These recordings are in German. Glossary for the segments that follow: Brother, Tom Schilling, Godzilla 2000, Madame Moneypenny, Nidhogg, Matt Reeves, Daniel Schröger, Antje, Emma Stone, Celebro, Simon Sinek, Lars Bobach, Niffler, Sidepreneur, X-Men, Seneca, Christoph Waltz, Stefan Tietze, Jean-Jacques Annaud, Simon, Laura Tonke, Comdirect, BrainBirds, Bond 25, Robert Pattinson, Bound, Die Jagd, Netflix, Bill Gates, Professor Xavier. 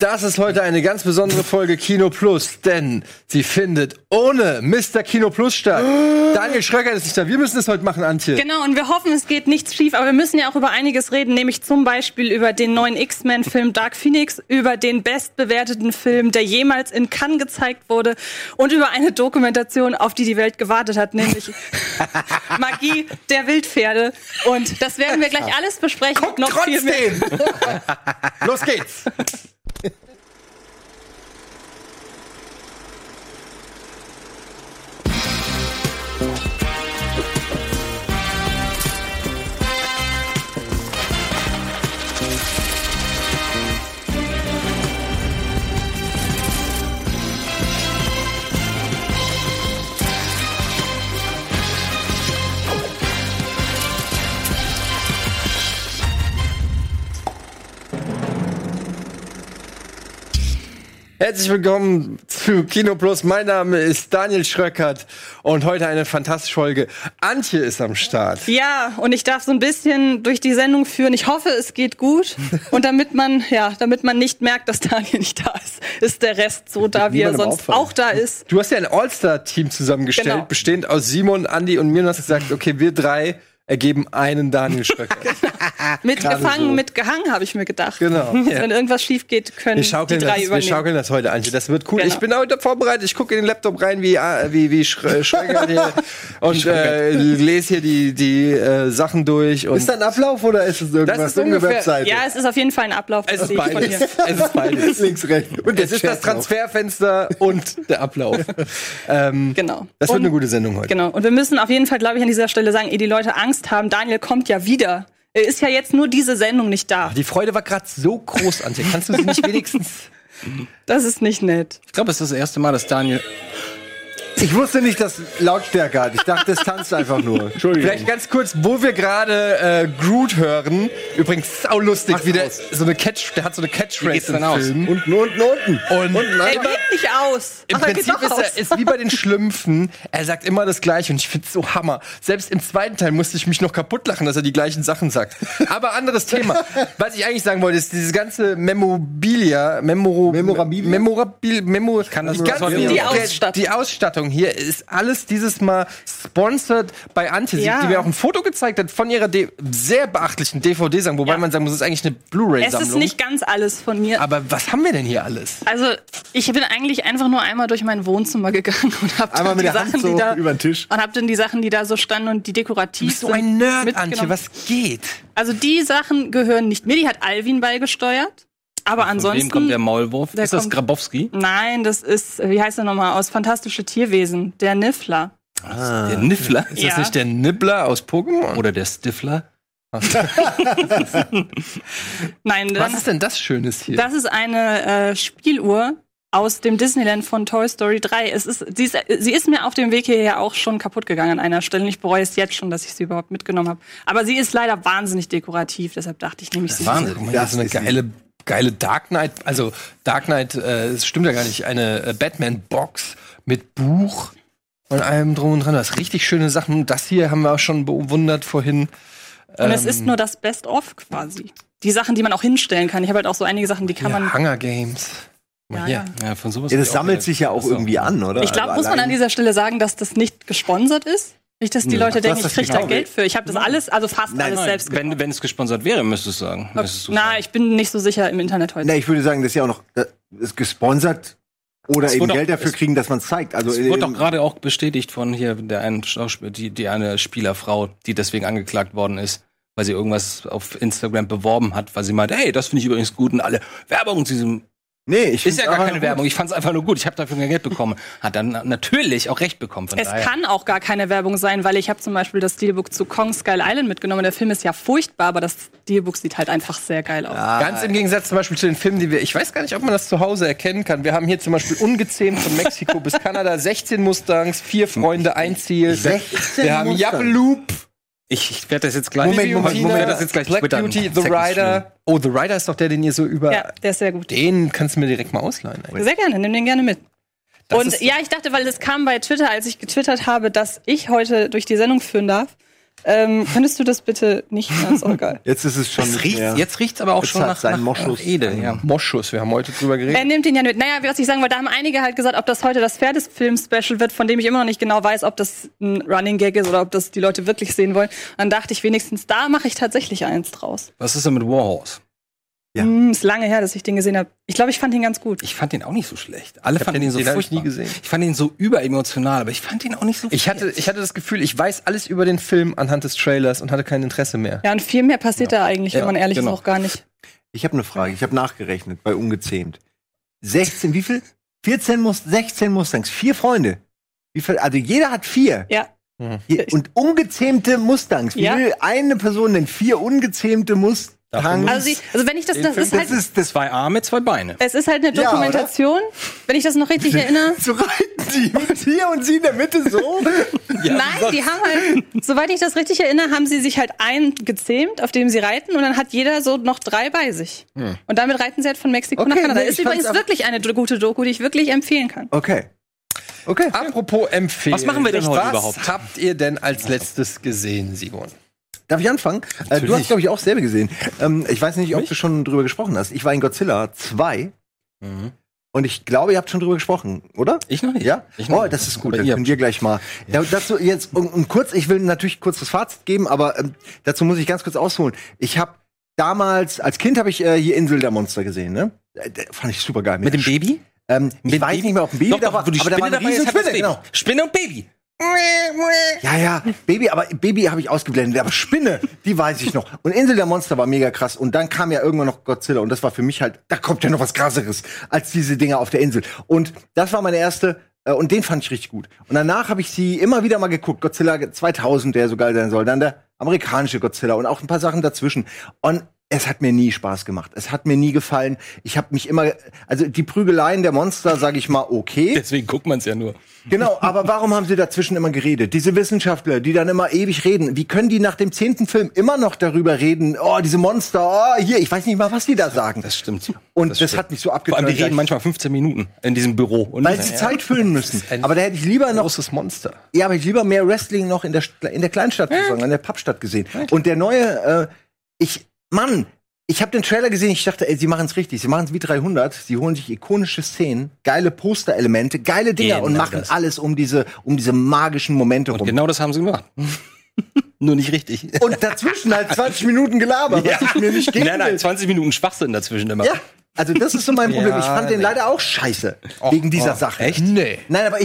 Das ist heute eine ganz besondere Folge Kino Plus, denn sie findet ohne Mr. Kino Plus statt. Daniel Schröger ist nicht da. Wir müssen es heute machen, Antje. Genau, und wir hoffen, es geht nichts schief. Aber wir müssen ja auch über einiges reden, nämlich zum Beispiel über den neuen X-Men-Film Dark Phoenix, über den bestbewerteten Film, der jemals in Cannes gezeigt wurde, und über eine Dokumentation, auf die die Welt gewartet hat, nämlich Magie der Wildpferde. Und das werden wir gleich alles besprechen. Guckt noch trotzdem! Viel mehr. Los geht's! Herzlich willkommen zu Kino Plus. Mein Name ist Daniel Schröckert und heute eine fantastische Folge. Antje ist am Start. Ja, und ich darf so ein bisschen durch die Sendung führen. Ich hoffe, es geht gut. Und damit man nicht merkt, dass Daniel nicht da ist, ist der Rest so da, wie er sonst auch da ist. Du hast ja ein All-Star-Team zusammengestellt, genau, bestehend aus Simon, Andi und mir, und hast gesagt, okay, wir drei ergeben einen Daniel Schröcker. Genau. Mitgefangen, so, mitgehangen, habe ich mir gedacht. Genau. Ja. Wenn irgendwas schief geht, können die drei übernehmen. Wir schaukeln das heute, Antje. Das wird cool. Genau. Ich bin heute vorbereitet. Ich gucke in den Laptop rein, wie Schröcker hier, und lese hier die Sachen durch. Und ist das ein Ablauf oder ist es irgendwas? Das ist ungefähr, Webseite? Ja, es ist auf jeden Fall ein Ablauf. Es ist beides. Es ist beides. Links, rechts. Und es ist das Transferfenster und der Ablauf. Genau. Das wird eine gute Sendung heute. Genau. Und wir müssen auf jeden Fall, glaube ich, an dieser Stelle sagen, die Leute Angst haben, Daniel kommt ja wieder. Er ist ja jetzt nur diese Sendung nicht da. Die Freude war gerade so groß, Antje. Kannst du sie nicht wenigstens... Das ist nicht nett. Ich glaube, es ist das erste Mal, dass Daniel... Ich wusste nicht, dass Lautstärke hat. Ich dachte, es tanzt einfach nur. Entschuldigung. Vielleicht ganz kurz, wo wir gerade Groot hören. Übrigens sau lustig, wie der so eine Catchphrase im Film. Unten. Und er geht nicht aus. Im Prinzip ist wie bei den Schlümpfen. Er sagt immer das Gleiche und ich find's so Hammer. Selbst im zweiten Teil musste ich mich noch kaputt lachen, dass er die gleichen Sachen sagt. Aber anderes Thema. Was ich eigentlich sagen wollte, ist dieses ganze die Ausstattung. Hier ist alles dieses Mal sponsored bei Antje, ja, die mir auch ein Foto gezeigt hat von ihrer sehr beachtlichen DVD-Sammlung. Wobei man sagen muss, es ist eigentlich eine Blu-ray-Sammlung. Es ist nicht ganz alles von mir. Aber was haben wir denn hier alles? Also, ich bin eigentlich einfach nur einmal durch mein Wohnzimmer gegangen und hab dann die Sachen, die da so standen und die dekorativ sind. Du bist so ein Nerd, Antje, was geht? Also, die Sachen gehören nicht mir. Die hat Alvin beigesteuert. Aber ansonsten. Von wem kommt der Maulwurf? Ist das Grabowski? Nein, das ist, wie heißt er nochmal, aus Fantastische Tierwesen, der Niffler. Ah. Der Niffler? Ist das nicht der Nibbler aus Pokémon? Oder der Stiffler? Nein. Was ist denn das Schönes hier? Das ist eine Spieluhr aus dem Disneyland von Toy Story 3. Sie ist mir auf dem Weg hierher auch schon kaputt gegangen an einer Stelle. Ich bereue es jetzt schon, dass ich sie überhaupt mitgenommen habe. Aber sie ist leider wahnsinnig dekorativ, deshalb dachte ich, nehme ich sie mit. Wahnsinn, das ist eine geile Dark Knight, also Dark Knight, es stimmt ja gar nicht, eine Batman-Box mit Buch und allem drum und dran. Das ist richtig schöne Sachen. Das hier haben wir auch schon bewundert vorhin. Und es ist nur das Best-of quasi. Die Sachen, die man auch hinstellen kann. Ich habe halt auch so einige Sachen, die kann man... Hunger Games. Ja, von sowas das sammelt sich ja auch irgendwie an, oder? Ich glaube, also muss man an dieser Stelle sagen, dass das nicht gesponsert ist. Nicht, dass die Leute denken, ich krieg da Geld für. Ich habe das alles, also fast alles selbst gemacht. Wenn es gesponsert wäre, müsstest du sagen. Ich bin nicht so sicher im Internet heute. Ich würde sagen, das ist ja auch noch ist gesponsert oder eben Geld dafür kriegen, dass man es zeigt. Also es wurde doch gerade auch bestätigt von hier der einen eine Spielerfrau, die deswegen angeklagt worden ist, weil sie irgendwas auf Instagram beworben hat, weil sie meint, hey, das finde ich übrigens gut und alle Werbung zu diesem... Nee, ich ist ja gar keine Werbung. Ich fand's einfach nur gut. Ich habe dafür kein Geld bekommen. Hat dann natürlich auch recht bekommen. Von daher kann auch gar keine Werbung sein, weil ich habe zum Beispiel das Steelbook zu Kong Skull Island mitgenommen. Der Film ist ja furchtbar, aber das Steelbook sieht halt einfach sehr geil aus. Ja. Ganz im Gegensatz zum Beispiel zu den Filmen, die wir... Ich weiß gar nicht, ob man das zu Hause erkennen kann. Wir haben hier zum Beispiel Ungezähmt von Mexiko bis Kanada, 16 Mustangs, 4 Freunde, ein Ziel. 16 wir haben Jappeloop. Ich werde das jetzt gleich... Moment, Black Beauty, The Rider... Oh, The Rider ist doch der, den ihr so über... Ja, der ist sehr gut. Den kannst du mir direkt mal ausleihen. Eigentlich. Sehr gerne, nimm den gerne mit. Das und ja, ich dachte, weil das kam bei Twitter, als ich getwittert habe, dass ich heute durch die Sendung führen darf, Könntest du das bitte nicht ganz egal. Jetzt ist es schon. Jetzt riecht's aber auch schon nach Edel. Ja. Moschus, wir haben heute drüber geredet. Er nimmt ihn ja nicht. Naja, was ich sagen wollte, da haben einige halt gesagt, ob das heute das Pferdefilm-Special wird, von dem ich immer noch nicht genau weiß, ob das ein Running Gag ist oder ob das die Leute wirklich sehen wollen. Dann dachte ich wenigstens, da mache ich tatsächlich eins draus. Was ist denn mit Warhorse? Ja. Ist lange her, dass ich den gesehen habe. Ich glaube, ich fand ihn ganz gut. Ich fand ihn auch nicht so schlecht. Alle fanden ihn so furchtbar. Ich nie gesehen. Ich fand ihn so überemotional, aber ich fand ihn auch nicht so Ich hatte das Gefühl, ich weiß alles über den Film anhand des Trailers und hatte kein Interesse mehr. Ja, und viel mehr passiert da eigentlich, wenn man ehrlich ist, auch gar nicht. Ich habe eine Frage. Ich habe nachgerechnet bei Ungezähmt. 16, wie viel? 16 Mustangs. 4 Freunde. Wie viel? Also jeder hat 4. Ja. Und ungezähmte Mustangs. Wie will eine Person denn 4 ungezähmte Mustangs? Also wenn ich das ist zwei Arme, zwei Beine. Es ist halt eine Dokumentation, wenn ich das noch richtig erinnere. So reiten die mit hier und sie in der Mitte so. Nein, die haben halt, soweit ich das richtig erinnere, haben sie sich halt eingezähmt, auf dem sie reiten und dann hat jeder so noch 3 bei sich. Hm. Und damit reiten sie halt von Mexiko nach Kanada. Ist übrigens wirklich eine gute Doku, die ich wirklich empfehlen kann. Okay. Apropos empfehlen. Was machen wir denn heute überhaupt? Was habt ihr denn als letztes gesehen, Simon? Darf ich anfangen? Du hast, glaube ich, auch selber gesehen. Ich weiß nicht, ob du schon drüber gesprochen hast. Ich war in Godzilla 2. Mhm. Und ich glaube, ihr habt schon drüber gesprochen, oder? Ich noch nicht. Ja? Ich noch nicht. Das ist gut. Dann können wir gleich mal. Ja. Dazu jetzt, und kurz, ich will natürlich kurz das Fazit geben, aber dazu muss ich ganz kurz ausholen. Ich habe damals, als Kind habe ich hier Insel der Monster gesehen, ne? Fand ich super geil. Mit dem Baby? Ich weiß nicht mehr, ob ein Baby da war, aber da war eine Riesenspinne, genau. Spinne und Baby. Ja, Baby, aber Baby habe ich ausgeblendet, aber Spinne, die weiß ich noch. Und Insel der Monster war mega krass und dann kam ja irgendwann noch Godzilla und das war für mich halt, da kommt ja noch was krasseres als diese Dinger auf der Insel. Und das war meine erste und den fand ich richtig gut. Und danach habe ich sie immer wieder mal geguckt, Godzilla 2000, der so geil sein soll, dann der amerikanische Godzilla und auch ein paar Sachen dazwischen. Und es hat mir nie Spaß gemacht. Es hat mir nie gefallen. Ich habe mich immer, also die Prügeleien der Monster, sage ich mal, okay. Deswegen guckt man's ja nur. Genau, aber warum haben sie dazwischen immer geredet? Diese Wissenschaftler, die dann immer ewig reden. Wie können die nach dem 10. Film immer noch darüber reden? Oh, diese Monster, oh, hier, ich weiß nicht mal, was die da sagen. Das stimmt. Und das hat mich so abgetönt. Vor allem, die reden manchmal 15 Minuten in diesem Büro. Und weil sie Zeit füllen müssen. Aber da hätte ich lieber noch großes Monster. Ja, aber ich lieber mehr Wrestling noch in der Kleinstadt gesehen, in der Pappstadt gesehen. Und der neue, ich habe den Trailer gesehen, ich dachte, ey, sie machen's richtig, sie machen's wie 300, sie holen sich ikonische Szenen, geile Posterelemente, geile Dinger und machen alles um diese magischen Momente rum. Und genau das haben sie gemacht. Nur nicht richtig. Und dazwischen halt 20 Minuten Gelaber, was ich mir nicht geben will. Nein, 20 Minuten Schwachsinn dazwischen immer. Ja. Also das ist so mein Problem. Ich fand den leider auch scheiße. Wegen dieser Sache. Echt? Nee. Nein, aber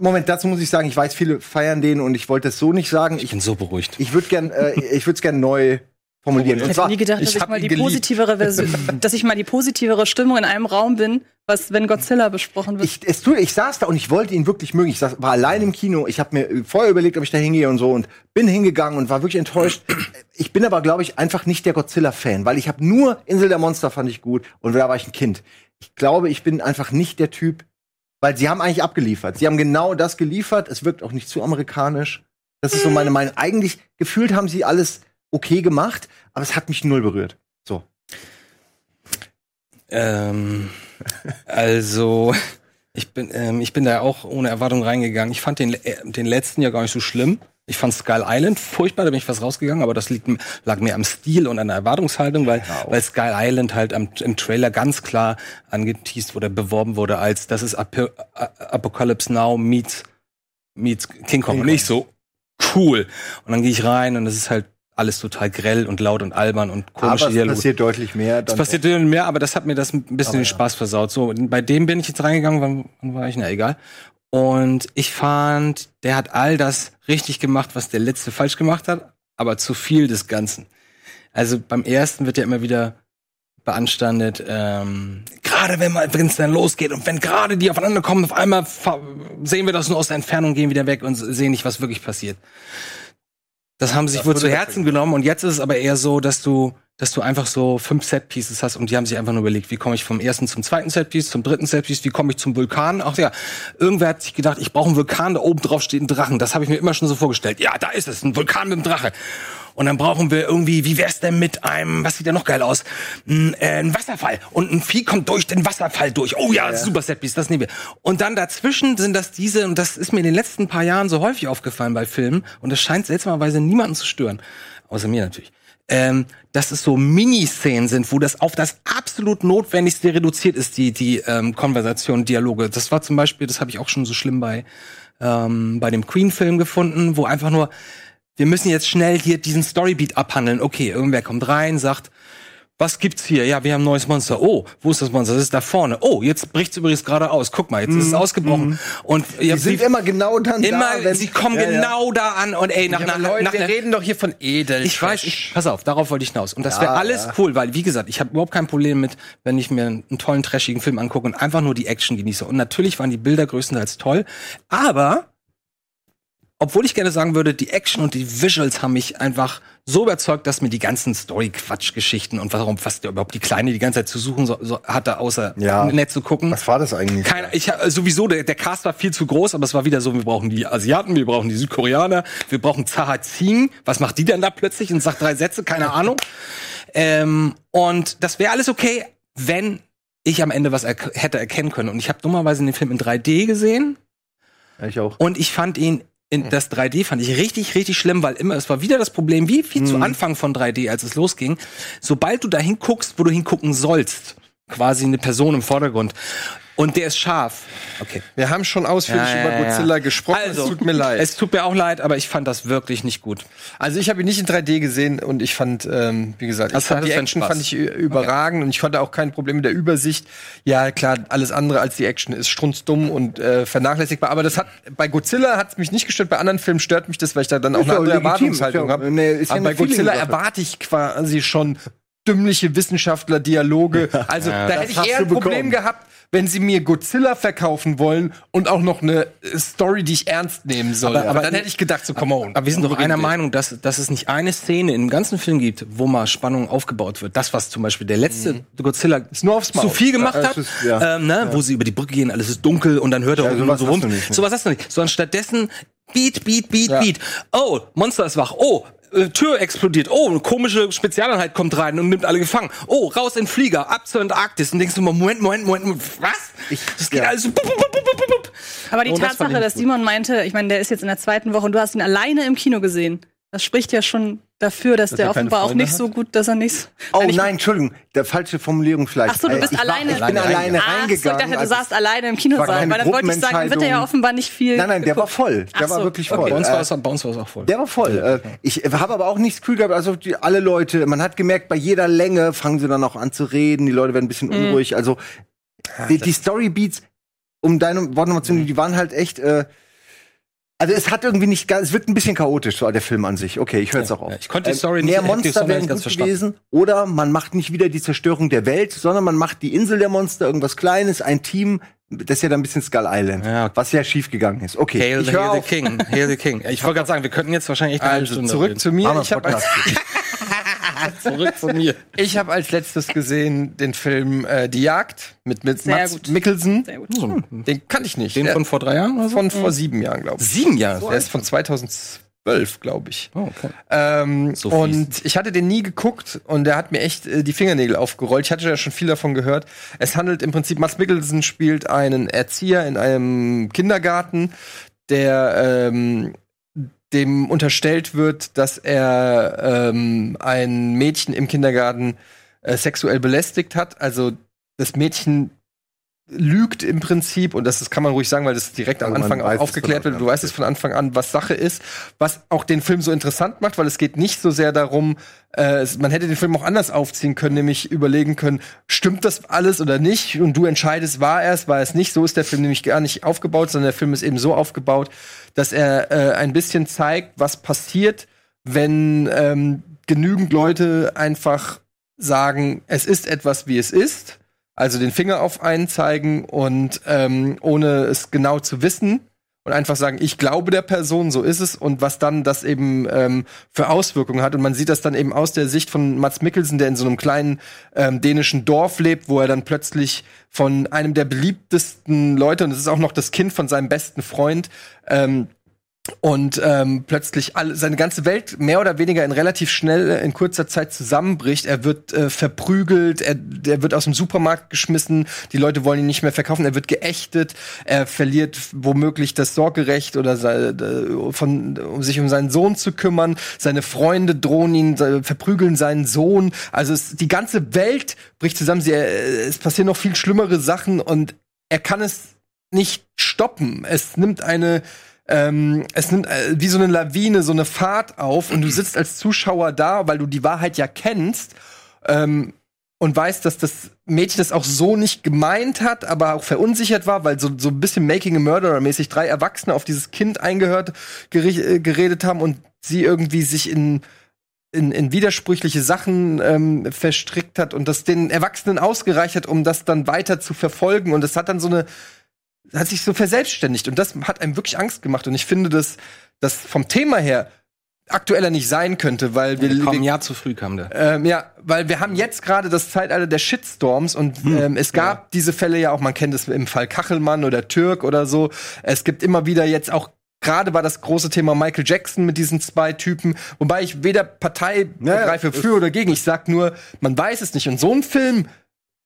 Moment, dazu muss ich sagen, ich weiß, viele feiern den und ich wollte das so nicht sagen. Ich bin so beruhigt. Ich würde gern neu formulieren. Ich hätte nie gedacht, dass ich mal die positivere Version, dass ich mal die positivere Stimmung in einem Raum bin, was wenn Godzilla besprochen wird. Ich saß da und ich wollte ihn wirklich mögen. Ich war allein im Kino. Ich habe mir vorher überlegt, ob ich da hingehe und so und bin hingegangen und war wirklich enttäuscht. Ich bin aber, glaube ich, einfach nicht der Godzilla-Fan, weil ich habe nur Insel der Monster fand ich gut und da war ich ein Kind. Ich glaube, ich bin einfach nicht der Typ, weil sie haben eigentlich abgeliefert. Sie haben genau das geliefert. Es wirkt auch nicht zu amerikanisch. Das ist so meine Meinung. Eigentlich gefühlt haben sie alles okay gemacht, aber es hat mich null berührt. So. Also, ich bin da auch ohne Erwartung reingegangen. Ich fand den letzten ja gar nicht so schlimm. Ich fand Skull Island furchtbar, da bin ich fast rausgegangen, aber das lag mir am Stil und an der Erwartungshaltung, weil Skull Island halt im Trailer ganz klar angeteased oder beworben wurde als, das ist Apocalypse Now meets King Kong. Und ich so, cool. Und dann gehe ich rein und das ist halt alles total grell und laut und albern und komisch. Aber es passiert deutlich mehr. Es passiert deutlich mehr, aber das hat mir das ein bisschen den Spaß versaut. So, bei dem bin ich jetzt reingegangen, wann war ich? Na, egal. Und ich fand, der hat all das richtig gemacht, was der letzte falsch gemacht hat, aber zu viel des Ganzen. Also beim ersten wird ja immer wieder beanstandet, gerade wenn es dann losgeht und wenn gerade die aufeinander kommen, auf einmal sehen wir das nur aus der Entfernung, gehen wieder weg und sehen nicht, was wirklich passiert. Das haben sie sich wohl zu Herzen genommen und jetzt ist es aber eher so, dass du dass du einfach so 5 Setpieces hast und die haben sich einfach nur überlegt, wie komme ich vom ersten zum zweiten Setpiece, zum dritten Setpiece, wie komme ich zum Vulkan? Ach ja, irgendwer hat sich gedacht, ich brauche einen Vulkan, da oben drauf steht ein Drachen. Das habe ich mir immer schon so vorgestellt. Ja, da ist es, ein Vulkan mit einem Drache. Und dann brauchen wir irgendwie, wie wär's denn mit einem, was sieht ja noch geil aus, ein Wasserfall. Und ein Vieh kommt durch den Wasserfall durch. Oh ja, ja. Super Setpiece, das nehmen wir. Und dann dazwischen sind das diese, und das ist mir in den letzten paar Jahren so häufig aufgefallen bei Filmen, und das scheint seltsamerweise niemanden zu stören. Außer mir natürlich. Dass es so Miniszenen sind, wo das auf das absolut Notwendigste reduziert ist, die Konversation, Dialoge. Das war zum Beispiel, das habe ich auch schon so schlimm bei dem Queen-Film gefunden, wo einfach nur, wir müssen jetzt schnell hier diesen Storybeat abhandeln. Okay, irgendwer kommt rein, sagt, was gibt's hier? Ja, wir haben ein neues Monster. Oh, wo ist das Monster? Das ist da vorne. Oh, jetzt bricht's übrigens gerade aus. Guck mal, jetzt ist es ausgebrochen. Und ja, sind immer genau dann da. Wenn, sie kommen genau da an. Und ey, wir reden doch hier von edel. Ich weiß, pass auf, darauf wollte ich hinaus. Und das wäre alles cool, weil, wie gesagt, ich habe überhaupt kein Problem mit, wenn ich mir einen tollen, trashigen Film angucke und einfach nur die Action genieße. Und natürlich waren die Bilder größtenteils toll. Aber, obwohl ich gerne sagen würde, die Action und die Visuals haben mich einfach so überzeugt, dass mir die ganzen Story-Quatsch-Geschichten und warum fast überhaupt die Kleine die ganze Zeit zu suchen hatte, außer nett zu gucken. Was war das eigentlich? Der Cast war viel zu groß, aber es war wieder so, wir brauchen die Asiaten, wir brauchen die Südkoreaner, wir brauchen Zaha Zing. Was macht die denn da plötzlich und sagt 3 Sätze? Keine Ahnung. Und das wäre alles okay, wenn ich am Ende was hätte erkennen können. Und ich habe dummerweise den Film in 3D gesehen. Ja, ich auch. Und ich fand ihn das 3D fand ich richtig, richtig schlimm, weil immer, es war wieder das Problem, wie zu Anfang von 3D, als es losging, sobald du da hinguckst, wo du hingucken sollst, quasi eine Person im Vordergrund, und der ist scharf. Okay. Wir haben schon ausführlich über Godzilla gesprochen, also, es tut mir leid. Es tut mir auch leid, aber ich fand das wirklich nicht gut. Also ich habe ihn nicht in 3D gesehen und ich fand, wie gesagt, die Action fand ich überragend und ich fand auch kein Problem mit der Übersicht. Ja, klar, alles andere als die Action ist strunzdumm und vernachlässigbar, aber das hat bei Godzilla hat's mich nicht gestört, bei anderen Filmen stört mich das, weil ich da dann auch eine andere Erwartungshaltung habe. Aber bei Godzilla erwarte ich quasi schon dümmliche Wissenschaftler-Dialoge. Also da hätte ich eher ein Problem gehabt, wenn sie mir Godzilla verkaufen wollen und auch noch eine Story, die ich ernst nehmen soll. Aber dann hätte ich gedacht, so come on. Aber wir sind doch einer Meinung, dass es nicht eine Szene im ganzen Film gibt, wo mal Spannung aufgebaut wird. Das, was zum Beispiel der letzte Godzilla zu viel gemacht hat, wo sie über die Brücke gehen, alles ist dunkel und dann hört er auch so rum. So was hast du nicht. Sondern stattdessen Beat, Beat, Beat, Beat. Oh, Monster ist wach. Oh, Tür explodiert. Oh, eine komische Spezialeinheit kommt rein und nimmt alle gefangen. Oh, raus in den Flieger, ab zur Antarktis. Und denkst du mal, Moment, was? Das geht alles so. Aber die Tatsache, dass Simon meinte, ich meine, der ist jetzt in der 2. Woche und du hast ihn alleine im Kino gesehen. Das spricht ja schon dafür, dass der offenbar auch nicht so gut, dass er nichts. Oh nein, Entschuldigung, der falsche Formulierung vielleicht. Ach so, du bist alleine. Ich bin alleine reingegangen. Ich dachte, du saßt alleine im Kino sein, weil dann wollte ich sagen, wird der ja offenbar nicht viel. Nein, der war voll. Der war wirklich voll. Bei uns war es auch voll. Der war voll. Ich habe aber auch nichts kühl gehabt. Also alle Leute, man hat gemerkt, bei jeder Länge fangen sie dann auch an zu reden. Die Leute werden ein bisschen unruhig. Also die Storybeats, um deine Worte nochmal zu nehmen, die waren halt echt. Also es hat irgendwie nicht ganz, es wirkt ein bisschen chaotisch, so der Film an sich. Okay, ich höre jetzt auch auf. Ich konnte die Story nicht mehr Monster wären gut gewesen. Oder man macht nicht wieder die Zerstörung der Welt, sondern man macht die Insel der Monster, irgendwas Kleines, ein Team. Das ist ja dann ein bisschen Skull Island, was ja schief gegangen ist. Okay, Hail the King. Ich wollte gerade sagen, wir könnten jetzt wahrscheinlich eine halbe Stunde zurück reden. Zu mir. Zurück zu mir. Ich habe als letztes gesehen den Film Die Jagd mit Mats Mikkelsen. Sehr gut. Den kannte ich nicht. Den von vor 3 Jahren oder so? Von vor 7 Jahren, glaube ich. 7 Jahre? Der ist von 2012, glaube ich. Oh, okay. So und ich hatte den nie geguckt und der hat mir echt die Fingernägel aufgerollt. Ich hatte ja schon viel davon gehört. Es handelt im Prinzip, Mats Mikkelsen spielt einen Erzieher in einem Kindergarten, der dem unterstellt wird, dass er ein Mädchen im Kindergarten sexuell belästigt hat. Also das Mädchen lügt im Prinzip und das kann man ruhig sagen, weil das direkt am Anfang auch aufgeklärt wird. Du weißt es von Anfang an, was Sache ist, was auch den Film so interessant macht, weil es geht nicht so sehr darum, man hätte den Film auch anders aufziehen können, nämlich überlegen können, stimmt das alles oder nicht? Und du entscheidest, war es nicht. So ist der Film nämlich gar nicht aufgebaut, sondern der Film ist eben so aufgebaut, dass er ein bisschen zeigt, was passiert, wenn genügend Leute einfach sagen, es ist etwas, wie es ist. Also den Finger auf einen zeigen und ohne es genau zu wissen und einfach sagen, ich glaube der Person, so ist es, und was dann das eben für Auswirkungen hat. Und man sieht das dann eben aus der Sicht von Mats Mikkelsen, der in so einem kleinen dänischen Dorf lebt, wo er dann plötzlich von einem der beliebtesten Leute, und es ist auch noch das Kind von seinem besten Freund, plötzlich seine ganze Welt mehr oder weniger in kurzer Zeit zusammenbricht. Er wird verprügelt, er wird aus dem Supermarkt geschmissen, die Leute wollen ihn nicht mehr verkaufen, er wird geächtet, er verliert womöglich das Sorgerecht oder um sich um seinen Sohn zu kümmern. Seine Freunde drohen ihn, verprügeln seinen Sohn. Also die ganze Welt bricht zusammen. Es passieren noch viel schlimmere Sachen und er kann es nicht stoppen. Es nimmt wie so eine Lawine, so eine Fahrt auf, und du sitzt als Zuschauer da, weil du die Wahrheit ja kennst, und weißt, dass das Mädchen das auch so nicht gemeint hat, aber auch verunsichert war, weil so ein bisschen Making a Murderer-mäßig 3 Erwachsene auf dieses Kind geredet haben und sie irgendwie sich in widersprüchliche Sachen verstrickt hat und das den Erwachsenen ausgereicht hat, um das dann weiter zu verfolgen, und das hat dann hat sich so verselbstständigt, und das hat einem wirklich Angst gemacht, und ich finde, dass das vom Thema her aktueller nicht sein könnte, weil wir kaum ein Jahr zu früh kam der. Weil wir haben jetzt gerade das Zeitalter der Shitstorms, und es gab diese Fälle ja auch, man kennt es im Fall Kachelmann oder Türk oder so. Es gibt immer wieder jetzt auch, gerade war das große Thema Michael Jackson mit diesen 2 Typen, wobei ich weder Partei begreife für oder gegen, ich sag nur, man weiß es nicht, und so ein Film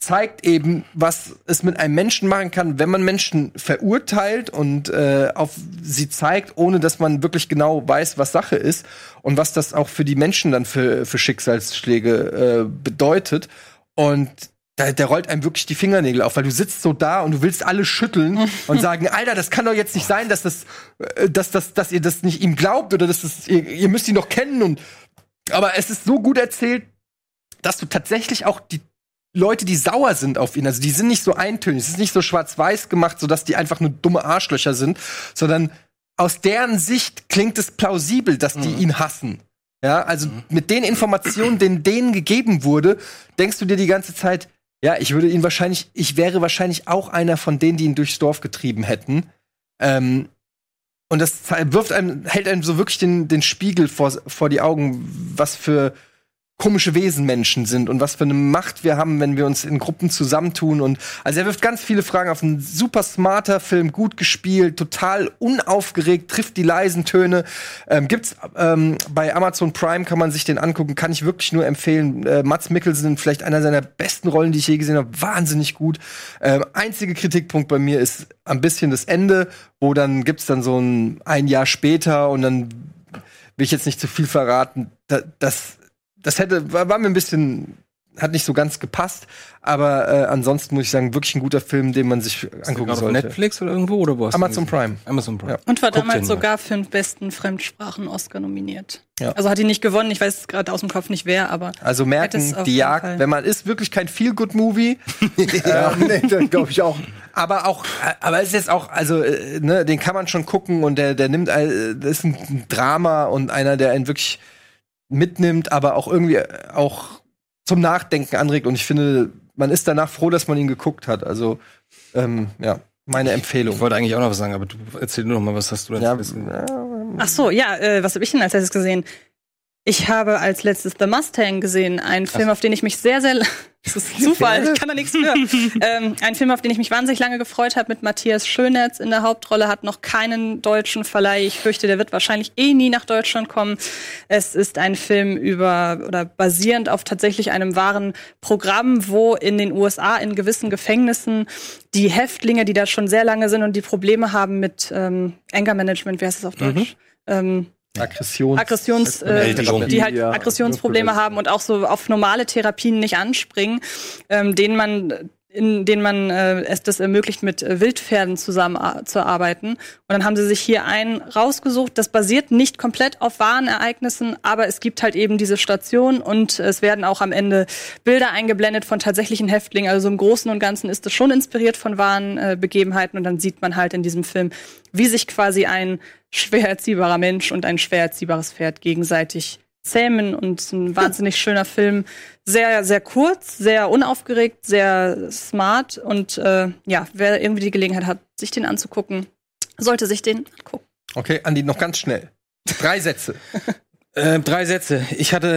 zeigt eben, was es mit einem Menschen machen kann, wenn man Menschen verurteilt und auf sie zeigt, ohne dass man wirklich genau weiß, was Sache ist, und was das auch für die Menschen dann für Schicksalsschläge bedeutet. Und da rollt einem wirklich die Fingernägel auf, weil du sitzt so da und du willst alle schütteln und sagen, Alter, das kann doch jetzt nicht sein, dass ihr das nicht ihm glaubt, oder ihr müsst ihn doch kennen. Aber es ist so gut erzählt, dass du tatsächlich auch die Leute, die sauer sind auf ihn, also die sind nicht so eintönig, es ist nicht so schwarz-weiß gemacht, sodass die einfach nur dumme Arschlöcher sind, sondern aus deren Sicht klingt es plausibel, dass die ihn hassen. Ja, also mit den Informationen, denen gegeben wurde, denkst du dir die ganze Zeit, ja, ich wäre wahrscheinlich auch einer von denen, die ihn durchs Dorf getrieben hätten. Und das hält einem so wirklich den Spiegel vor die Augen, was für komische Wesen Menschen sind und was für eine Macht wir haben, wenn wir uns in Gruppen zusammentun. Und also er wirft ganz viele Fragen auf. Ein super smarter Film, gut gespielt, total unaufgeregt, trifft die leisen Töne. Gibt's bei Amazon Prime, kann man sich den angucken, kann ich wirklich nur empfehlen. Mats Mikkelsen, vielleicht einer seiner besten Rollen, die ich je gesehen habe, wahnsinnig gut. Einziger Kritikpunkt bei mir ist ein bisschen das Ende, wo dann gibt's dann so ein Jahr später, und dann will ich jetzt nicht zu viel verraten, das war mir ein bisschen, hat nicht so ganz gepasst, aber ansonsten muss ich sagen, wirklich ein guter Film, den man sich angucken sollte. Netflix oder irgendwo, oder was? Amazon Prime. Ja. Und war damals sogar für den besten Fremdsprachen-Oscar nominiert. Ja. Also hat ihn nicht gewonnen, ich weiß gerade aus dem Kopf nicht wer, aber. Also merken, Die Jagd, wenn man ist, wirklich kein Feel-Good-Movie. Ja, nee, dann glaube ich auch. Aber es ist jetzt auch, also, ne, den kann man schon gucken, und das ist ein Drama und einer, der einen wirklich mitnimmt, aber auch irgendwie auch zum Nachdenken anregt, und ich finde, man ist danach froh, dass man ihn geguckt hat. Also, meine Empfehlung. Ich wollte eigentlich auch noch was sagen, aber du erzähl nur noch mal, was hast du denn gesehen? Ach so, ja, was habe ich denn als letztes gesehen? Ich habe als letztes The Mustang gesehen, einen Film, auf den ich mich sehr, sehr das ist Zufall, ich kann da nichts für. Ein Film, auf den ich mich wahnsinnig lange gefreut habe, mit Matthias Schönherz in der Hauptrolle, hat noch keinen deutschen Verleih. Ich fürchte, der wird wahrscheinlich eh nie nach Deutschland kommen. Es ist ein Film basierend auf tatsächlich einem wahren Programm, wo in den USA in gewissen Gefängnissen die Häftlinge, die da schon sehr lange sind und die Probleme haben mit Anger Management, wie heißt es auf Deutsch? Die halt Aggressionsprobleme haben und auch so auf normale Therapien nicht anspringen, denen man es das ermöglicht, mit Wildpferden zusammenzuarbeiten. Und dann haben sie sich hier einen rausgesucht. Das basiert nicht komplett auf wahren Ereignissen, aber es gibt halt eben diese Station, und es werden auch am Ende Bilder eingeblendet von tatsächlichen Häftlingen. Also im Großen und Ganzen ist es schon inspiriert von wahren Begebenheiten, und dann sieht man halt in diesem Film, wie sich quasi ein schwer erziehbarer Mensch und ein schwer erziehbares Pferd gegenseitig zähmen, und ein wahnsinnig schöner Film. Sehr, sehr kurz, sehr unaufgeregt, sehr smart, und wer irgendwie die Gelegenheit hat, sich den anzugucken, sollte sich den angucken. Okay, Andi, noch ganz schnell. 3 Sätze. 3 Sätze. Ich hatte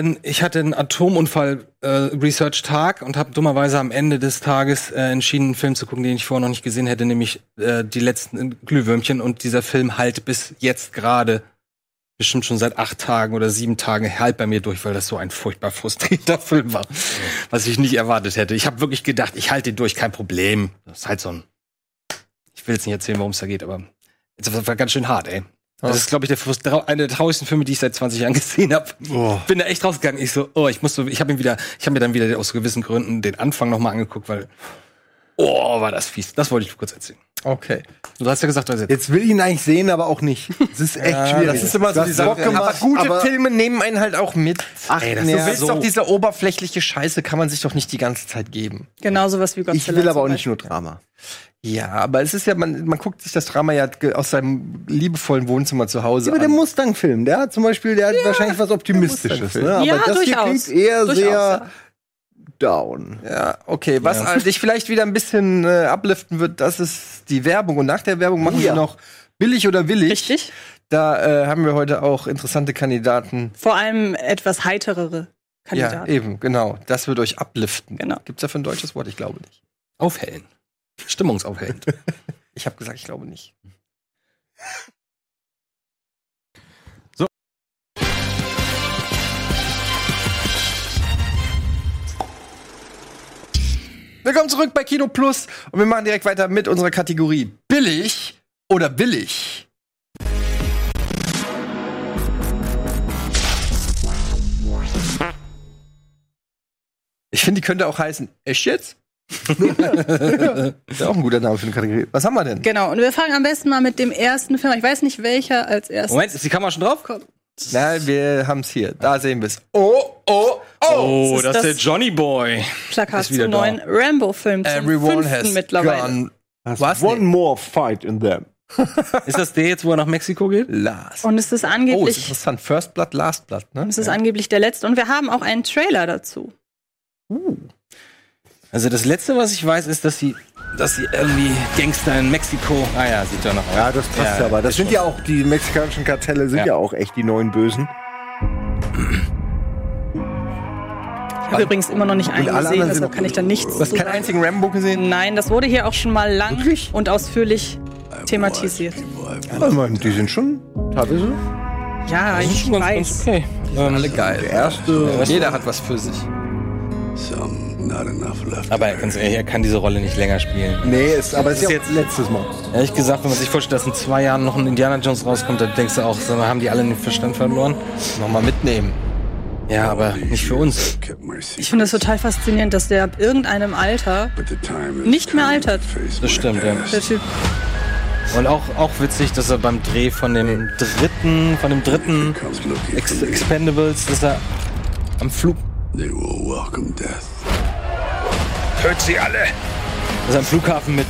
einen Atomunfall-Research-Tag und habe dummerweise am Ende des Tages entschieden, einen Film zu gucken, den ich vorher noch nicht gesehen hätte, nämlich Die letzten Glühwürmchen. Und dieser Film halt bis jetzt gerade, bestimmt schon seit 8 Tagen oder 7 Tagen, halt bei mir durch, weil das so ein furchtbar frustrierender Film war, was ich nicht erwartet hätte. Ich habe wirklich gedacht, ich halte den durch, kein Problem. Das ist halt so ein... Ich will jetzt nicht erzählen, worum es da geht, aber das war ganz schön hart, ey. Das ist, glaube ich, einer der traurigsten Filme, die ich seit 20 Jahren gesehen habe. Oh. Bin da echt rausgegangen. Ich so, ich habe mir dann wieder aus gewissen Gründen den Anfang nochmal angeguckt, weil, war das fies. Das wollte ich kurz erzählen. Okay. Du hast ja gesagt, jetzt will ich ihn eigentlich sehen, aber auch nicht. Das ist echt schwierig. Das ist immer so die Sache. Aber gute Filme nehmen einen halt auch mit. Ach, ey, du willst doch diese oberflächliche Scheiße, kann man sich doch nicht die ganze Zeit geben. Genau sowas wie Godzilla. Ich will aber auch nicht nur Drama. Ja, aber es ist ja, man guckt sich das Drama ja aus seinem liebevollen Wohnzimmer zu Hause an. Aber der Mustang-Film, der hat zum Beispiel, der hat wahrscheinlich was Optimistisches. Ne? Aber das durchaus. Hier klingt eher durchaus, sehr down. Ja, okay. Was dich vielleicht wieder ein bisschen upliften wird, das ist die Werbung. Und nach der Werbung machen wir noch billig oder willig. Richtig. Da haben wir heute auch interessante Kandidaten. Vor allem etwas heiterere Kandidaten. Ja, eben, genau. Das wird euch upliften. Genau. Gibt's dafür ein deutsches Wort? Ich glaube nicht. Aufhellen. Stimmungsaufhellend. Ich habe gesagt, ich glaube nicht. So. Willkommen zurück bei Kino Plus und wir machen direkt weiter mit unserer Kategorie Billig oder billig. Ich finde, die könnte auch heißen, echt jetzt? Das ist auch ein guter Name für eine Kategorie. Was haben wir denn? Genau, und wir fangen am besten mal mit dem ersten Film. Ich weiß nicht, welcher als erstes. Moment, ist die Kamera schon drauf? Nein, wir haben's hier. Da sehen wir's. Oh, das ist der Johnny Boy. Plakat zum neuen Rambo-Film, zum 5. mittlerweile. Was? One more fight in them. Ist das der jetzt, wo er nach Mexiko geht? Last. Und es ist angeblich... Oh, ist interessant. First Blood, Last Blood, ne? Es ist angeblich der letzte. Und wir haben auch einen Trailer dazu. Also das Letzte, was ich weiß, ist, dass sie irgendwie Gangster in Mexiko... Ah ja, sieht ja noch aus. Ja, das passt ja, aber. Das sind schon. Ja auch die mexikanischen Kartelle, sind ja auch echt die neuen Bösen. Ich habe übrigens immer noch nicht einen gesehen, deshalb kann ich da nichts. Du hast keinen einzigen Rambo gesehen? Nein, das wurde hier auch schon mal lang und ausführlich thematisiert. Aber die sind schon teilweise... Ja, ich weiß. Ganz okay. Alle geil. Der erste. Jeder hat was für sich. Aber er kann diese Rolle nicht länger spielen. Nee, aber es ist jetzt letztes Mal. Ehrlich gesagt, wenn man sich vorstellt, dass in 2 Jahren noch ein Indiana Jones rauskommt, dann denkst du auch, haben die alle den Verstand verloren? Nochmal mitnehmen. Ja, aber nicht für uns. Ich finde es total faszinierend, dass der ab irgendeinem Alter nicht mehr altert. Das stimmt, ja. Der Typ. Und auch witzig, dass er beim Dreh von dem dritten Expendables, dass er am Flug... They will welcome death. Hört sie alle! Das ist am Flughafen mit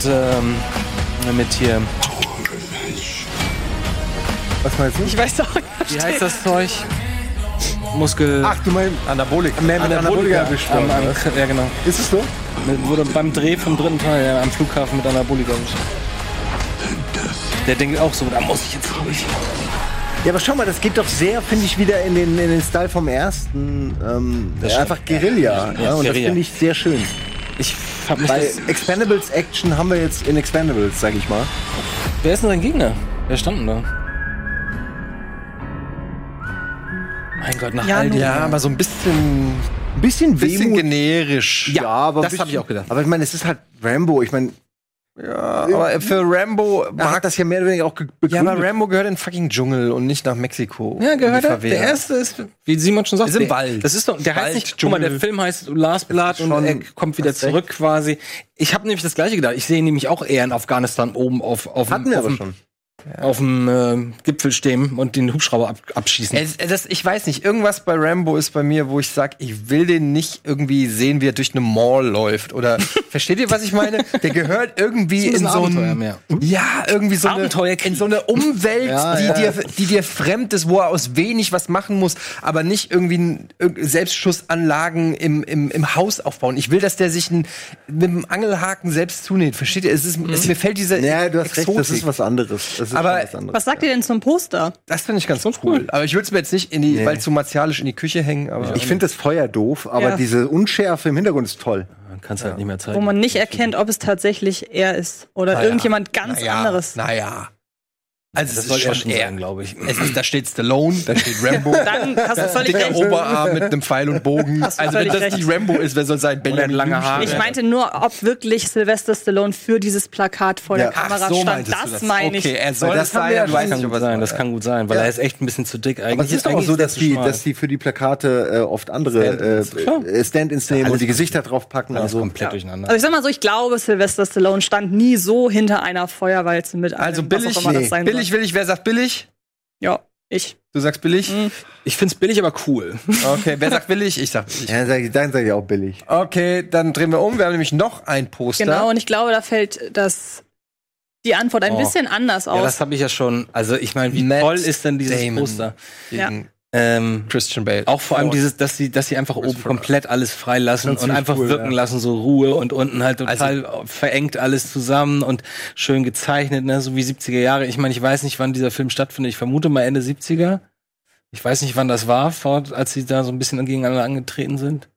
hier. Was meinst du? Ich weiß doch nicht. Wie heißt das Zeug? Muskel. Ach, du meinst Anabolik. Anabolika bestimmt. Ja, genau. Ist es so? Wurde beim Dreh vom 3. Teil am Flughafen mit Anabolika bestimmt. Der denkt auch so, da muss ich jetzt durch. Ja, aber schau mal, das geht doch sehr, finde ich, wieder in den Style vom ersten. Einfach Guerilla. Ja, und das finde ich sehr schön. Bei Expendables Action haben wir jetzt in Expendables, sag ich mal. Wer ist denn sein Gegner? Wer stand denn da? Mein Gott, nach all dem. Ja, aber so ein bisschen. Ein bisschen generisch. Ja, aber das habe ich auch gedacht. Aber ich meine, es ist halt Rambo. Ich meine. Ja, aber für Rambo mag das ja mehr oder weniger auch begründet. Ja, aber Rambo gehört in den fucking Dschungel und nicht nach Mexiko. Ja, gehört er. Der erste ist, wie Simon schon sagt, ist im Wald. Das ist doch, der Wald, heißt nicht, Dschungel. Guck mal, der Film heißt Last Blood und er kommt wieder zurück quasi. Ich habe nämlich das Gleiche gedacht. Ich sehe nämlich auch eher in Afghanistan oben auf dem Gipfel stehen und den Hubschrauber abschießen. Ich weiß nicht, irgendwas bei Rambo ist bei mir, wo ich sage, ich will den nicht irgendwie sehen, wie er durch eine Mall läuft. Oder versteht ihr, was ich meine? Der gehört irgendwie in so ein in so eine Umwelt, die dir fremd ist, wo er aus wenig was machen muss, aber nicht irgendwie Selbstschussanlagen im Haus aufbauen. Ich will, dass der sich mit einem Angelhaken selbst zunäht. Versteht ihr? Mir fällt dieser Exotik. Das ist was anderes. Das ist aber was anderes. Was sagt ihr denn zum Poster? Das finde ich ganz cool. Aber ich würde es mir jetzt nicht in die, weil zu martialisch in die Küche hängen. Aber ich finde das Feuer doof, aber diese Unschärfe im Hintergrund ist toll. Man kann es halt nicht mehr zeigen. Wo man nicht erkennt, ob es tatsächlich er ist oder irgendjemand ganz anderes. Naja. Also das soll schon er sein, glaube ich. Da steht Stallone, da steht Rambo. Dann hast du völlig dicker recht. Oberarm mit einem Pfeil und Bogen. Also wenn das nicht Rambo ist, wer soll sein? Benjamin lange Haare. Ich meinte nur, ob wirklich Sylvester Stallone für dieses Plakat vor der Kamera stand. Das meine ich. Okay, er soll das sein. Das kann gut sein, weil er ist echt ein bisschen zu dick eigentlich. Aber es ist doch auch so, dass die für die Plakate oft andere Stand-ins nehmen und die Gesichter draufpacken. Also komplett durcheinander. Also ich sag mal so, ich glaube, Sylvester Stallone stand nie so hinter einer Feuerwalze mit einem. Also billig, wer sagt billig? Ja, ich. Du sagst billig? Mhm. Ich find's billig, aber cool. Okay, wer sagt billig? Ich sag billig. Ja, dann sag ich auch billig. Okay, dann drehen wir um. Wir haben nämlich noch ein Poster. Genau, und ich glaube, da fällt die Antwort ein bisschen anders aus. Ja, das habe ich ja schon. Also, ich meine, wie toll ist denn dieses Poster? Ja. Christian Bale. Auch vor allem dieses, dass sie einfach oben komplett alles freilassen und einfach wirken lassen, so Ruhe, und unten halt total verengt alles zusammen und schön gezeichnet, ne, so wie 70er Jahre. Ich meine, ich weiß nicht, wann dieser Film stattfindet. Ich vermute mal Ende 70er. Ich weiß nicht, wann das war, als sie da so ein bisschen gegeneinander angetreten sind.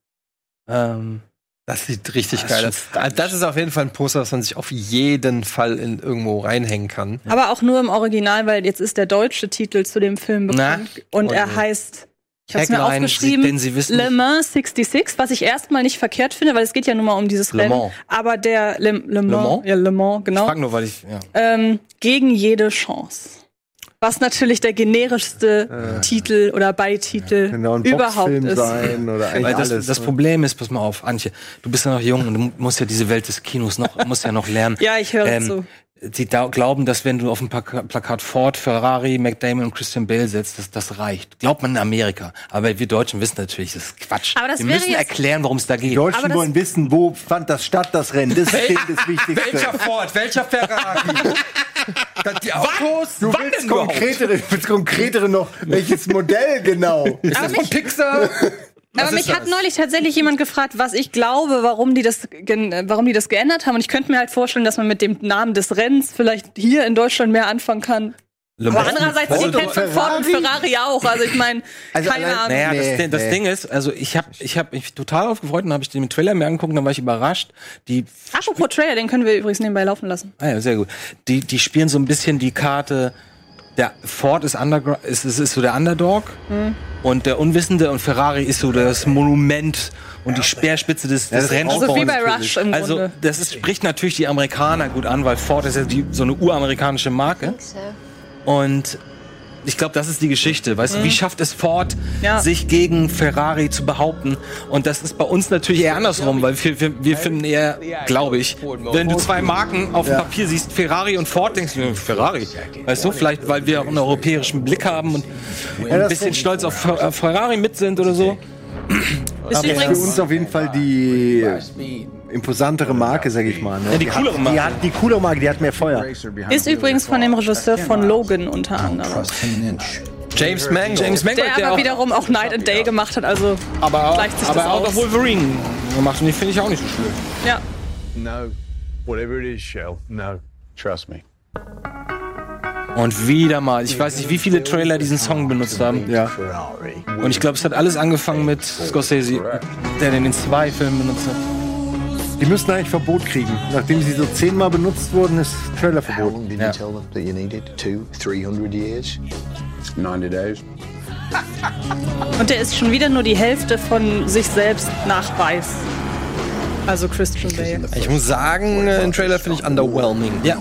Das sieht richtig geil aus. Das ist auf jeden Fall ein Poster, das man sich auf jeden Fall in irgendwo reinhängen kann. Aber auch nur im Original, weil jetzt ist der deutsche Titel zu dem Film bekannt. Und er heißt, ich hab's mir aufgeschrieben, Le Mans 66, was ich erstmal nicht verkehrt finde, weil es geht ja nun mal um dieses Rennen. Aber der Le Mans, genau. Ich frag nur, weil ich, gegen jede Chance. Was natürlich der generischste Titel oder Beititel überhaupt ist. Oder weil das Problem ist, pass mal auf, Antje, du bist ja noch jung und du musst ja diese Welt des Kinos noch lernen. Ja, ich höre so. Sie glauben, dass wenn du auf dem Plakat Ford, Ferrari, McDamon und Christian Bale setzt, dass das reicht. Glaubt man in Amerika. Aber wir Deutschen wissen natürlich, das ist Quatsch. Aber wir müssen erklären, worum es da geht. Die Deutschen wollen wissen, wo fand das statt, das Rennen. Das ist denen das Wichtigste. Welcher Ford, welcher Ferrari? Die Autos? Du willst konkretere noch. Welches Modell genau? Ist das von Pixar? Aber mich hat neulich tatsächlich jemand gefragt, was ich glaube, warum die das geändert haben. Und ich könnte mir halt vorstellen, dass man mit dem Namen des Rennens vielleicht hier in Deutschland mehr anfangen kann. Aber andererseits, die kennen von Ford und Ferrari auch. Also ich meine, keine Ahnung. Naja, das Ding ist, also ich hab mich total aufgefreut, dann habe ich den Trailer mir angeguckt, dann war ich überrascht. Apropos Trailer, den können wir übrigens nebenbei laufen lassen. Ah ja, sehr gut. Die spielen so ein bisschen die Karte. Der Ford ist so der Underdog und der Unwissende, und Ferrari ist so das Monument und die Speerspitze des Rennsports. Also wie bei Rush im Grunde. Also das spricht natürlich die Amerikaner gut an, weil Ford ist ja so eine uramerikanische Marke. Und ich glaube, das ist die Geschichte. Weißt du, wie schafft es Ford, sich gegen Ferrari zu behaupten? Und das ist bei uns natürlich eher andersrum, weil wir finden eher, glaube ich, wenn du zwei Marken auf dem Papier siehst, Ferrari und Ford, denkst du, Ferrari. Weißt du, vielleicht, weil wir auch einen europäischen Blick haben und ein bisschen stolz auf Ferrari mit sind oder so. Ist für uns auf jeden Fall die imposantere Marke, sag ich mal. Ne? Ja, die coolere Marke. Die coolere Marke, die hat mehr Feuer. Ist übrigens von dem Regisseur von Logan unter anderem. James Mangold. Der aber wiederum auch Night and Day gemacht hat, also gleicht sich das aus. Aber auch Wolverine gemacht, und die finde ich auch nicht so schlimm. Ja. No, whatever it is, Shell, no, trust me. Und wieder mal, ich weiß nicht, wie viele Trailer diesen Song benutzt haben. Ja. Und ich glaube, es hat alles angefangen mit Scorsese, der den in zwei Filmen benutzt hat. Die müssten eigentlich Verbot kriegen. Nachdem sie so 10-mal benutzt wurden, ist Trailer verboten. Ja. 200, 300 Jahre? 90 Days. Und der ist schon wieder nur die Hälfte von sich selbst nachweis. Also Christian Bale. Ich muss sagen, den Trailer finde ich underwhelming. Ja.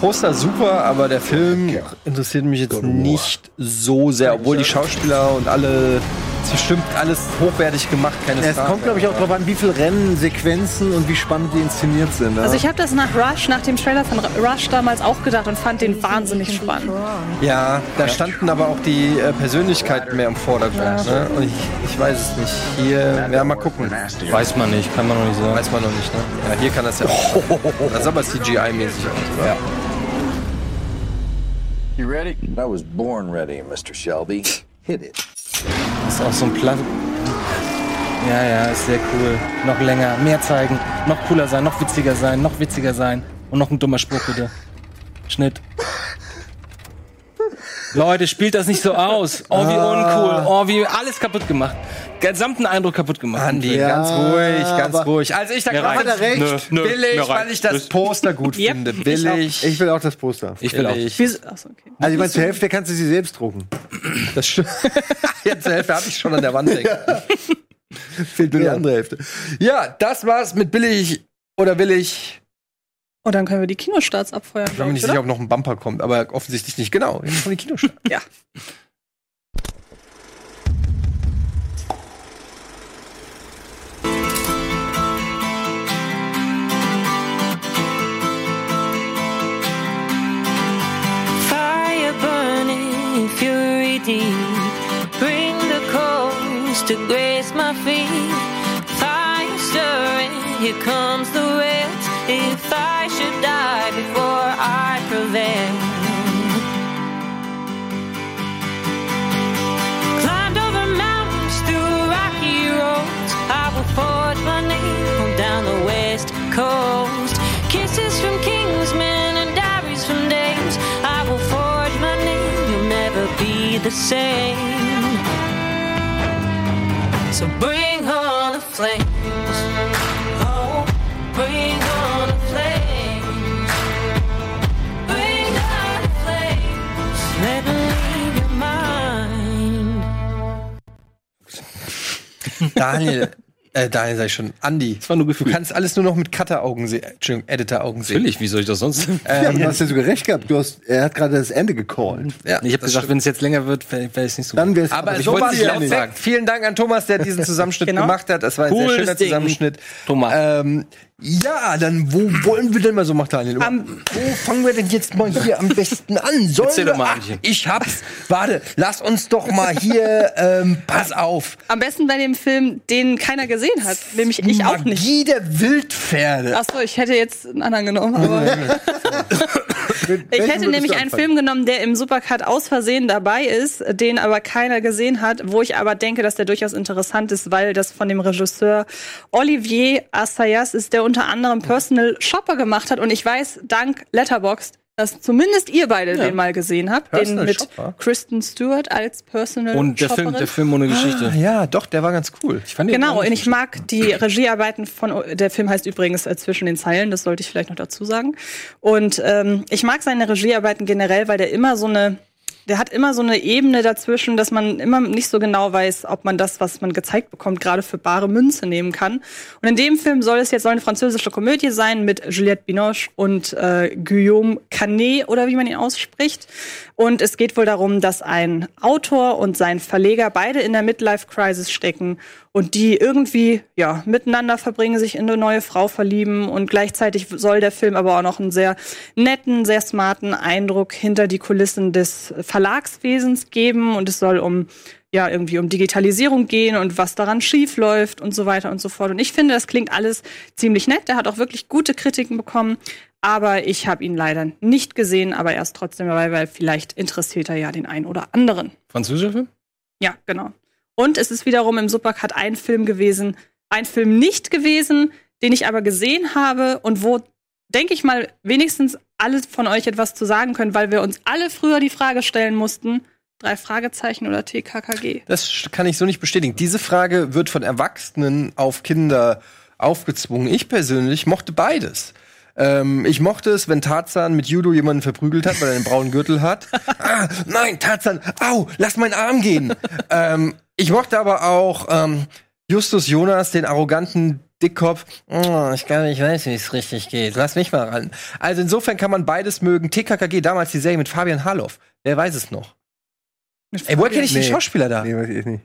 Poster super, aber der Film interessiert mich jetzt nicht so sehr, obwohl die Schauspieler und alle, es ist bestimmt alles hochwertig gemacht, keine Frage. Es kommt, glaube ich, auch drauf an, wie viele Rennen, Sequenzen und wie spannend die inszeniert sind. Ja? Also ich habe das nach dem Trailer von Rush damals auch gedacht und fand den wahnsinnig spannend. Ja, da standen aber auch die Persönlichkeiten mehr im Vordergrund. Ja. Ne? Und ich weiß es nicht. Hier, ja, mal gucken. Weiß man nicht, kann man noch nicht sagen. Weiß man noch nicht, ne? Ja, hier kann das ja auch. Das ist aber CGI-mäßig auch, oder? Ja. You ready? I was born ready, Mr. Shelby. Hit it. Ist auch so ein Plan. Ja, ist sehr cool. Noch länger, mehr zeigen, noch cooler sein, noch witziger sein und noch ein dummer Spruch, bitte. Schnitt. Leute, spielt das nicht so aus. Oh, wie uncool. Oh, wie alles kaputt gemacht. Gesamten Eindruck kaputt gemacht. Andi, ja, ganz ruhig. Also ich sage gerade recht, billig, weil ich das Poster gut finde. Billig. Ich will auch das Poster. Ich will auch. Achso, okay. Also ich meine, zur Hälfte kannst du sie selbst drucken. Das stimmt. Ja, zur Hälfte habe ich schon an der Wand hängen. Fehlt nur die andere Hälfte. Ja, das war's mit billig oder willig. Oh, dann können wir die Kinostarts abfeuern. Ich bin mir nicht sicher, ob noch ein Bumper kommt, aber offensichtlich nicht. Genau, jetzt von den Kinostarts. Ja. Fire burning, fury deep, bring the coast to grace my feet. Fire stirring, here comes the wind. If I should die before I prevail, climbed over mountains through rocky roads, I will forge my name down the west coast. Kisses from kingsmen and diaries from dames, I will forge my name, you'll never be the same. So bring on the flames, oh, bring on the flames, bring on the flames, let me leave your mind. Daniel sei schon, Andi, das war nur Gefühl. Du kannst alles nur noch mit Cutter-Augen sehen, Entschuldigung, Editor-Augen sehen. Natürlich, wie soll ich das sonst? Du hast ja sogar recht gehabt, er hat gerade das Ende gecallt. Ja, ich habe gesagt, wenn es jetzt länger wird, wäre es nicht so dann gut. Aber ich wollte es nicht laut sagen. Vielen Dank an Thomas, der diesen Zusammenschnitt gemacht hat. Das war ein sehr schöner Zusammenschnitt. Thomas. Ja, dann wo wollen wir denn mal so machen, Daniel? Wo fangen wir denn jetzt mal hier am besten an? Lass uns doch mal hier, pass auf. Am besten bei dem Film, den keiner gesehen hat, nämlich ich auch nicht. Magie der Wildpferde. Achso, ich hätte jetzt einen anderen genommen, aber ich hätte nämlich einen Film genommen, der im Supercut aus Versehen dabei ist, den aber keiner gesehen hat, wo ich aber denke, dass der durchaus interessant ist, weil das von dem Regisseur Olivier Assayas ist, der unter anderem Personal Shopper gemacht hat. Und ich weiß, dank Letterboxd, dass zumindest ihr beide den mal gesehen habt. Personal den mit Shopper. Kristen Stewart als Personal und der Shopperin. Und der Film ohne Geschichte. Ah, ja, doch, der war ganz cool. Ich fand den und ich mag die Regiearbeiten von... Der Film heißt übrigens Zwischen den Zeilen, das sollte ich vielleicht noch dazu sagen. Und ich mag seine Regiearbeiten generell, weil der immer so eine... Der hat immer so eine Ebene dazwischen, dass man immer nicht so genau weiß, ob man das, was man gezeigt bekommt, gerade für bare Münze nehmen kann. Und in dem Film soll eine französische Komödie sein mit Juliette Binoche und Guillaume Canet, oder wie man ihn ausspricht. Und es geht wohl darum, dass ein Autor und sein Verleger beide in der Midlife-Crisis stecken und die irgendwie miteinander verbringen, sich in eine neue Frau verlieben. Und gleichzeitig soll der Film aber auch noch einen sehr netten, sehr smarten Eindruck hinter die Kulissen des Verlagswesens geben. Und es soll um Digitalisierung gehen und was daran schief läuft und so weiter und so fort. Und ich finde, das klingt alles ziemlich nett. Der hat auch wirklich gute Kritiken bekommen. Aber ich habe ihn leider nicht gesehen, aber er ist trotzdem dabei, weil vielleicht interessiert er ja den einen oder anderen. Französischer Film? Ja, genau. Und es ist wiederum im Supercut ein Film nicht gewesen, den ich aber gesehen habe und wo, denke ich mal, wenigstens alle von euch etwas zu sagen können, weil wir uns alle früher die Frage stellen mussten, 3 Fragezeichen oder TKKG? Das kann ich so nicht bestätigen. Diese Frage wird von Erwachsenen auf Kinder aufgezwungen. Ich persönlich mochte beides. Ich mochte es, wenn Tarzan mit Judo jemanden verprügelt hat, weil er einen braunen Gürtel hat. Ah, nein, Tarzan, au, lass meinen Arm gehen. Ich mochte aber auch Justus Jonas, den arroganten Dickkopf. Oh, ich weiß, wie es richtig geht. Lass mich mal ran. Also insofern kann man beides mögen. TKKG, damals die Serie mit Fabian Harloff. Wer weiß es noch? Ey, woher kenne ich den Schauspieler da? Nee, weiß ich nicht.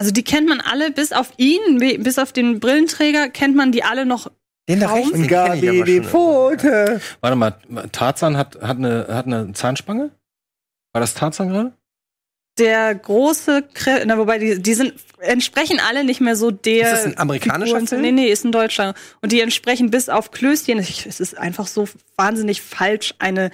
Also die kennt man alle, bis auf ihn, bis auf den Brillenträger, kennt man die alle noch. Den da rechts, den kenn ich aber die Pfote. Warte mal, Tarzan hat eine Zahnspange? War das Tarzan gerade? Der große, wobei die sind, entsprechen alle nicht mehr so der... Ist das ein amerikanischer Film? Nee, ist ein deutscher. Und die entsprechen bis auf Klößchen, es ist einfach so wahnsinnig falsch, eine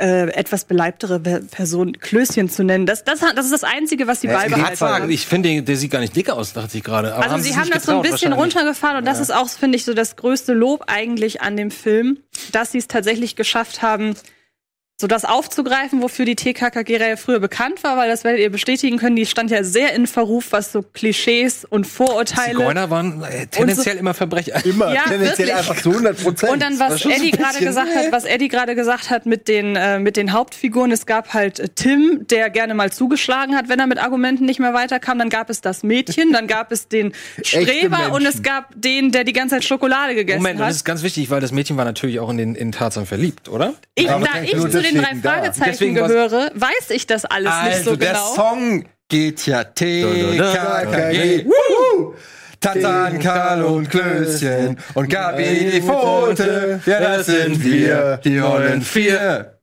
etwas beleibtere Person Klößchen zu nennen. Das ist das Einzige, was die beibehalten haben. Ich finde, der sieht gar nicht dick aus, dachte ich gerade. Also sie haben das so ein bisschen runtergefahren und das ist auch, finde ich, so das größte Lob eigentlich an dem Film, dass sie es tatsächlich geschafft haben, so das aufzugreifen, wofür die TKKG-Reihe früher bekannt war, weil das werdet ihr bestätigen können, die stand ja sehr in Verruf, was so Klischees und Vorurteile... Zigeuner waren tendenziell immer Verbrecher. Immer, ja, tendenziell wirklich. Einfach zu 100%. Und dann, was Eddie gerade gesagt hat, mit den Hauptfiguren, es gab halt Tim, der gerne mal zugeschlagen hat, wenn er mit Argumenten nicht mehr weiterkam, dann gab es das Mädchen, dann gab es den Streber und es gab den, der die ganze Zeit Schokolade gegessen hat. Moment, das ist ganz wichtig, weil das Mädchen war natürlich auch in Tarzan verliebt, oder? Den drei Fragezeichen gehöre, weiß ich das alles nicht so genau. Also der Song geht ja TKKG. Tatan, Karl und Klößchen und Gabi die Pfote. Ja, das sind wir, die Rollen 4.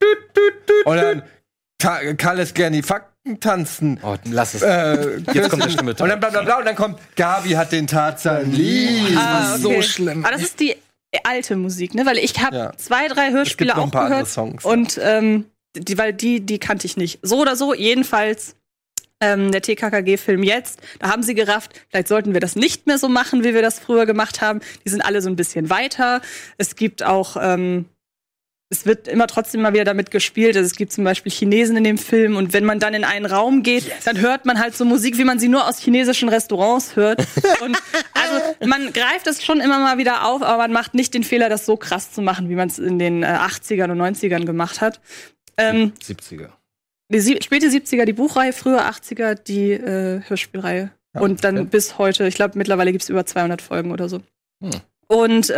Und dann Karl ist gerne die Fakten tanzen. Oh, lass es. Jetzt kommt der Stimme. Und dann bla bla bla und dann kommt Gabi hat den Tarzan lieb. Das ist so schlimm. Aber das ist die alte Musik, ne? Weil ich habe 2, 3 Hörspiele auch gehört Songs, und die kannte ich nicht. So oder so, jedenfalls der TKKG-Film jetzt, da haben sie gerafft, vielleicht sollten wir das nicht mehr so machen, wie wir das früher gemacht haben. Die sind alle so ein bisschen weiter. Es gibt auch es wird immer trotzdem mal wieder damit gespielt. Also es gibt zum Beispiel Chinesen in dem Film. Und wenn man dann in einen Raum geht, dann hört man halt so Musik, wie man sie nur aus chinesischen Restaurants hört. Und also man greift es schon immer mal wieder auf, aber man macht nicht den Fehler, das so krass zu machen, wie man es in den 80ern und 90ern gemacht hat. 70er. Späte 70er die Buchreihe, frühe 80er die Hörspielreihe. Ja, und dann bis heute, ich glaube mittlerweile gibt es über 200 Folgen oder so. Und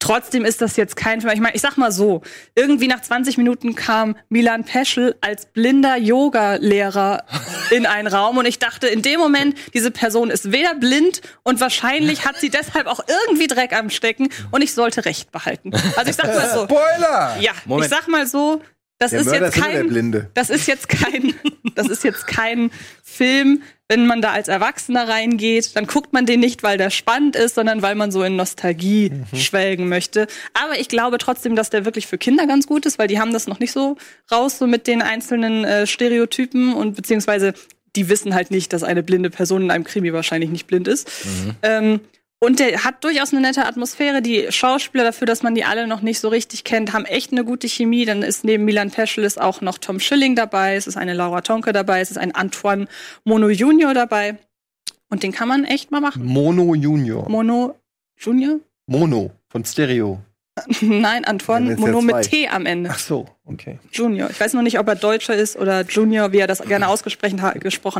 trotzdem ist das jetzt kein Film. Ich meine, ich sag mal so, irgendwie nach 20 Minuten kam Milan Peschel als blinder Yoga-Lehrer in einen Raum. Und ich dachte in dem Moment, diese Person ist weder blind und wahrscheinlich hat sie deshalb auch irgendwie Dreck am Stecken. Und ich sollte Recht behalten. Also ich sag mal so. Spoiler! Ja, Moment. Ich sag mal so, das ist jetzt kein Film, wenn man da als Erwachsener reingeht, dann guckt man den nicht, weil der spannend ist, sondern weil man so in Nostalgie schwelgen möchte. Aber ich glaube trotzdem, dass der wirklich für Kinder ganz gut ist, weil die haben das noch nicht so raus, so mit den einzelnen Stereotypen und beziehungsweise die wissen halt nicht, dass eine blinde Person in einem Krimi wahrscheinlich nicht blind ist. Und der hat durchaus eine nette Atmosphäre. Die Schauspieler dafür, dass man die alle noch nicht so richtig kennt, haben echt eine gute Chemie. Dann ist neben Milan Peschel ist auch noch Tom Schilling dabei, es ist eine Laura Tonke dabei, es ist ein Antoine Monot Junior dabei. Und den kann man echt mal machen. Monot Junior? Mono von Stereo. Nein, Antoine Monot mit T am Ende. Ach so, okay. Junior. Ich weiß noch nicht, ob er Deutscher ist oder Junior, wie er das gerne ausgesprochen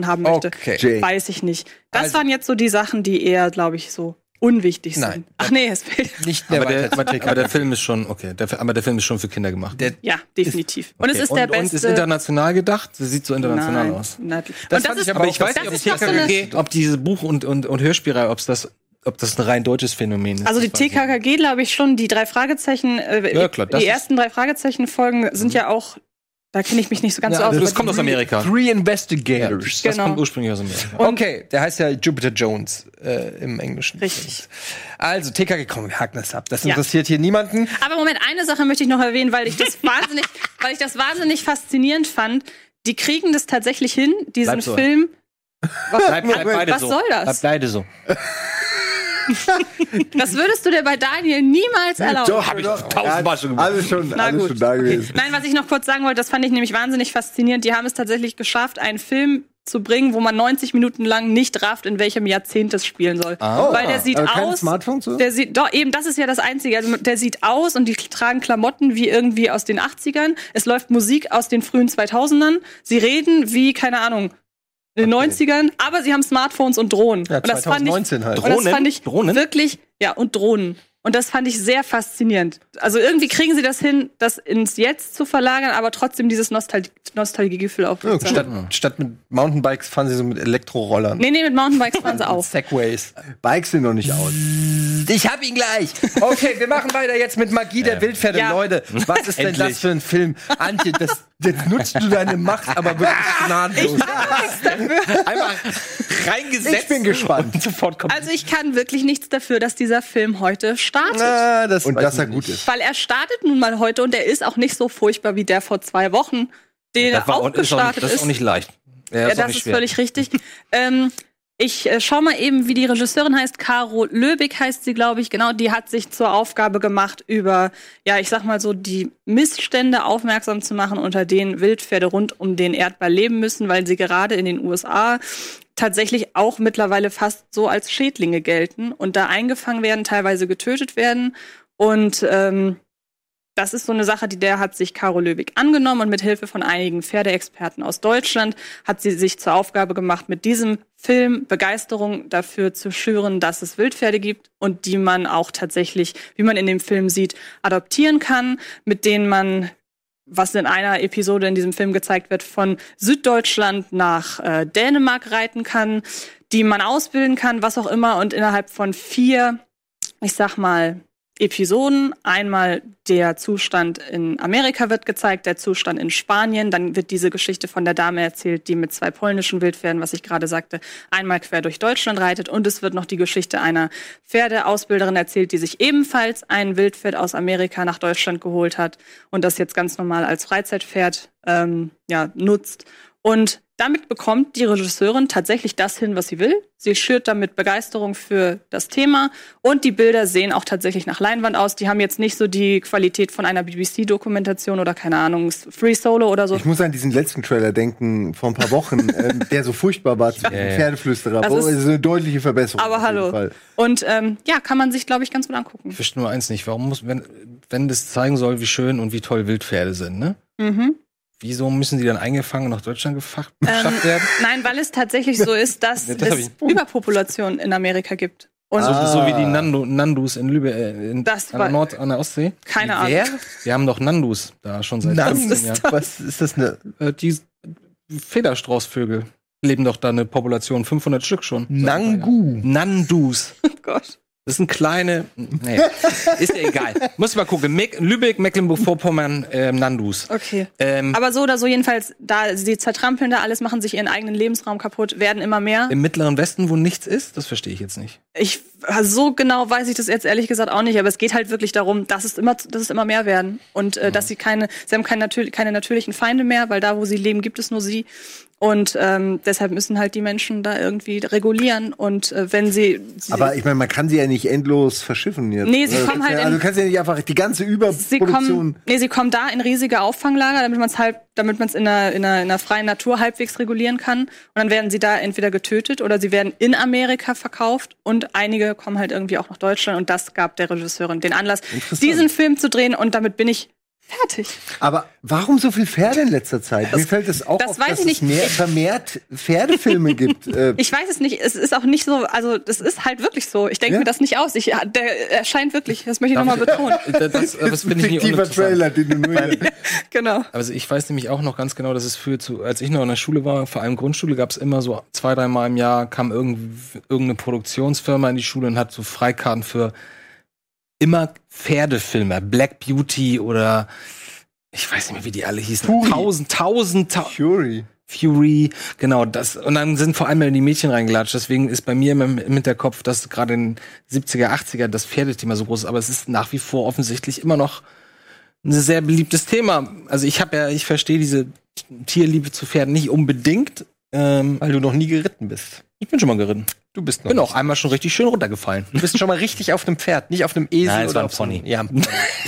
haben möchte. Okay. Weiß ich nicht. Das waren jetzt so die Sachen, die eher, glaube ich, so unwichtig sind. Nein. Ach nee, es fehlt nicht mehr. Aber der Film ist schon, okay. Aber der Film ist schon für Kinder gemacht. Ja, definitiv. Okay. Und es ist der beste. Und ist international gedacht? Sie sieht so international aus. Ich weiß nicht, ob diese Buch- und Hörspielreihe, ob das ein rein deutsches Phänomen ist. Also die TKKG, glaube ich schon, die 3 Fragezeichen, die ersten 3 Fragezeichen-Folgen sind ja auch. Da kenne ich mich nicht so ganz aus. Das kommt aus Amerika. 3 Investigators. Ja, das kommt ursprünglich aus Amerika. Okay, der heißt ja Jupiter Jones im Englischen. Richtig. Also, TKG, komm, wir haken das ab. Das interessiert hier niemanden. Aber Moment, eine Sache möchte ich noch erwähnen, weil ich das wahnsinnig faszinierend fand. Die kriegen das tatsächlich hin, diesen Film. Was soll das? Bleibt beide so. Das würdest du dir bei Daniel niemals erlauben. Doch, hab ich 1000 Mal schon gemacht. Alles schon da gewesen. Nein, was ich noch kurz sagen wollte, das fand ich nämlich wahnsinnig faszinierend. Die haben es tatsächlich geschafft, einen Film zu bringen, wo man 90 Minuten lang nicht rafft, in welchem Jahrzehnt das spielen soll. Weil der sieht aus. Smartphone zu? Der sieht, doch, eben, das ist ja das Einzige. Also, der sieht aus und die tragen Klamotten wie irgendwie aus den 80ern. Es läuft Musik aus den frühen 2000ern. Sie reden wie, keine Ahnung, in den 90ern, aber sie haben Smartphones und Drohnen. Ja, 2019 und das fand ich, halt. Drohnen? Und das fand ich wirklich, und Drohnen. Und das fand ich sehr faszinierend. Also irgendwie kriegen sie das hin, das ins Jetzt zu verlagern, aber trotzdem dieses Nostalgiegefühl aufzunehmen. Ja, statt mit Mountainbikes fahren sie so mit Elektrorollern. Nee, mit Mountainbikes fahren sie auch. Segways. Bikes sind noch nicht aus. Ich hab ihn gleich. Okay, wir machen weiter jetzt mit Magie der Wildpferde. Ja. Leute, was ist denn das für ein Film? Antje, jetzt nutzt du deine Macht, aber wirklich gnadenlos. Einmal reingesetzt. Ich bin gespannt. Sofort kommt. Also ich kann wirklich nichts dafür, dass dieser Film heute startet. Und dass er gut ist. Weil er startet nun mal heute und er ist auch nicht so furchtbar wie der vor 2 Wochen, den er auch gestartet ist. Das ist auch nicht leicht. Ja, das ist völlig richtig. Ich schau mal eben, wie die Regisseurin heißt. Caro Löbig heißt sie, glaube ich. Genau, die hat sich zur Aufgabe gemacht, über, ja, ich sag mal so, die Missstände aufmerksam zu machen, unter denen Wildpferde rund um den Erdball leben müssen, weil sie gerade in den USA tatsächlich auch mittlerweile fast so als Schädlinge gelten und da eingefangen werden, teilweise getötet werden. Und das ist so eine Sache, die der hat sich Caro Löbig angenommen, und mit Hilfe von einigen Pferdeexperten aus Deutschland hat sie sich zur Aufgabe gemacht, mit diesem Film Begeisterung dafür zu schüren, dass es Wildpferde gibt und die man auch tatsächlich, wie man in dem Film sieht, adoptieren kann, mit denen man, was in einer Episode in diesem Film gezeigt wird, von Süddeutschland nach Dänemark reiten kann, die man ausbilden kann, was auch immer, und innerhalb von 4, ich sag mal, Episoden. Einmal der Zustand in Amerika wird gezeigt, der Zustand in Spanien. Dann wird diese Geschichte von der Dame erzählt, die mit 2 polnischen Wildpferden, was ich gerade sagte, einmal quer durch Deutschland reitet. Und es wird noch die Geschichte einer Pferdeausbilderin erzählt, die sich ebenfalls ein Wildpferd aus Amerika nach Deutschland geholt hat und das jetzt ganz normal als Freizeitpferd nutzt. Und damit bekommt die Regisseurin tatsächlich das hin, was sie will. Sie schürt damit Begeisterung für das Thema. Und die Bilder sehen auch tatsächlich nach Leinwand aus. Die haben jetzt nicht so die Qualität von einer BBC-Dokumentation oder, keine Ahnung, Free Solo oder so. Ich muss an diesen letzten Trailer denken, vor ein paar Wochen, der so furchtbar war, zu Pferdeflüsterer. Das ist eine deutliche Verbesserung. Aber hallo. Fall. Und kann man sich, glaube ich, ganz gut angucken. Ich verstehe nur eins nicht. Warum muss, wenn das zeigen soll, wie schön und wie toll Wildpferde sind, ne? Mhm. Wieso müssen die dann eingefangen und nach Deutschland geschafft werden? Nein, weil es tatsächlich so ist, dass es Überpopulation in Amerika gibt. Und so wie die Nandus in Lübeck, an der Ostsee. Keine Ahnung. Wir haben doch Nandus da schon seit 15 Jahren. Was ist das? Die Federstraußvögel leben doch da, eine Population, 500 Stück schon. Nandus. Oh Gott. Das sind kleine. Nee, ist ja egal. Muss mal gucken. Lübeck, Mecklenburg-Vorpommern, Nandus. Okay. Aber so oder so jedenfalls, da sie zertrampeln da alles, machen sich ihren eigenen Lebensraum kaputt, werden immer mehr. Im Mittleren Westen, wo nichts ist, das verstehe ich jetzt nicht. So genau weiß ich das jetzt ehrlich gesagt auch nicht, aber es geht halt wirklich darum, dass es immer mehr werden und dass sie haben keine natürlichen Feinde mehr, weil da, wo sie leben, gibt es nur sie. Und deshalb müssen halt die Menschen da irgendwie regulieren. Und wenn sie aber ich meine, man kann sie ja nicht endlos verschiffen jetzt. Nee, sie kommen halt. Also du kannst ja nicht einfach die ganze Überproduktion. Sie kommen da in riesige Auffanglager, damit man es in einer freien Natur halbwegs regulieren kann. Und dann werden sie da entweder getötet oder sie werden in Amerika verkauft. Und einige kommen halt irgendwie auch nach Deutschland. Und das gab der Regisseurin den Anlass, diesen Film zu drehen. Und damit bin ich fertig. Aber warum so viel Pferde in letzter Zeit? Mir fällt es auch auf, dass es vermehrt Pferdefilme gibt. Ich weiß es nicht. Es ist auch nicht so, also das ist halt wirklich so. Ich denke mir das nicht aus. Der erscheint wirklich. Das möchte ich nochmal betonen. Das finde ich nicht uninteressant. Trailer, den du nur Genau. Also ich weiß nämlich auch noch ganz genau, dass es als ich noch in der Schule war, vor allem Grundschule, gab es immer so 2-3 Mal im Jahr, kam irgendeine Produktionsfirma in die Schule und hat so Freikarten für immer Pferdefilme, Black Beauty oder ich weiß nicht mehr, wie die alle hießen. Fury. Fury, genau das. Und dann sind vor allem die Mädchen reingelatscht. Deswegen ist bei mir im Hinterkopf, dass gerade in den 70er, 80er das Pferdethema so groß ist. Aber es ist nach wie vor offensichtlich immer noch ein sehr beliebtes Thema. Also ich verstehe diese Tierliebe zu Pferden nicht unbedingt. Weil du noch nie geritten bist. Ich bin schon mal geritten. Du bist noch. Bin auch einmal schon richtig schön runtergefallen. Du bist schon mal richtig auf einem Pferd, nicht auf einem Esel. Nein, oder auf Pony. Ja.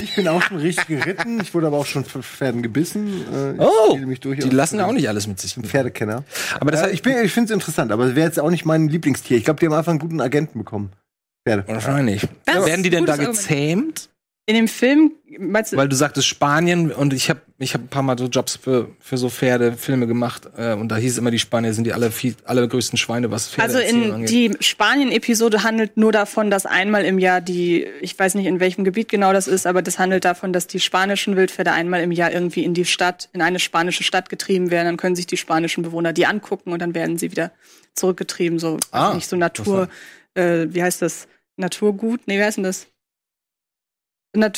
Ich bin auch schon richtig geritten. Ich wurde aber auch schon von Pferden gebissen. Die lassen ja auch nicht alles mit sich. Ein Pferdekenner. Aber das ich finde es interessant. Aber es wäre jetzt auch nicht mein Lieblingstier. Ich glaube, die haben einfach einen guten Agenten bekommen. Pferde. Wahrscheinlich. Werden die denn da gezähmt? In dem Film, meinst du? Weil du sagtest Spanien, und ich hab ein paar Mal so Jobs für so Pferdefilme gemacht, und da hieß immer, die Spanier sind die allergrößten Schweine, was Pferde angeht. Also die Spanien-Episode handelt nur davon, dass einmal im Jahr ich weiß nicht, in welchem Gebiet genau das ist, aber das handelt davon, dass die spanischen Wildpferde einmal im Jahr irgendwie in eine spanische Stadt getrieben werden. Dann können sich die spanischen Bewohner die angucken und dann werden sie wieder zurückgetrieben, so nicht so Natur, wie heißt das? Naturgut? Nee, wie heißt denn das?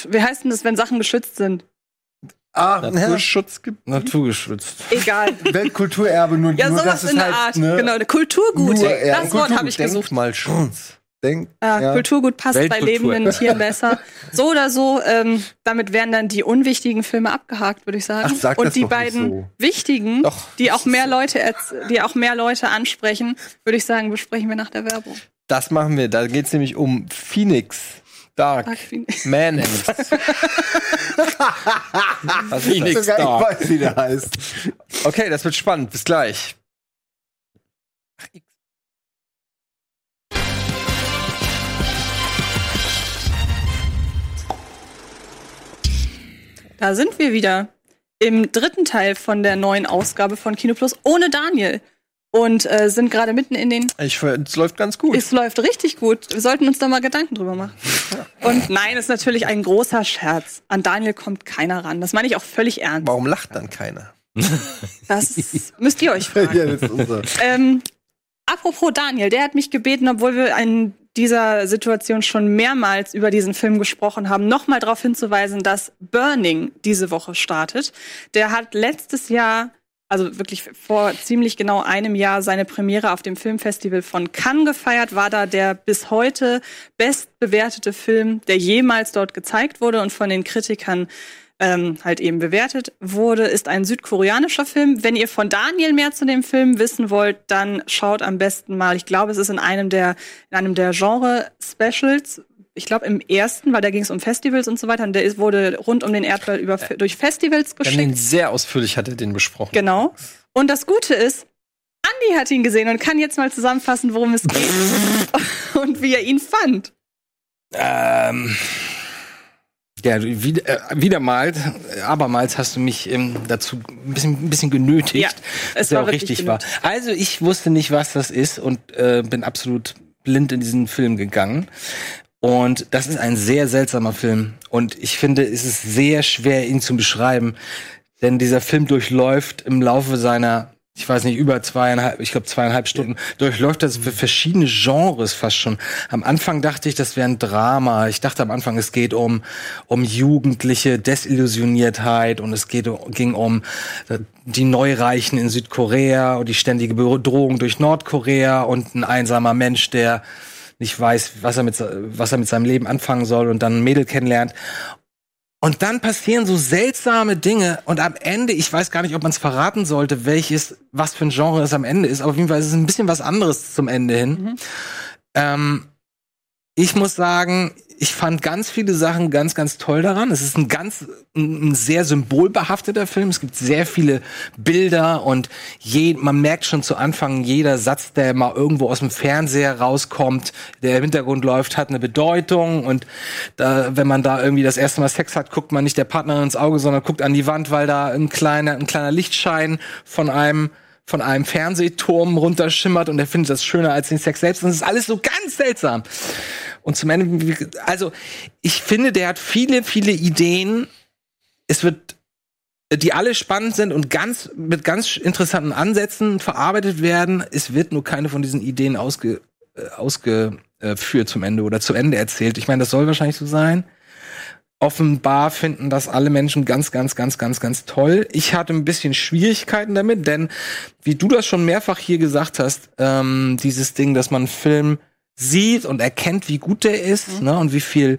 Wie heißt denn das, wenn Sachen geschützt sind? Naturgeschützt. Egal. Weltkulturerbe, nur sowas in der Art. Genau, Kulturgut. Das Wort habe ich gesucht. Denkmalschutz. denkt. Ja. Kulturgut passt Weltkultur. Bei lebenden Tieren besser. So oder so, damit wären dann die unwichtigen Filme abgehakt, würde ich sagen. Ach, sag und die beiden so. Wichtigen, doch. die auch mehr Leute ansprechen, würde ich sagen, besprechen wir nach der Werbung. Das machen wir. Da geht es nämlich um Phoenix. Dark Man Phoenix Dark. Ich weiß, wie der heißt. Okay, das wird spannend. Bis gleich. Da sind wir wieder. Im dritten Teil von der neuen Ausgabe von KinoPlus ohne Daniel. Und sind gerade mitten in den... Es läuft ganz gut. Es läuft richtig gut. Wir sollten uns da mal Gedanken drüber machen. Ja. Und nein, ist natürlich ein großer Scherz. An Daniel kommt keiner ran. Das meine ich auch völlig ernst. Warum lacht dann keiner? Das müsst ihr euch fragen. Ja, das ist unser. Apropos Daniel, der hat mich gebeten, obwohl wir in dieser Situation schon mehrmals über diesen Film gesprochen haben, noch mal darauf hinzuweisen, dass Burning diese Woche startet. Der hat letztes Jahr... also wirklich vor ziemlich genau einem Jahr seine Premiere auf dem Filmfestival von Cannes gefeiert, war da der bis heute bestbewertete Film, der jemals dort gezeigt wurde und von den Kritikern halt eben bewertet wurde, ist ein südkoreanischer Film. Wenn ihr von Daniel mehr zu dem Film wissen wollt, dann schaut am besten mal, ich glaube, es ist in einem der Genre-Specials, ich glaube, im ersten, weil da ging es um Festivals und so weiter. Und der wurde rund um den Erdball durch Festivals geschickt. Sehr ausführlich hat er den besprochen. Genau. Und das Gute ist, Andi hat ihn gesehen und kann jetzt mal zusammenfassen, worum es geht und wie er ihn fand. Ja, abermals hast du mich dazu ein bisschen genötigt, ja, es dass war er auch richtig war. Also ich wusste nicht, was das ist und bin absolut blind in diesen Film gegangen. Und das ist ein sehr seltsamer Film. Und ich finde, es ist sehr schwer, ihn zu beschreiben. Denn dieser Film durchläuft im Laufe seiner, ich weiß nicht, zweieinhalb Stunden, durchläuft das für verschiedene Genres fast schon. Am Anfang dachte ich, das wäre ein Drama. Ich dachte am Anfang, es geht um jugendliche Desillusioniertheit und es ging um die Neureichen in Südkorea und die ständige Bedrohung durch Nordkorea und ein einsamer Mensch, der nicht weiß, was er mit seinem Leben anfangen soll und dann ein Mädel kennenlernt. Und dann passieren so seltsame Dinge und am Ende, ich weiß gar nicht, ob man es verraten sollte, was für ein Genre es am Ende ist, aber auf jeden Fall ist es ein bisschen was anderes zum Ende hin. Mhm. Ich muss sagen, ich fand ganz viele Sachen ganz, ganz toll daran. Es ist ein sehr symbolbehafteter Film. Es gibt sehr viele Bilder und man merkt schon zu Anfang, jeder Satz, der mal irgendwo aus dem Fernseher rauskommt, der im Hintergrund läuft, hat eine Bedeutung. Und da, wenn man da irgendwie das erste Mal Sex hat, guckt man nicht der Partnerin ins Auge, sondern guckt an die Wand, weil da ein kleiner Lichtschein von einem Fernsehturm runterschimmert und er findet das schöner als den Sex selbst. Und es ist alles so ganz seltsam. Und zum Ende, also ich finde, der hat viele, viele Ideen, die alle spannend sind und mit ganz interessanten Ansätzen verarbeitet werden. Es wird nur keine von diesen Ideen ausgeführt zum Ende oder zu Ende erzählt. Ich meine, das soll wahrscheinlich so sein. Offenbar finden das alle Menschen ganz, ganz, ganz, ganz, ganz toll. Ich hatte ein bisschen Schwierigkeiten damit, denn wie du das schon mehrfach hier gesagt hast, dieses Ding, dass man einen Film sieht und erkennt, wie gut der ist, ne, und wie viel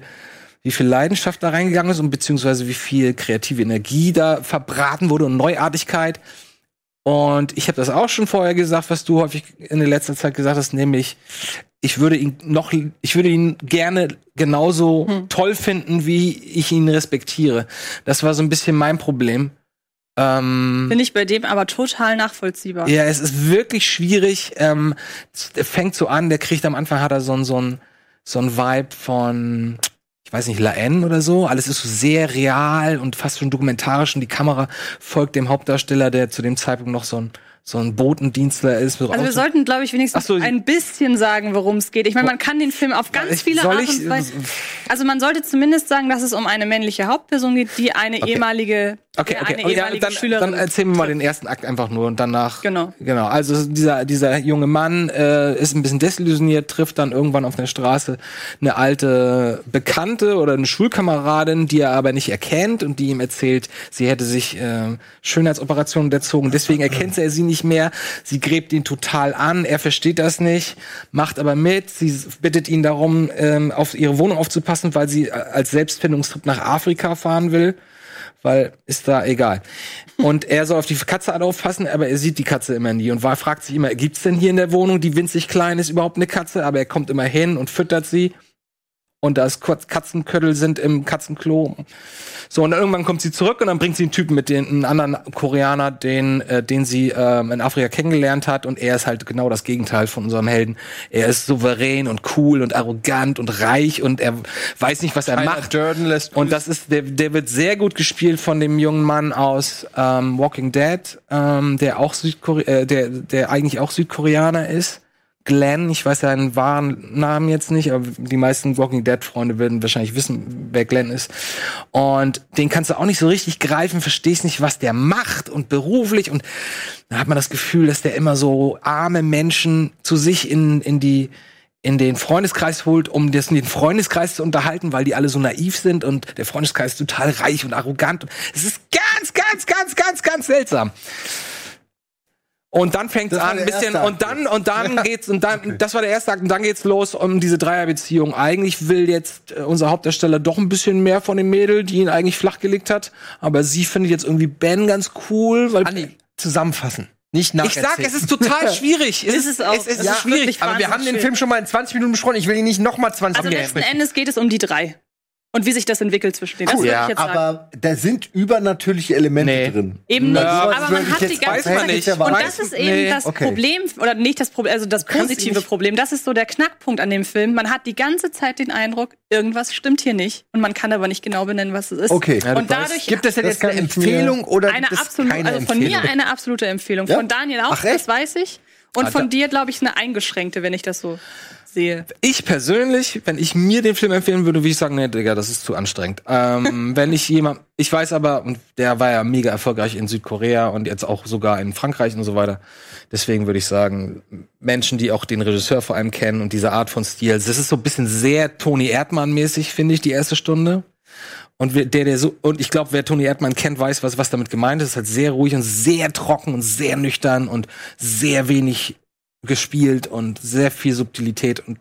Leidenschaft da reingegangen ist und beziehungsweise wie viel kreative Energie da verbraten wurde und Neuartigkeit. Und ich habe das auch schon vorher gesagt, was du häufig in der letzten Zeit gesagt hast, nämlich ich würde ihn gerne genauso toll finden, wie ich ihn respektiere. Das war so ein bisschen mein Problem. Bin ich bei dem aber total nachvollziehbar. Ja, es ist wirklich schwierig. Der fängt so an, am Anfang hat er so ein Vibe von, ich weiß nicht, La N oder so. Alles ist so sehr real und fast schon dokumentarisch und die Kamera folgt dem Hauptdarsteller, der zu dem Zeitpunkt noch so ein Botendienstler ist. Also wir sollten, glaube ich, wenigstens ein bisschen sagen, worum es geht. Ich meine, man kann den Film auf ganz viele Art und Weise... Also man sollte zumindest sagen, dass es um eine männliche Hauptperson geht, die eine ehemalige Schülerin... Dann erzählen wir mal den ersten Akt einfach nur und danach... Genau. Also dieser junge Mann ist ein bisschen desillusioniert, trifft dann irgendwann auf der Straße eine alte Bekannte oder eine Schulkameradin, die er aber nicht erkennt und die ihm erzählt, sie hätte sich Schönheitsoperationen unterzogen. Deswegen erkennt er sie nicht. nicht mehr. Sie gräbt ihn total an, er versteht das nicht, macht aber mit. Sie bittet ihn darum, auf ihre Wohnung aufzupassen, weil sie als Selbstfindungstrip nach Afrika fahren will. Weil, ist da egal. Und er soll auf die Katze aufpassen, aber er sieht die Katze immer nie und fragt sich immer, gibt's denn hier in der Wohnung, die winzig klein ist, überhaupt eine Katze? Aber er kommt immer hin und füttert sie. Und da ist Katzenköttel sind im Katzenklo. So, und dann irgendwann kommt sie zurück und dann bringt sie einen Typen mit einem anderen Koreaner, den sie in Afrika kennengelernt hat. Und er ist halt genau das Gegenteil von unserem Helden. Er ist souverän und cool und arrogant und reich und er weiß nicht, was er macht. Und das ist, der wird sehr gut gespielt von dem jungen Mann aus Walking Dead, der auch der eigentlich auch Südkoreaner ist. Glenn, ich weiß seinen wahren Namen jetzt nicht, aber die meisten Walking Dead-Freunde werden wahrscheinlich wissen, wer Glenn ist. Und den kannst du auch nicht so richtig greifen, verstehst nicht, was der macht und beruflich. Und da hat man das Gefühl, dass der immer so arme Menschen zu sich in den Freundeskreis holt, um den Freundeskreis zu unterhalten, weil die alle so naiv sind und der Freundeskreis ist total reich und arrogant. Es ist ganz, ganz, ganz, ganz, ganz seltsam. Und dann fängt's an, ein bisschen, und dann geht's, und dann, okay. Das war der erste Akt, und dann geht's los um diese Dreierbeziehung. Eigentlich will jetzt unser Hauptdarsteller doch ein bisschen mehr von dem Mädel, die ihn eigentlich flachgelegt hat, aber sie findet jetzt irgendwie Ben ganz cool, weil Andi, zusammenfassen. Nicht nacherzählen. Ich sag, es ist total schwierig. Es ist schwierig. Aber wir haben den Film schon mal in 20 Minuten besprochen, ich will ihn nicht nochmal 20 Minuten besprechen. Also letzten Endes geht es um die drei. Und wie sich das entwickelt zwischen den. Cool, ja. Ich jetzt sagen. Aber da sind übernatürliche Elemente drin. Eben nicht, aber man hat die ganze Zeit nicht. Und das ist eben das Problem, oder nicht das Problem, also das positive Problem. Das ist so der Knackpunkt an dem Film. Man hat die ganze Zeit den Eindruck, irgendwas stimmt hier nicht. Und man kann aber nicht genau benennen, was es ist. Okay. Ja, und dadurch gibt es denn jetzt eine Empfehlung oder eine absolute, also von mir eine absolute Empfehlung. Ja? Von Daniel auch, das weiß ich. Und von dir, glaube ich, eine eingeschränkte, wenn ich das so sehe. Ich persönlich, wenn ich mir den Film empfehlen würde, würde ich sagen, nee, Digga, das ist zu anstrengend. Wenn ich jemand, ich weiß aber, und der war ja mega erfolgreich in Südkorea und jetzt auch sogar in Frankreich und so weiter. Deswegen würde ich sagen, Menschen, die auch den Regisseur vor allem kennen und diese Art von Stil, das ist so ein bisschen sehr Toni Erdmann-mäßig, finde ich, die erste Stunde. Und ich glaube, wer Toni Erdmann kennt, weiß, was damit gemeint ist. Ist halt sehr ruhig und sehr trocken und sehr nüchtern und sehr wenig gespielt und sehr viel Subtilität und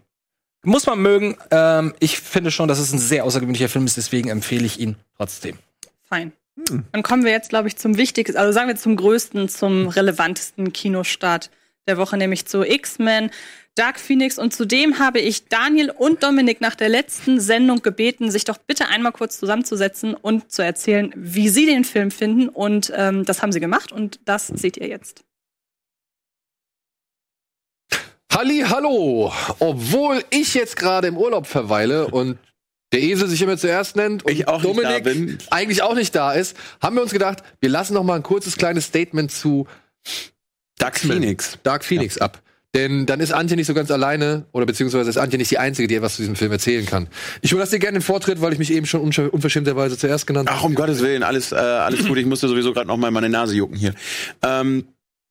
muss man mögen. Ich finde schon, dass es ein sehr außergewöhnlicher Film ist, deswegen empfehle ich ihn trotzdem. Fein. Dann kommen wir jetzt, glaube ich, zum wichtigsten, also sagen wir zum größten, zum relevantesten Kinostart der Woche, nämlich zu X-Men. Dark Phoenix. Und zudem habe ich Daniel und Dominik nach der letzten Sendung gebeten, sich doch bitte einmal kurz zusammenzusetzen und zu erzählen, wie sie den Film finden. Und das haben sie gemacht und das seht ihr jetzt. Hallihallo! Obwohl ich jetzt gerade im Urlaub verweile und der Esel sich immer zuerst nennt und ich auch Dominik eigentlich auch nicht da ist, haben wir uns gedacht, wir lassen noch mal ein kurzes kleines Statement zu Dark Phoenix ab. Denn dann ist Antje nicht so ganz alleine, oder beziehungsweise ist Antje nicht die Einzige, die etwas zu diesem Film erzählen kann. Ich überlasse dir gerne den Vortritt, weil ich mich eben schon unverschämterweise zuerst genannt habe. Ach, um Gottes Willen, alles gut. Ich musste sowieso gerade noch mal meine Nase jucken hier.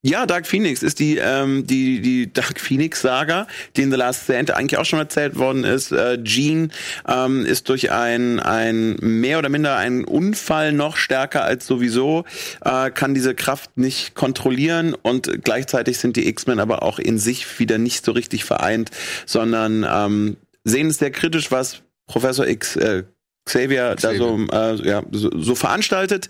Ja, Dark Phoenix ist die Dark Phoenix-Saga, die in The Last Stand eigentlich auch schon erzählt worden ist. Jean ist durch ein mehr oder minder einen Unfall noch stärker als sowieso, kann diese Kraft nicht kontrollieren und gleichzeitig sind die X-Men aber auch in sich wieder nicht so richtig vereint, sondern sehen es sehr kritisch, was Professor Xavier. So veranstaltet,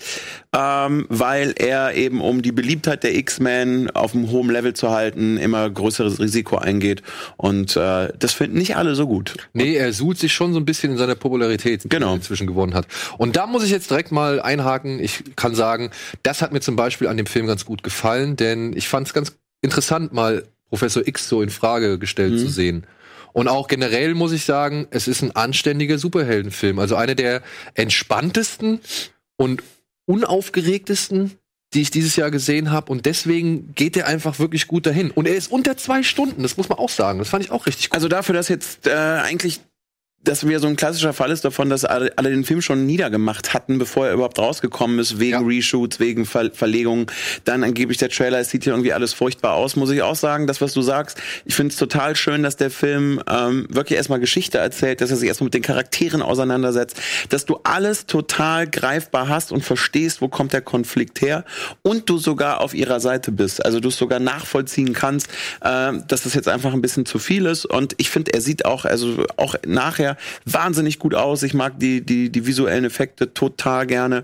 weil er eben, um die Beliebtheit der X-Men auf einem hohen Level zu halten, immer größeres Risiko eingeht. Und das finden nicht alle so gut. Nee, er suhlt sich schon so ein bisschen in seiner Popularität, die er inzwischen gewonnen hat. Und da muss ich jetzt direkt mal einhaken. Ich kann sagen, das hat mir zum Beispiel an dem Film ganz gut gefallen, denn ich fand es ganz interessant, mal Professor X so in Frage gestellt zu sehen. Und auch generell muss ich sagen, es ist ein anständiger Superheldenfilm. Also einer der entspanntesten und unaufgeregtesten, die ich dieses Jahr gesehen habe. Und deswegen geht er einfach wirklich gut dahin. Und er ist unter 2 Stunden, das muss man auch sagen. Das fand ich auch richtig gut. Also dafür, dass jetzt eigentlich das wäre so ein klassischer Fall ist davon, dass alle den Film schon niedergemacht hatten, bevor er überhaupt rausgekommen ist, wegen Reshoots, wegen Verlegungen. Dann angeblich der Trailer, es sieht hier irgendwie alles furchtbar aus. Muss ich auch sagen, das, was du sagst, ich finde es total schön, dass der Film wirklich erstmal Geschichte erzählt, dass er sich erstmal mit den Charakteren auseinandersetzt, dass du alles total greifbar hast und verstehst, wo kommt der Konflikt her und du sogar auf ihrer Seite bist. Also du es sogar nachvollziehen kannst, dass das jetzt einfach ein bisschen zu viel ist. Und ich finde, er sieht auch, also auch nachher wahnsinnig gut aus. Ich mag die visuellen Effekte total gerne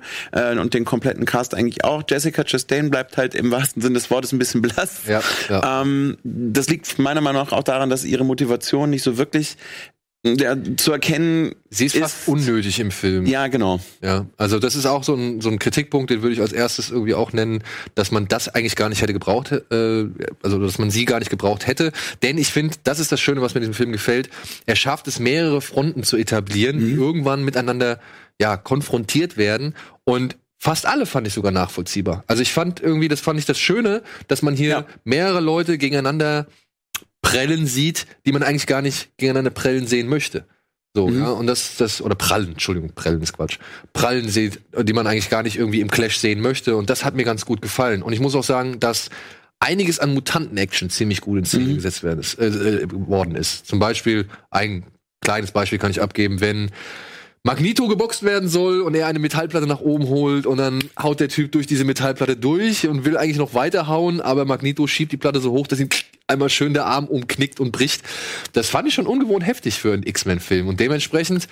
und den kompletten Cast eigentlich auch. Jessica Chastain bleibt halt im wahrsten Sinne des Wortes ein bisschen blass. Ja. Das liegt meiner Meinung nach auch daran, dass ihre Motivation nicht so wirklich zu erkennen. Sie ist fast unnötig im Film. Ja, genau. Ja, also das ist auch so ein Kritikpunkt, den würde ich als erstes irgendwie auch nennen, dass man das eigentlich gar nicht hätte gebraucht, also dass man sie gar nicht gebraucht hätte. Denn ich finde, das ist das Schöne, was mir in diesem Film gefällt. Er schafft es, mehrere Fronten zu etablieren, die irgendwann miteinander konfrontiert werden. Und fast alle fand ich sogar nachvollziehbar. Also ich fand irgendwie, das fand ich das Schöne, dass man hier mehrere Leute gegeneinander prellen sieht, die man eigentlich gar nicht gegeneinander prellen sehen möchte. So, und oder prallen, Entschuldigung, prellen ist Quatsch. Prallen sieht, die man eigentlich gar nicht irgendwie im Clash sehen möchte. Und das hat mir ganz gut gefallen. Und ich muss auch sagen, dass einiges an Mutanten-Action ziemlich gut in Szene gesetzt worden ist. Zum Beispiel, ein kleines Beispiel kann ich abgeben, wenn Magneto geboxt werden soll und er eine Metallplatte nach oben holt und dann haut der Typ durch diese Metallplatte durch und will eigentlich noch weiterhauen, aber Magneto schiebt die Platte so hoch, dass ihn einmal schön der Arm umknickt und bricht. Das fand ich schon ungewohnt heftig für einen X-Men-Film und dementsprechend,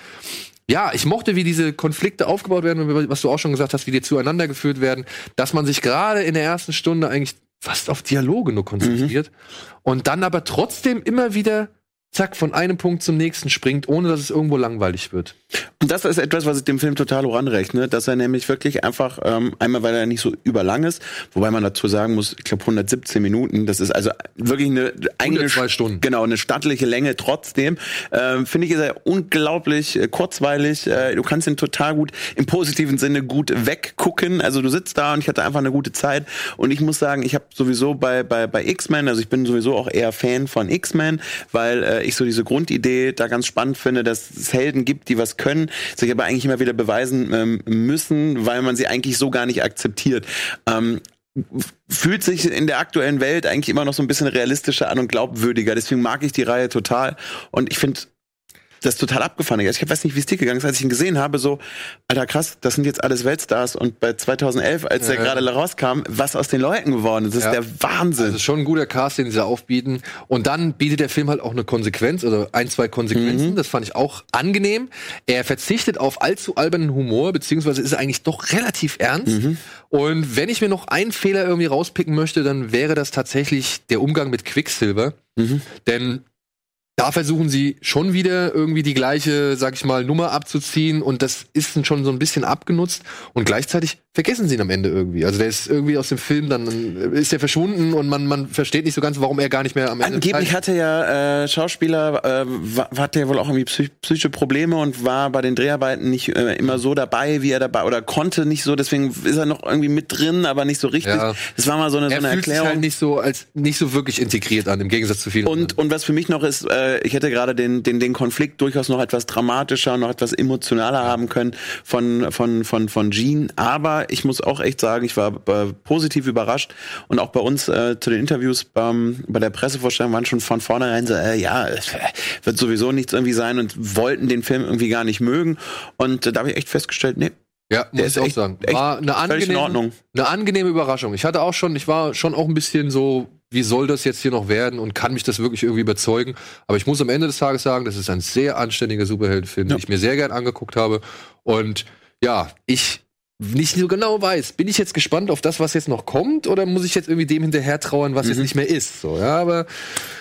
ich mochte, wie diese Konflikte aufgebaut werden, was du auch schon gesagt hast, wie die zueinander geführt werden, dass man sich gerade in der ersten Stunde eigentlich fast auf Dialoge nur konzentriert und dann aber trotzdem immer wieder zack, von einem Punkt zum nächsten springt, ohne dass es irgendwo langweilig wird. Und das ist etwas, was ich dem Film total hoch anrechne, dass er nämlich wirklich einfach, einmal, weil er nicht so überlang ist, wobei man dazu sagen muss, ich glaube 117 Minuten, das ist also wirklich eine 2 Stunden. Genau, eine stattliche Länge trotzdem. Finde ich, ist er unglaublich kurzweilig. Du kannst ihn total gut, im positiven Sinne, gut weggucken. Also du sitzt da und ich hatte einfach eine gute Zeit. Und ich muss sagen, ich habe sowieso bei X-Men, also ich bin sowieso auch eher Fan von X-Men, weil ich so diese Grundidee da ganz spannend finde, dass es Helden gibt, die was können, sich aber eigentlich immer wieder beweisen müssen, weil man sie eigentlich so gar nicht akzeptiert. Fühlt sich in der aktuellen Welt eigentlich immer noch so ein bisschen realistischer an und glaubwürdiger. Deswegen mag ich die Reihe total. Und ich finde das total abgefahren. Ich weiß nicht, wie es dir gegangen ist, als ich ihn gesehen habe, so, alter krass, das sind jetzt alles Weltstars. Und bei 2011, als der gerade rauskam, was aus den Leuten geworden ist. Das ist der Wahnsinn. Das ist schon ein guter Cast, den sie da aufbieten. Und dann bietet der Film halt auch eine Konsequenz, also 1, 2 Konsequenzen. Das fand ich auch angenehm. Er verzichtet auf allzu albernen Humor, beziehungsweise ist er eigentlich doch relativ ernst. Und wenn ich mir noch einen Fehler irgendwie rauspicken möchte, dann wäre das tatsächlich der Umgang mit Quicksilver. Denn da versuchen sie schon wieder irgendwie die gleiche, sag ich mal, Nummer abzuziehen und das ist schon so ein bisschen abgenutzt und gleichzeitig vergessen sie ihn am Ende irgendwie. Also der ist irgendwie aus dem Film, dann ist er verschwunden und man versteht nicht so ganz, warum er gar nicht mehr am Ende. Angeblich hatte Schauspieler, hatte ja wohl auch irgendwie psychische Probleme und war bei den Dreharbeiten nicht immer so dabei, wie er dabei, oder konnte nicht so, deswegen ist er noch irgendwie mit drin, aber nicht so richtig. Ja. Das war mal so eine Erklärung. Er fühlt sich halt nicht so wirklich integriert an, im Gegensatz zu vielen anderen. Und was für mich noch ist, ich hätte gerade den Konflikt durchaus noch etwas dramatischer, noch etwas emotionaler haben können von Gene, aber ich muss auch echt sagen, ich war positiv überrascht und auch bei uns zu den Interviews bei der Pressevorstellung waren schon von vornherein so, wird sowieso nichts irgendwie sein und wollten den Film irgendwie gar nicht mögen und da habe ich echt festgestellt, nee. Ja, muss ich auch sagen. War eine angenehme Überraschung. Ich war schon auch ein bisschen so, wie soll das jetzt hier noch werden und kann mich das wirklich irgendwie überzeugen? Aber ich muss am Ende des Tages sagen, das ist ein sehr anständiger Superheldenfilm, den ich mir sehr gern angeguckt habe und ich nicht so genau weiß, bin ich jetzt gespannt auf das, was jetzt noch kommt, oder muss ich jetzt irgendwie dem hinterher trauern, was jetzt nicht mehr ist? So, aber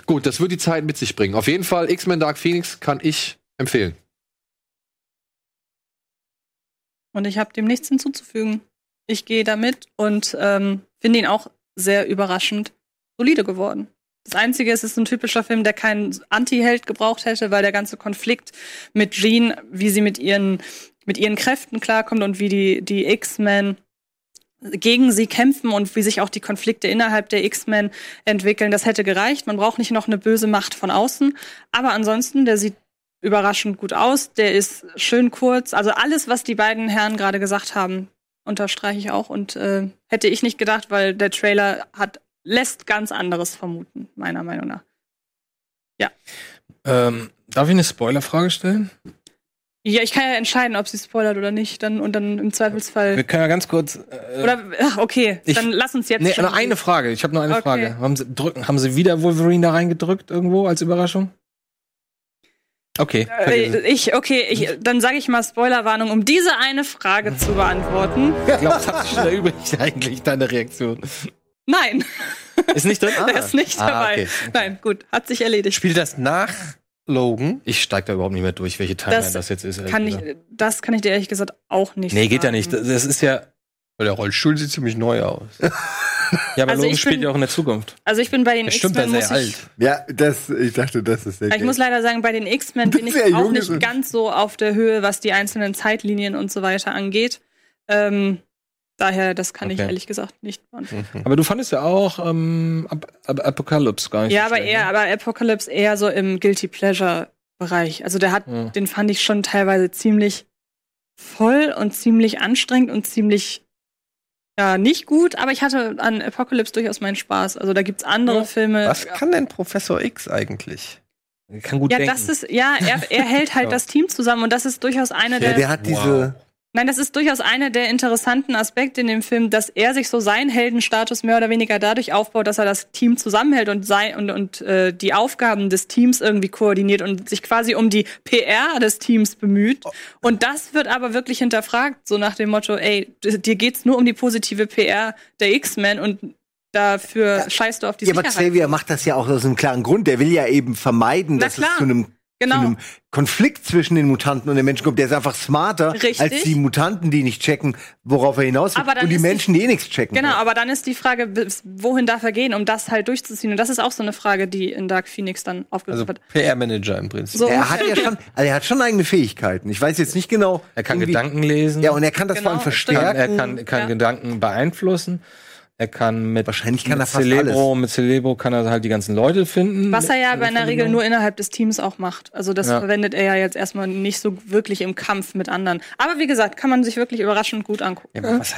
gut, das wird die Zeit mit sich bringen. Auf jeden Fall, X-Men Dark Phoenix kann ich empfehlen. Und ich habe dem nichts hinzuzufügen. Ich gehe damit und finde ihn auch sehr überraschend solide geworden. Das Einzige ist, es ist ein typischer Film, der keinen Anti-Held gebraucht hätte, weil der ganze Konflikt mit Jean, wie sie mit ihren Kräften klarkommt und wie die X-Men gegen sie kämpfen und wie sich auch die Konflikte innerhalb der X-Men entwickeln, das hätte gereicht. Man braucht nicht noch eine böse Macht von außen. Aber ansonsten, der sieht überraschend gut aus. Der ist schön kurz. Also alles, was die beiden Herren gerade gesagt haben, unterstreiche ich auch. Und hätte ich nicht gedacht, weil der Trailer lässt ganz anderes vermuten, meiner Meinung nach. Ja. Darf ich eine Spoilerfrage stellen? Ja, ich kann ja entscheiden, ob sie spoilert oder nicht. Dann im Zweifelsfall. Wir können ja ganz kurz. Dann lass uns jetzt. Eine Frage. Ich habe nur eine Frage. Haben Sie wieder Wolverine da reingedrückt irgendwo als Überraschung? Okay. Dann sage ich mal Spoilerwarnung, um diese eine Frage zu beantworten. Ich glaube, das hat sich schon erübrigt eigentlich, deine Reaktion. Nein. Ist nicht drin? Der ist nicht dabei. Okay. Nein, gut, hat sich erledigt. Spielt das nach Logan? Ich steige da überhaupt nicht mehr durch, welche Timeline das jetzt ist. Das kann ich dir ehrlich gesagt auch nicht sagen. Nee, geht ja nicht. Das ist ja. Der Rollstuhl sieht ziemlich neu aus. Ja, aber also Logan spielt ja auch in der Zukunft. Also ich bin bei den X-Men alt. Ja, ich dachte, das ist sehr geil. Ich muss leider sagen, bei den X-Men bin ich auch nicht ganz so auf der Höhe, was die einzelnen Zeitlinien und so weiter angeht. Daher, das kann ich ehrlich gesagt nicht beantworten. Mhm. Aber du fandest ja auch Apocalypse gar nicht. Ja, aber Apocalypse eher so im Guilty Pleasure-Bereich. Also den fand ich schon teilweise ziemlich voll und ziemlich anstrengend und ziemlich nicht gut, aber ich hatte an Apocalypse durchaus meinen Spaß. Also da gibt's andere Filme. Was kann denn Professor X eigentlich? Er kann gut denken. Er hält halt das Team zusammen und das ist durchaus eine der. Der hat diese. Nein, das ist durchaus einer der interessanten Aspekte in dem Film, dass er sich so seinen Heldenstatus mehr oder weniger dadurch aufbaut, dass er das Team zusammenhält und die Aufgaben des Teams irgendwie koordiniert und sich quasi um die PR des Teams bemüht. Und das wird aber wirklich hinterfragt, so nach dem Motto, ey, dir geht's nur um die positive PR der X-Men und dafür scheißt du auf die Sicherheit. Ja, aber Xavier macht das ja auch aus einem klaren Grund. Der will ja eben vermeiden, dass es zu einem Konflikt zwischen den Mutanten und den Menschen kommt. Der ist einfach smarter als die Mutanten, die nicht checken, worauf er hinaus will. Und die Menschen, die eh nichts checken. Genau, aber dann ist die Frage, wohin darf er gehen, um das halt durchzuziehen. Und das ist auch so eine Frage, die in Dark Phoenix dann aufgegriffen wird. Also PR-Manager im Prinzip. So. Er hat schon eigene Fähigkeiten. Ich weiß jetzt nicht genau. Er kann Gedanken lesen. Ja, und er kann das vor allem verstärken. Er kann Gedanken beeinflussen. Er kann mit Celebro kann er halt die ganzen Leute finden. Was er ja bei einer Regel nur innerhalb des Teams auch macht. Also das verwendet er ja jetzt erstmal nicht so wirklich im Kampf mit anderen. Aber wie gesagt, kann man sich wirklich überraschend gut angucken. Ja, aber was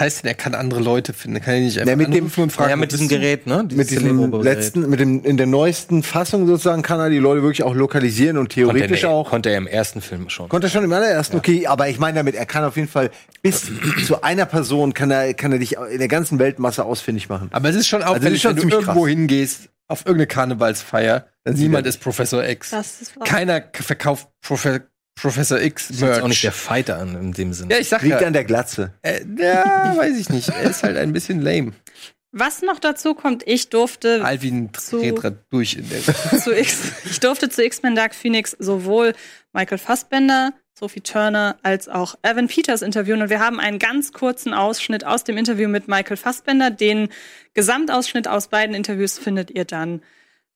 heißt denn, er kann andere Leute finden? Er kann ja nicht einfach anrufen und fragen. Ja, mit diesem Gerät, ne? Mit diesem letzten, in der neuesten Fassung sozusagen kann er die Leute wirklich auch lokalisieren und theoretisch auch. Konnte er im ersten Film schon. Konnte er schon im allerersten, okay. Aber ich meine damit, er kann auf jeden Fall bis zu einer Person kann er dich in der ganzen Weltmasse ausfindig machen. Aber es ist schon auch, wenn du irgendwo hingehst, auf irgendeine Karnevalsfeier, niemand ist Professor X. Keiner verkauft Professor X. Merch. Das ist auch nicht der Fighter in dem Sinne. Ja, ich sag liegt an der Glatze. Weiß ich nicht. Er ist halt ein bisschen lame. Was noch dazu kommt, ich durfte Alvin durch in der zu X-Men Dark Phoenix sowohl Michael Fassbender, Sophie Turner als auch Evan Peters interviewen. Und wir haben einen ganz kurzen Ausschnitt aus dem Interview mit Michael Fassbender. Den Gesamtausschnitt aus beiden Interviews findet ihr dann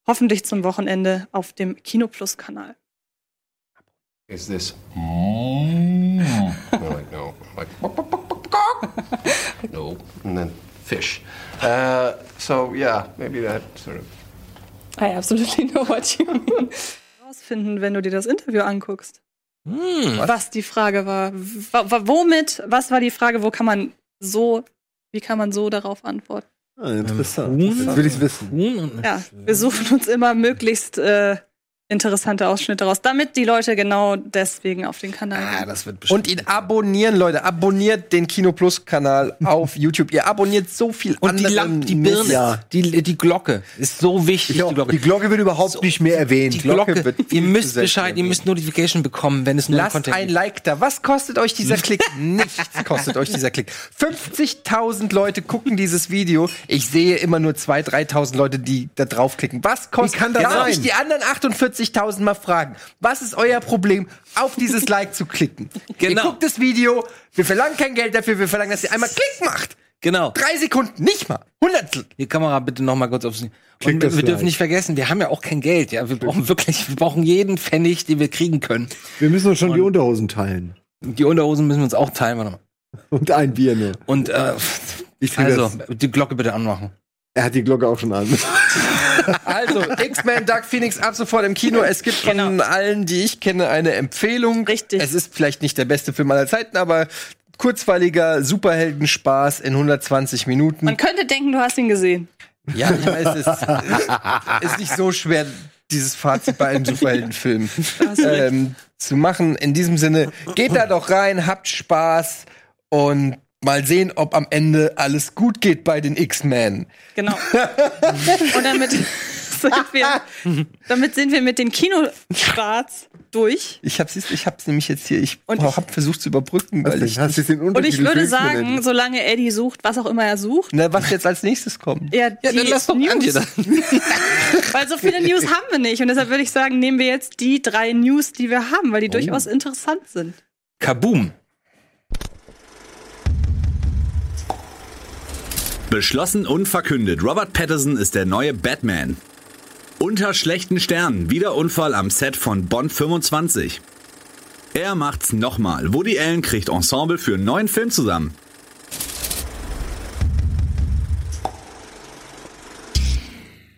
hoffentlich zum Wochenende auf dem Kinoplus-Kanal. Is this? We're like, no. We're like, no. And then fish. Maybe that sort of. I absolutely know what you mean. Rausfinden, wenn du dir das Interview anguckst. Was die Frage war. Was war die Frage, wie kann man so darauf antworten? Ah, interessant. Das will ich wissen. Ja, wir suchen uns immer möglichst interessante Ausschnitte raus, damit die Leute genau deswegen auf den Kanal gehen. Das wird bestimmt. Und ihn abonnieren, Leute. Abonniert den Kino-Plus-Kanal auf YouTube. Ihr abonniert so viel und die Birne, die Glocke ist so wichtig. Die Glocke wird überhaupt nicht mehr erwähnt. Ihr müsst Bescheid, ihr müsst Notification bekommen, wenn es nur Content gibt. Lasst ein Like da. Was kostet euch dieser Klick? Nichts kostet euch dieser Klick. 50.000 Leute gucken dieses Video. Ich sehe immer nur 2.000, 3.000 Leute, die da draufklicken. Was kostet das? Darf ich die anderen 48.000 Mal fragen. Was ist euer Problem, auf dieses Like zu klicken? Genau. Ihr guckt das Video, wir verlangen kein Geld dafür, wir verlangen, dass ihr einmal Klick macht. Genau. 3 Sekunden, nicht mal. 100. Die Kamera bitte noch mal kurz aufs. Und wir dürfen nicht vergessen, wir haben ja auch kein Geld. Ja, wir brauchen jeden Pfennig, den wir kriegen können. Wir müssen uns schon die Unterhosen teilen. Die Unterhosen müssen wir uns auch teilen. Warte mal. Und ein Bier, ne? Und die Glocke bitte anmachen. Er hat die Glocke auch schon an. Also, X-Men, Dark Phoenix ab sofort im Kino. Es gibt von allen, die ich kenne, eine Empfehlung. Richtig. Es ist vielleicht nicht der beste Film aller Zeiten, aber kurzweiliger Superheldenspaß in 120 Minuten. Man könnte denken, du hast ihn gesehen. Ja, ich weiß, es ist nicht so schwer, dieses Fazit bei einem Superheldenfilm zu machen. In diesem Sinne, geht da doch rein, habt Spaß und mal sehen, ob am Ende alles gut geht bei den X-Men. Genau. Und damit sind wir mit den Kinostarts durch. Ich hab's nämlich jetzt hier. Ich hab versucht zu überbrücken, weil ich den und ich würde sagen, solange Eddie sucht, was auch immer er sucht. Na, was jetzt als nächstes kommt? Ja dann lass doch News. Weil so viele News haben wir nicht und deshalb würde ich sagen, nehmen wir jetzt die 3 News, die wir haben, weil die durchaus interessant sind. Kaboom. Beschlossen und verkündet, Robert Pattinson ist der neue Batman. Unter schlechten Sternen, wieder Unfall am Set von Bond 25. Er macht's nochmal. Woody Allen kriegt Ensemble für 9 Film zusammen.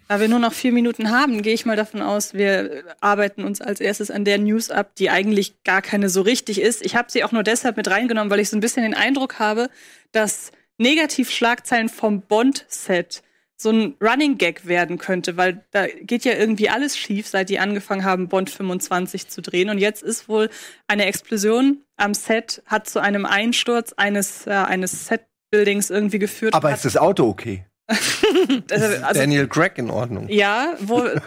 Da wir nur noch 4 Minuten haben, gehe ich mal davon aus, wir arbeiten uns als erstes an der News ab, die eigentlich gar keine so richtig ist. Ich habe sie auch nur deshalb mit reingenommen, weil ich so ein bisschen den Eindruck habe, dass Negativschlagzeilen vom Bond-Set so ein Running Gag werden könnte, weil da geht ja irgendwie alles schief, seit die angefangen haben, Bond 25 zu drehen. Und jetzt ist wohl eine Explosion am Set, hat zu einem Einsturz eines Set-Buildings irgendwie geführt. Aber ist das Auto okay? Also, Daniel Craig in Ordnung. Ja,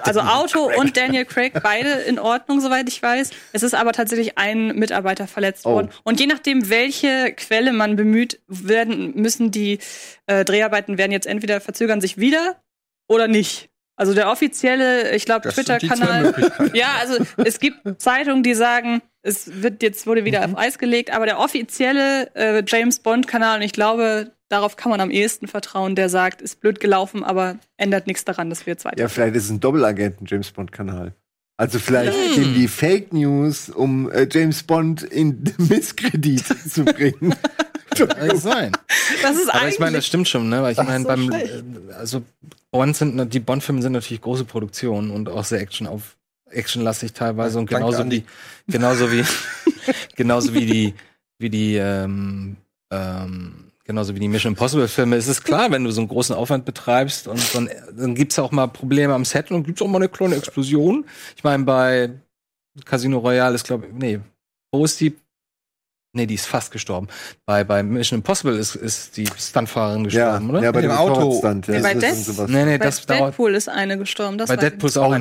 also Auto und Daniel Craig, beide in Ordnung, soweit ich weiß. Es ist aber tatsächlich ein Mitarbeiter verletzt worden. Und je nachdem, welche Quelle man bemüht, müssen die Dreharbeiten werden jetzt entweder verzögern sich wieder oder nicht. Also der offizielle, ich glaube, Twitter-Kanal. Ja, also es gibt Zeitungen, die sagen, wurde wieder auf Eis gelegt, aber der offizielle James-Bond-Kanal, und ich glaube, darauf kann man am ehesten vertrauen, der sagt, ist blöd gelaufen, aber ändert nichts daran, dass wir jetzt weitermachen. Ja, vielleicht ist es ein Doppelagenten-James-Bond-Kanal. Also vielleicht sind die Fake News, um James Bond in Misskredit zu bringen. Das sein. Das ist aber ich meine, das stimmt schon, ne? Weil ich meine, die Bond-Filme sind natürlich große Produktionen und auch sehr actionlastig teilweise und genauso wie die Mission Impossible-Filme. Es ist klar, wenn du so einen großen Aufwand betreibst und dann gibt's auch mal Probleme am Set und gibt's auch mal eine kleine Explosion. Ich meine, bei Casino Royale ist, glaube ich, die ist fast gestorben. Bei Mission Impossible ist die Stuntfahrerin gestorben, oder? Ja, bei dem Auto. Bei Deadpool ist eine gestorben. Bei Deadpool ist auch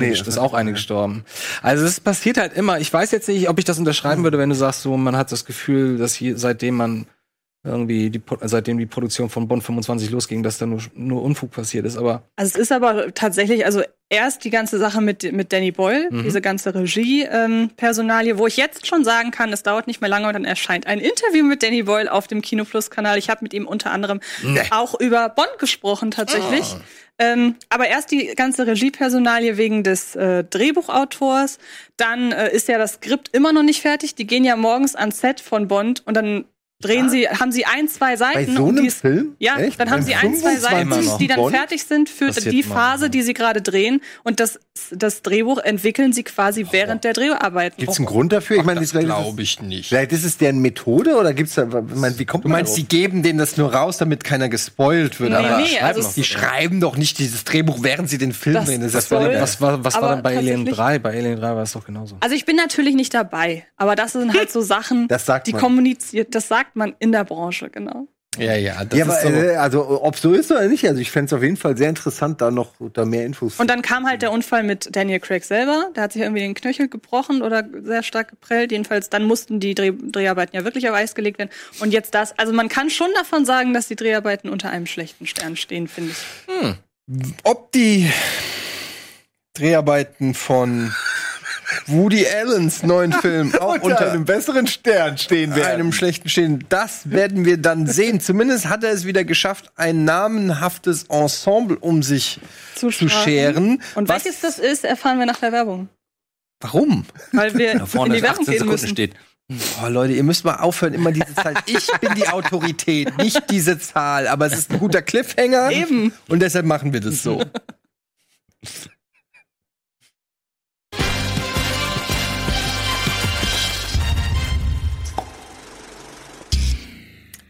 eine gestorben. Also es passiert halt immer. Ich weiß jetzt nicht, ob ich das unterschreiben würde, wenn du sagst, so, man hat das Gefühl, dass seitdem die Produktion von Bond 25 losging, dass da nur Unfug passiert ist. Aber also es ist aber tatsächlich, also erst die ganze Sache mit Danny Boyle, diese ganze Regie-Personalie, wo ich jetzt schon sagen kann, es dauert nicht mehr lange und dann erscheint ein Interview mit Danny Boyle auf dem Kinoplus-Kanal. Ich habe mit ihm unter anderem auch über Bond gesprochen tatsächlich. Oh. Aber erst die ganze Regiepersonalie wegen des Drehbuchautors. Dann ist ja das Skript immer noch nicht fertig. Die gehen ja morgens ans Set von Bond und dann haben sie 1-2 Seiten. Bei so einem Film? Ja, echt? Dann haben sie 1-2 Seiten, die dann fertig sind für die Phase, die sie gerade drehen. Und das Drehbuch entwickeln sie quasi während der Dreharbeiten. Gibt's einen Grund dafür? Ich meine, das glaube ich nicht. Vielleicht ist es deren Methode oder gibt's da, wie kommt man darauf? Die geben denen das nur raus, damit keiner gespoilt wird. Die schreiben doch nicht dieses Drehbuch, während sie den Film drehen. Was war dann bei Alien 3? Bei Alien 3 war es doch genauso. Also ich bin natürlich nicht dabei, aber das sind halt so Sachen, die kommuniziert, das sagt man in der Branche, genau. Ja, das ist aber, so. Also, ob so ist oder nicht, also ich fände es auf jeden Fall sehr interessant, da mehr Infos zu finden. Und dann kam halt der Unfall mit Daniel Craig selber, der hat sich irgendwie den Knöchel gebrochen oder sehr stark geprellt, jedenfalls dann mussten die Dreharbeiten ja wirklich auf Eis gelegt werden und jetzt das, also man kann schon davon sagen, dass die Dreharbeiten unter einem schlechten Stern stehen, finde ich. Ob die Dreharbeiten von Woody Allens neuen Film auch unter einem besseren Stern stehen werden. Einem schlechten stehen. Das werden wir dann sehen. Zumindest hat er es wieder geschafft, ein namenhaftes Ensemble um sich zu scheren. Und welches das ist, erfahren wir nach der Werbung. Warum? Weil wir in die Werbung gehen müssen. Steht. Boah, Leute, ihr müsst mal aufhören, immer diese Zahl. Ich bin die Autorität, nicht diese Zahl. Aber es ist ein guter Cliffhanger. Eben. Und deshalb machen wir das so.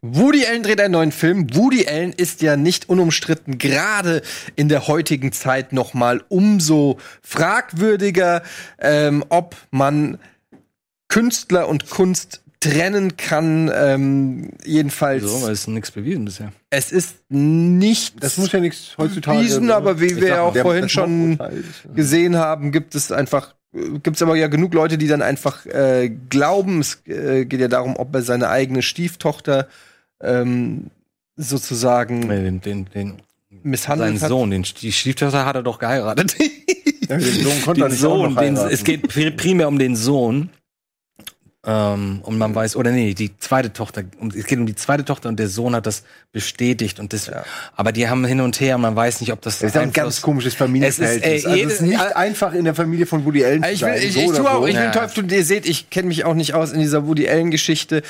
Woody Allen dreht einen neuen Film. Woody Allen ist ja nicht unumstritten, gerade in der heutigen Zeit noch mal umso fragwürdiger, ob man Künstler und Kunst trennen kann, jedenfalls. So, weil es nichts bewiesen bisher. Es ist nicht. Das muss ja nichts heutzutage bewiesen, aber wie wir ja auch vorhin schon gesehen haben, gibt's aber ja genug Leute, die dann einfach glauben, es geht ja darum, ob er seine eigene Stieftochter sozusagen misshandelt hat. Seinen Sohn, die Stieftochter hat er doch geheiratet. Den Sohn konnte er nicht auch noch heiraten. Es geht primär um den Sohn. Und man weiß, oder nee, die zweite Tochter, es geht um die zweite Tochter und der Sohn hat das bestätigt und das, ja. Aber die haben hin und her und man weiß nicht, ob das ist ein ganz komisches Familienverhältnis. Es ist nicht einfach in der Familie von Woody Allen zu sein. Ihr seht, ich kenne mich auch nicht aus in dieser Woody Allen Geschichte.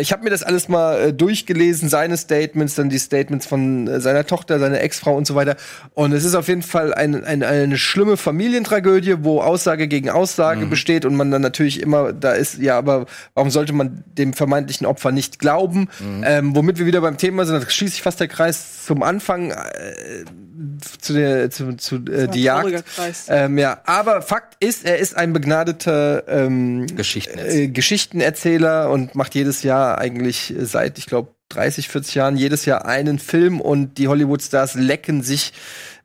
Ich habe mir das alles mal durchgelesen, seine Statements, dann die Statements von seiner Tochter, seiner Ex-Frau und so weiter. Und es ist auf jeden Fall eine schlimme Familientragödie, wo Aussage gegen Aussage besteht und man dann natürlich immer, da ist ja aber warum sollte man dem vermeintlichen Opfer nicht glauben? Womit wir wieder beim Thema sind, da schließt sich fast der Kreis zum Anfang zu Die Jagd. Ja. Aber Fakt ist, er ist ein begnadeter Geschichtenerzähler und macht jedes Jahr eigentlich seit, ich glaube, 30, 40 Jahren jedes Jahr einen Film und die Hollywood-Stars lecken sich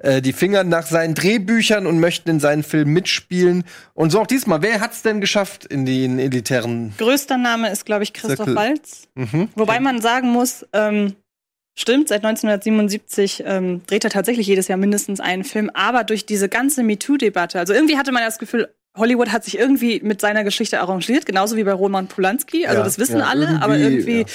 die Finger nach seinen Drehbüchern und möchten in seinen Filmen mitspielen. Und so auch diesmal. Wer hat's denn geschafft in den elitären... Größter Name ist, glaube ich, Christoph Waltz. Wobei man sagen muss, stimmt, seit 1977 dreht er tatsächlich jedes Jahr mindestens einen Film. Aber durch diese ganze MeToo-Debatte, also irgendwie hatte man das Gefühl, Hollywood hat sich irgendwie mit seiner Geschichte arrangiert, genauso wie bei Roman Polanski. Also das wissen alle, aber irgendwie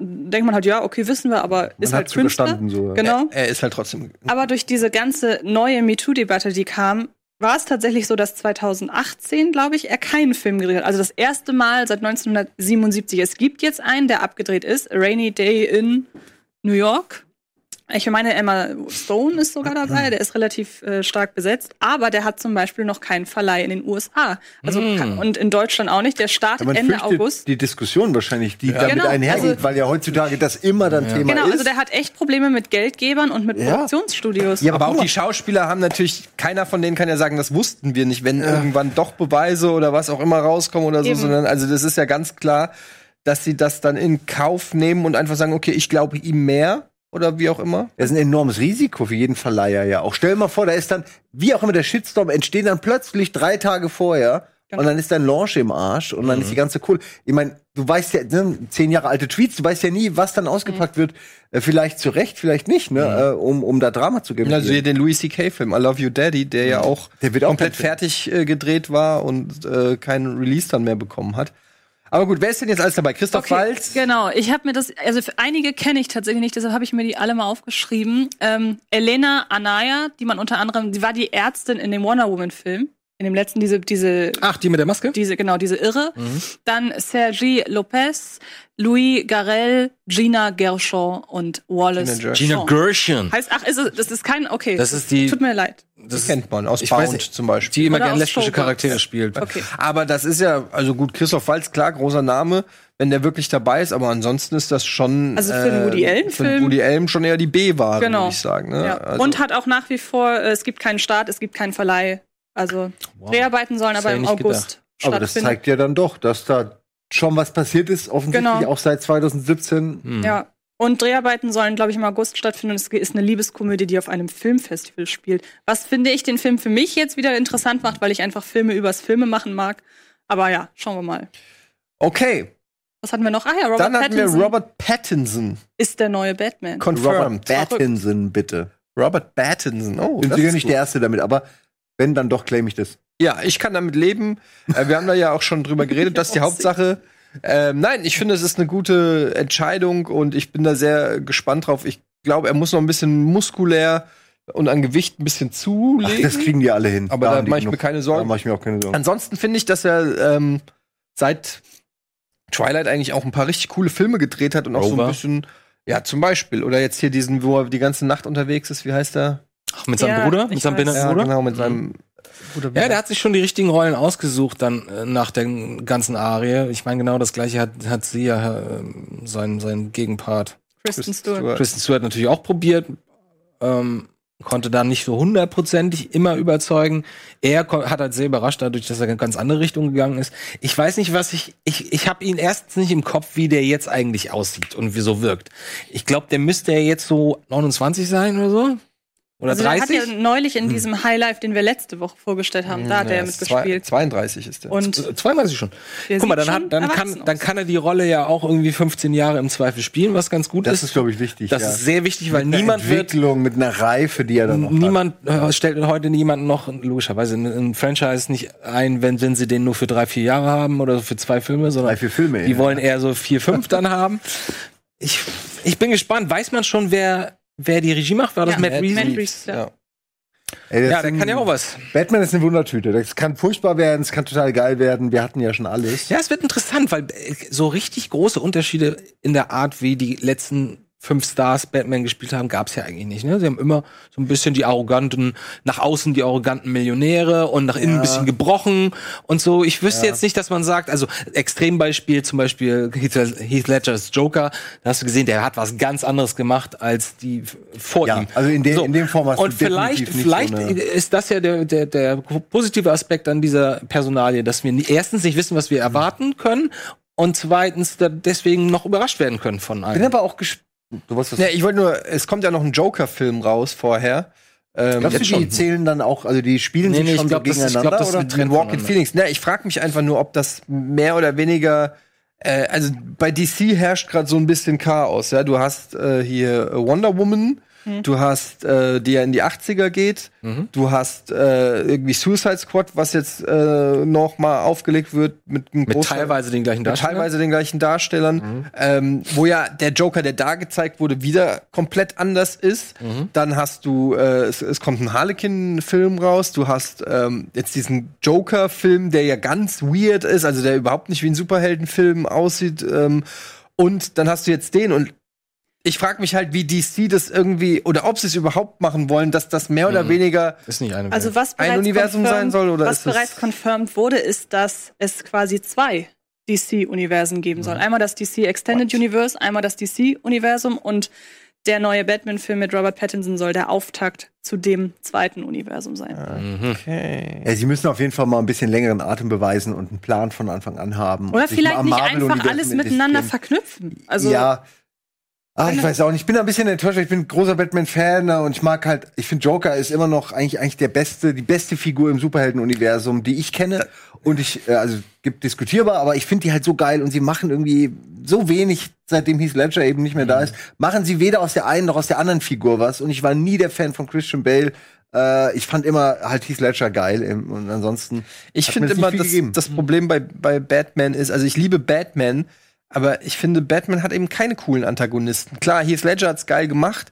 denkt man halt, ja, okay, wissen wir, aber ist halt Künstler. So, genau. Er ist halt trotzdem. Aber durch diese ganze neue MeToo-Debatte, die kam, war es tatsächlich so, dass 2018, glaube ich, er keinen Film gedreht hat. Also das erste Mal seit 1977. Es gibt jetzt einen, der abgedreht ist, A Rainy Day in New York. Ich meine, Emma Stone ist sogar dabei, der ist relativ stark besetzt, aber der hat zum Beispiel noch keinen Verleih in den USA. Also und in Deutschland auch nicht. Der startet Ende August. Die Diskussion wahrscheinlich, die damit einhergeht, weil ja heutzutage das immer dann Thema ist. Genau, also der hat echt Probleme mit Geldgebern und mit Produktionsstudios. Ja, aber auch die Schauspieler haben natürlich, keiner von denen kann ja sagen, das wussten wir nicht, wenn irgendwann doch Beweise oder was auch immer rauskommen oder so, sondern also das ist ja ganz klar, dass sie das dann in Kauf nehmen und einfach sagen, okay, ich glaube ihm mehr. Oder wie auch immer. Das ist ein enormes Risiko für jeden Verleiher, ja auch. Stell dir mal vor, da ist dann, wie auch immer der Shitstorm entsteht, dann plötzlich 3 Tage vorher und dann ist dein Launch im Arsch und dann ist die ganze Kohle. Ich meine, du weißt ja, ne, 10 Jahre alte Tweets, du weißt ja nie, was dann ausgepackt wird. Vielleicht zu Recht, vielleicht nicht, ne, um da Drama zu geben. Also den Louis C.K.-Film, I Love You Daddy, der ja auch komplett fertig gedreht war und keinen Release dann mehr bekommen hat. Aber gut, wer ist denn jetzt alles dabei? Christoph Waltz? Okay, genau, ich habe mir das, also für einige kenne ich tatsächlich nicht, deshalb habe ich mir die alle mal aufgeschrieben. Elena Anaya, die man unter anderem, die war die Ärztin in dem Wonder Woman-Film. In dem letzten, Ach, die mit der Maske? Diese Irre. Dann Sergi Lopez, Louis Garrel, Gina Gershon und Wallace. Gina Gershon. Heißt, tut mir leid. Das kennt man aus Bound zum Beispiel. Die immer gerne lesbische Charaktere spielt. Okay. Aber das ist ja, also gut, Christoph Waltz, klar, großer Name, wenn der wirklich dabei ist, aber ansonsten ist das schon. Also für den Woody Allen-Film? Woody Allen schon eher die B-Ware, würde ich sagen. Ne? Ja. Also. Und hat auch nach wie vor, es gibt keinen Start, es gibt keinen Verleih. Also Dreharbeiten sollen aber im August stattfinden. Aber das zeigt ja dann doch, dass da schon was passiert ist, offensichtlich auch seit 2017. Ja, und Dreharbeiten sollen, glaube ich, im August stattfinden. Und es ist eine Liebeskomödie, die auf einem Filmfestival spielt. Was, finde ich, den Film für mich jetzt wieder interessant macht, weil ich einfach Filme übers Filme machen mag. Aber ja, schauen wir mal. Okay. Was hatten wir noch? Robert Pattinson. Dann hatten wir Robert Pattinson. Ist der neue Batman. Confirmed. Robert Pattinson, bitte. Robert Pattinson, bin sicher nicht der Erste damit, aber wenn, dann doch claim ich das. Ja, ich kann damit leben. Wir haben da ja auch schon drüber geredet, dass die Hauptsache. Nein, ich finde, es ist eine gute Entscheidung und ich bin da sehr gespannt drauf. Ich glaube, er muss noch ein bisschen muskulär und an Gewicht ein bisschen zulegen. Ach, das kriegen die alle hin. Aber da mache ich mir keine Sorgen. Da mache ich mir auch keine Sorgen. Ansonsten finde ich, dass er seit Twilight eigentlich auch ein paar richtig coole Filme gedreht hat und auch so ein bisschen, ja, zum Beispiel. Oder jetzt hier diesen, wo er die ganze Nacht unterwegs ist, wie heißt der? Mit seinem Bruder? Mit seinem Bruder? Ja, genau, mit seinem Ja, der hat sich schon die richtigen Rollen ausgesucht dann nach der ganzen Arie. Ich meine, genau das Gleiche hat sie ja sein Gegenpart. Kristen Stewart. Kristen Stewart natürlich auch probiert, konnte da nicht so hundertprozentig immer überzeugen. Er hat halt sehr überrascht dadurch, dass er in ganz andere Richtungen gegangen ist. Ich weiß nicht, was ich habe ihn erstens nicht im Kopf, wie der jetzt eigentlich aussieht und wie so wirkt. Ich glaube, der müsste ja jetzt so 29 sein oder so. Oder also 30? Der hat ja neulich in diesem Highlife, den wir letzte Woche vorgestellt haben, da hat er mitgespielt. 32 ist der. Und 32 schon. Der guck mal, dann kann er die Rolle ja auch irgendwie 15 Jahre im Zweifel spielen, was ganz gut ist. Das ist, glaube ich, wichtig. Das ist sehr wichtig, weil niemand wird... Mit einer Reife, die er dann noch hat. Niemand stellt heute niemanden noch, logischerweise, ein Franchise nicht ein, wenn sie den nur für 3-4 Jahre haben oder für 2 Filme, sondern 3-4 Filme, die wollen eher so 4-5 dann haben. Ich bin gespannt. Weiß man schon, wer die Regie macht, war das Matt Reeves. Ja. Ey, ja, der kann ja auch was. Batman ist eine Wundertüte. Das kann furchtbar werden, es kann total geil werden. Wir hatten ja schon alles. Ja, es wird interessant, weil so richtig große Unterschiede in der Art, wie die letzten 5 Stars Batman gespielt haben, gab's ja eigentlich nicht. Ne? Sie haben immer so ein bisschen nach außen die arroganten Millionäre und nach innen ein bisschen gebrochen und so. Ich wüsste jetzt nicht, dass man sagt, also Extrembeispiel zum Beispiel Heath Ledgers Joker, da hast du gesehen, der hat was ganz anderes gemacht als die vor ihm. Also in dem Format. Und vielleicht ist das ja der positive Aspekt an dieser Personalie, dass wir erstens nicht wissen, was wir erwarten können und zweitens deswegen noch überrascht werden können von einem. Bin aber auch gespannt. Ja, ich wollte nur, es kommt ja noch ein Joker-Film raus vorher. Glaubst du, die zählen dann auch, also die spielen sich schon gegeneinander oder Walking Phoenix? Ich frage mich einfach nur, ob das mehr oder weniger, also bei DC herrscht gerade so ein bisschen Chaos. Ja? Du hast hier Wonder Woman, du hast, die ja in die 80er geht, du hast irgendwie Suicide Squad, was jetzt noch mal aufgelegt wird mit teilweise den gleichen Darstellern, wo ja der Joker, der da gezeigt wurde, wieder komplett anders ist. Dann hast du, es kommt ein Harlequin-Film raus, du hast jetzt diesen Joker-Film, der ja ganz weird ist, also der überhaupt nicht wie ein Superheldenfilm aussieht, und dann hast du jetzt den und ich frage mich halt, wie DC das irgendwie, oder ob sie es überhaupt machen wollen, dass das mehr oder weniger ist nicht eine Welt. Also was ein Universum sein soll. Oder was bereits confirmed wurde, ist, dass es quasi 2 DC-Universen geben soll. Einmal das DC Extended Universe, einmal das DC-Universum und der neue Batman-Film mit Robert Pattinson soll der Auftakt zu dem 2. Universum sein. Okay. Ja, sie müssen auf jeden Fall mal ein bisschen längeren Atem beweisen und einen Plan von Anfang an haben. Oder vielleicht nicht einfach alles miteinander verknüpfen. Also ja. Ich weiß auch nicht. Ich bin ein bisschen enttäuscht. Ich bin ein großer Batman-Fan und ich finde Joker ist immer noch eigentlich die beste Figur im Superhelden-Universum, die ich kenne. Und gibt diskutierbar, aber ich finde die halt so geil und sie machen irgendwie so wenig, seitdem Heath Ledger eben nicht mehr da ist, machen sie weder aus der einen noch aus der anderen Figur was. Und ich war nie der Fan von Christian Bale. Ich fand immer halt Heath Ledger geil und ansonsten. Ich finde immer, das Problem bei Batman ist, also ich liebe Batman, aber ich finde, Batman hat eben keine coolen Antagonisten. Klar, Heath Ledger hat's geil gemacht.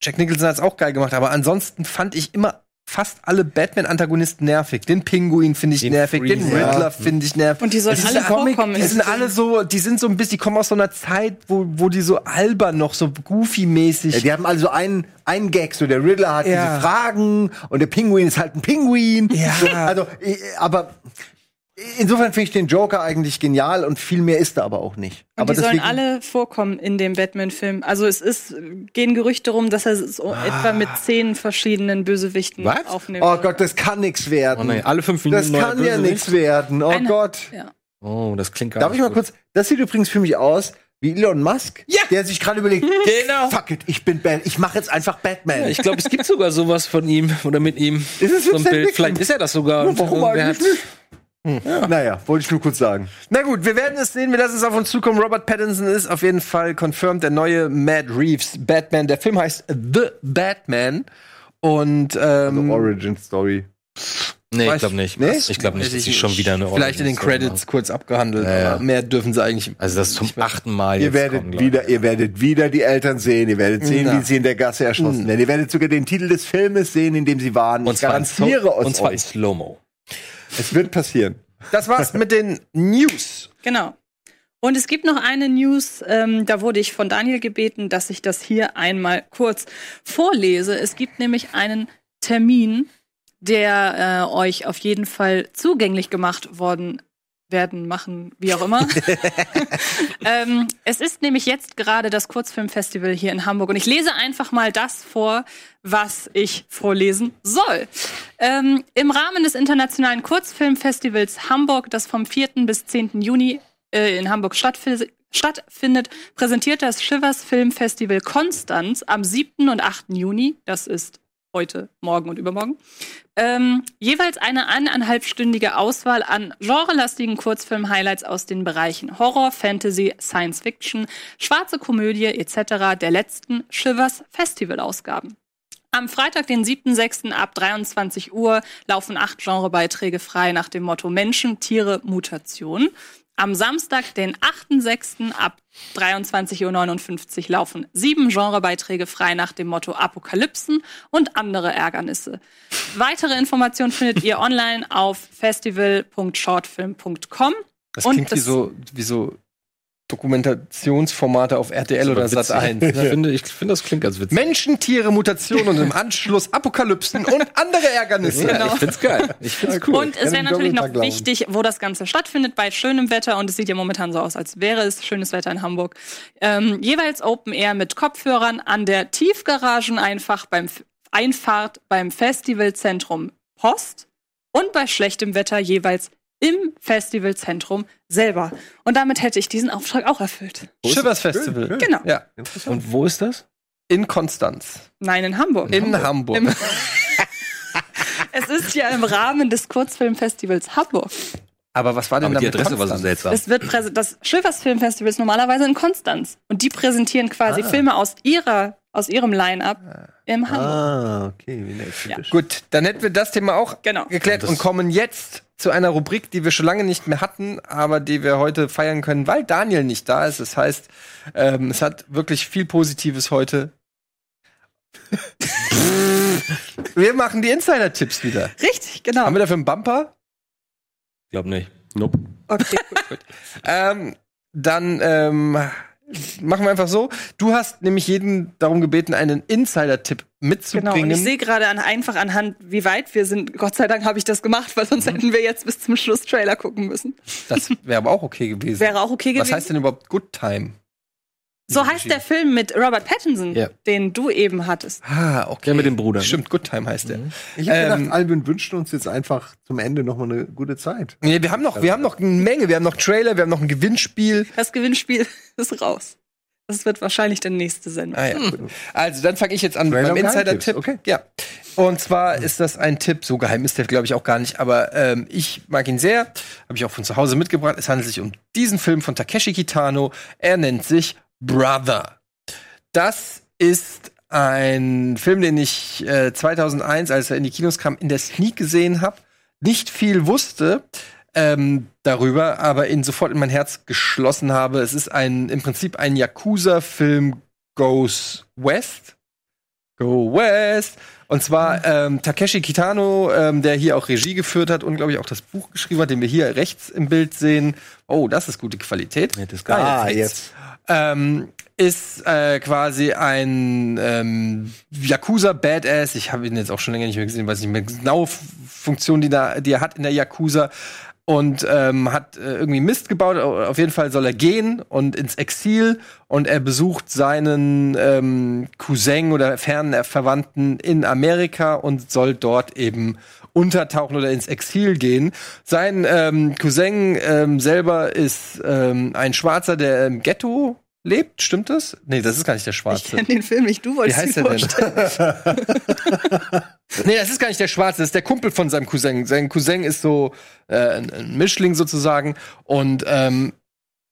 Jack Nicholson hat's auch geil gemacht. Aber ansonsten fand ich immer fast alle Batman-Antagonisten nervig. Den Pinguin finde ich nervig. Den Riddler finde ich nervig. Und die sollen alle vorkommen. Die sind so ein bisschen, die kommen aus so einer Zeit, wo die so albern noch, so goofy-mäßig. Ja, die haben also einen Gag. So, der Riddler hat diese Fragen und der Pinguin ist halt ein Pinguin. Ja. So, aber insofern finde ich den Joker eigentlich genial und viel mehr ist er aber auch nicht. Und aber die sollen alle vorkommen in dem Batman-Film. Also gehen Gerüchte rum, dass er es etwa mit 10 verschiedenen Bösewichten aufnimmt. Oh Gott, das kann nichts werden. Oh nein, alle 5 Minuten. Das kann ja nichts werden. Oh Gott. Ja. Oh, das klingt gar nicht. Darf ich mal kurz? Das sieht übrigens für mich aus wie Elon Musk, der sich gerade überlegt, fuck it, ich bin Batman, ich mache jetzt einfach Batman. Ja, ich glaube, es gibt sogar sowas von ihm oder mit ihm. Ist es so ein Bild? Vielleicht ist er das sogar. Ja, warum eigentlich nicht? Ja. Naja, wollte ich nur kurz sagen. Na gut, wir werden es sehen, wir lassen es auf uns zukommen. Robert Pattinson ist auf jeden Fall confirmed, der neue Matt Reeves Batman. Der Film heißt The Batman. Und also Origin Story. Nee, ich glaube nicht. Nee? Ich glaube nicht, dass sie schon wieder eine Origin Story vielleicht in den Credits kurz abgehandelt, aber mehr dürfen sie eigentlich. Also das zum 8. Mal jetzt ihr werdet wieder die Eltern sehen, ihr werdet sehen, wie sie in der Gasse erschossen werden. Ihr werdet sogar den Titel des Filmes sehen, in dem sie waren. Und zwar in Slow-Mo. Es wird passieren. Das war's mit den News. Genau. Und es gibt noch eine News, da wurde ich von Daniel gebeten, dass ich das hier einmal kurz vorlese. Es gibt nämlich einen Termin, der euch auf jeden Fall zugänglich gemacht worden werden, machen, wie auch immer. Es ist nämlich jetzt gerade das Kurzfilmfestival hier in Hamburg und ich lese einfach mal das vor, was ich vorlesen soll. Im Rahmen des Internationalen Kurzfilmfestivals Hamburg, das vom 4. bis 10. Juni in Hamburg stattfindet, präsentiert das Shivers Filmfestival Konstanz am 7. und 8. Juni, das ist heute, morgen und übermorgen, jeweils eine eineinhalbstündige Auswahl an genrelastigen Kurzfilm-Highlights aus den Bereichen Horror, Fantasy, Science Fiction, schwarze Komödie etc. der letzten Shivers-Festival-Ausgaben. Am Freitag, den 7.6. ab 23 Uhr laufen 8 Genrebeiträge frei nach dem Motto Menschen, Tiere, Mutation. Am Samstag, den 8.6. ab 23.59 Uhr laufen 7 Genrebeiträge frei nach dem Motto Apokalypsen und andere Ärgernisse. Weitere Informationen findet ihr online auf festival.shortfilm.com. Das klingt wie so Dokumentationsformate auf RTL oder Sat1. Ich finde, das klingt ganz witzig. Menschen, Tiere, Mutationen und im Anschluss Apokalypsen und andere Ärgernisse. Genau. Ich find's geil. Ich find's cool. Und es wäre natürlich noch wichtig, wo das Ganze stattfindet, bei schönem Wetter. Und es sieht ja momentan so aus, als wäre es schönes Wetter in Hamburg. Jeweils Open Air mit Kopfhörern an der Tiefgaragen einfach beim Einfahrt beim Festivalzentrum Post und bei schlechtem Wetter jeweils im Festivalzentrum selber. Und damit hätte ich diesen Auftrag auch erfüllt. Shivers Festival. Schön. Genau. Ja. Und wo ist das? In Konstanz. Nein, in Hamburg. In Hamburg. Es ist ja im Rahmen des Kurzfilmfestivals Hamburg. Aber was war denn da die Adresse? War so seltsam. Das Shivers Filmfestival ist normalerweise in Konstanz. Und die präsentieren quasi Filme aus ihrem Line-Up im Hamburg. Ah, okay. Ja. Gut, dann hätten wir das Thema auch geklärt und kommen jetzt zu einer Rubrik, die wir schon lange nicht mehr hatten, aber die wir heute feiern können, weil Daniel nicht da ist. Das heißt, es hat wirklich viel Positives heute. Wir machen die Insider-Tipps wieder. Richtig, genau. Haben wir dafür einen Bumper? Ich glaube nicht. Nope. Okay, gut. Dann machen wir einfach so. Du hast nämlich jeden darum gebeten, einen Insider-Tipp mitzubringen. Genau, und ich sehe gerade einfach anhand, wie weit wir sind. Gott sei Dank habe ich das gemacht, weil sonst hätten wir jetzt bis zum Schluss Trailer gucken müssen. Das wäre aber auch okay gewesen. Was heißt denn überhaupt Good Time? So heißt der Film mit Robert Pattinson, den du eben hattest. Ah, okay. Ja, mit dem Bruder. Stimmt, Good Time heißt der. Ich hab gedacht, Alvin wünscht uns jetzt einfach zum Ende noch mal eine gute Zeit. Nee, wir haben noch eine Menge. Wir haben noch Trailer, wir haben noch ein Gewinnspiel. Das Gewinnspiel ist raus. Das wird wahrscheinlich der nächste Sendung. Ah, ja, gut. Also, dann fange ich jetzt an mit meinem Insider-Tipp. Okay. Ja. Und zwar ist das ein Tipp, so geheim ist der, glaube ich, auch gar nicht, aber ich mag ihn sehr. Habe ich auch von zu Hause mitgebracht. Es handelt sich um diesen Film von Takeshi Kitano. Er nennt sich Brother. Das ist ein Film, den ich 2001, als er in die Kinos kam, in der Sneak gesehen habe, nicht viel wusste darüber, aber ihn sofort in mein Herz geschlossen habe. Es ist im Prinzip ein Yakuza-Film Go West. Und zwar Takeshi Kitano, der hier auch Regie geführt hat und, glaube ich, auch das Buch geschrieben hat, den wir hier rechts im Bild sehen. Oh, das ist gute Qualität. Ja, das ist jetzt. Ist quasi ein Yakuza-Badass. Ich habe ihn jetzt auch schon länger nicht mehr gesehen, weiß nicht mehr genau Funktion, die er hat in der Yakuza. Und hat irgendwie Mist gebaut. Auf jeden Fall soll er gehen und ins Exil. Und er besucht seinen Cousin oder fernen Verwandten in Amerika und soll dort eben untertauchen oder ins Exil gehen. Sein Cousin selber ist ein Schwarzer, der im Ghetto lebt. Stimmt das? Nee, das ist gar nicht der Schwarze. Ich kenne den Film nicht, du wolltest ihn vorstellen. Wie heißt er denn? Nee, das ist gar nicht der Schwarze, das ist der Kumpel von seinem Cousin. Sein Cousin ist so ein Mischling sozusagen und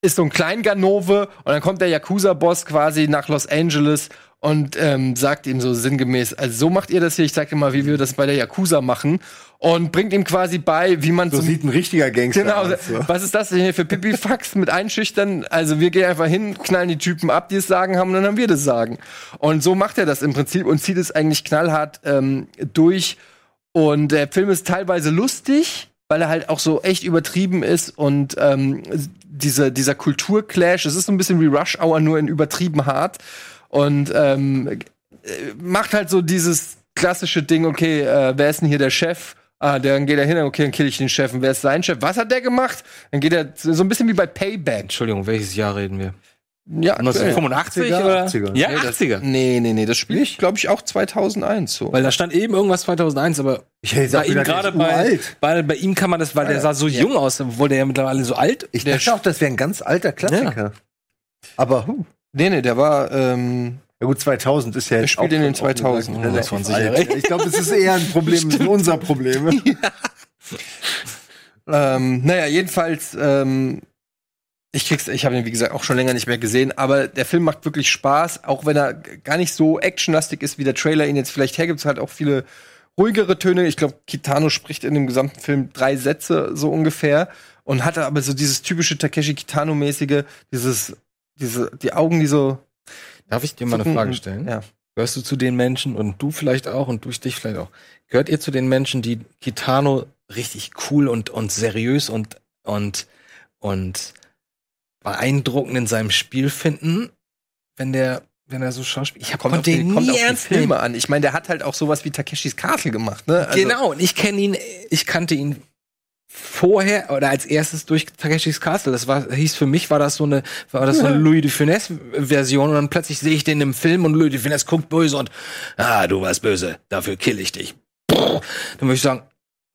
ist so ein Kleinganove. Und dann kommt der Yakuza-Boss quasi nach Los Angeles und sagt ihm so sinngemäß, also so macht ihr das hier, ich zeig dir mal, wie wir das bei der Yakuza machen. Und bringt ihm quasi bei, wie man so sieht ein richtiger Gangster aus. Genau, was ist das denn hier für Pipifax mit Einschüchtern? Also wir gehen einfach hin, knallen die Typen ab, die es sagen haben, und dann haben wir das Sagen. Und so macht er das im Prinzip und zieht es eigentlich knallhart durch. Und der Film ist teilweise lustig, weil er halt auch so echt übertrieben ist und dieser Kulturclash, es ist so ein bisschen wie Rush Hour, nur in übertrieben hart. Und macht halt so dieses klassische Ding, okay, wer ist denn hier der Chef? Ah, dann geht er hin, okay, dann kill ich den Chef. Und wer ist sein Chef? Was hat der gemacht? Dann geht er so ein bisschen wie bei Payback. Entschuldigung, welches Jahr reden wir? Ja, 1985 oder? 80er. Ja, 80er. Nee, das spiele ich, glaube ich, auch 2001. So. Weil da stand eben irgendwas 2001, aber bei ihm kann man das, weil der sah so jung aus, obwohl der ja mittlerweile so alt. Ich dachte auch, das wäre ein ganz alter Klassiker. Ja. Aber, Nee, der war, ja gut, 2000 ist ja jetzt auch. Der spielt in den 2000. Ich glaube, es ist eher ein Problem, es sind unser Probleme. Ja. Naja, jedenfalls, ich habe ihn, wie gesagt, auch schon länger nicht mehr gesehen, aber der Film macht wirklich Spaß, auch wenn er gar nicht so actionlastig ist, wie der Trailer ihn jetzt vielleicht hergibt. Es hat auch viele ruhigere Töne. Ich glaube, Kitano spricht in dem gesamten Film 3 Sätze, so ungefähr, und hat aber so dieses typische Takeshi Kitano-mäßige, die Augen, die so. Darf ich dir mal eine Frage stellen? Ja. Gehörst du zu den Menschen, und du vielleicht auch, und durch dich vielleicht auch, gehört ihr zu den Menschen, die Kitano richtig cool und seriös und beeindruckend in seinem Spiel finden, wenn er so Schauspiel. Ich konnte ihn nie ernst nehmen. Ich meine, der hat halt auch sowas wie Takeshis Castle gemacht, ne? Also genau, und ich kannte ihn vorher oder als erstes durch Takeshis Castle. Das war für mich so eine Louis de Funès-Version, und dann plötzlich sehe ich den im Film, und Louis de Funès guckt böse und du warst böse, dafür kill ich dich. Dann würde ich sagen,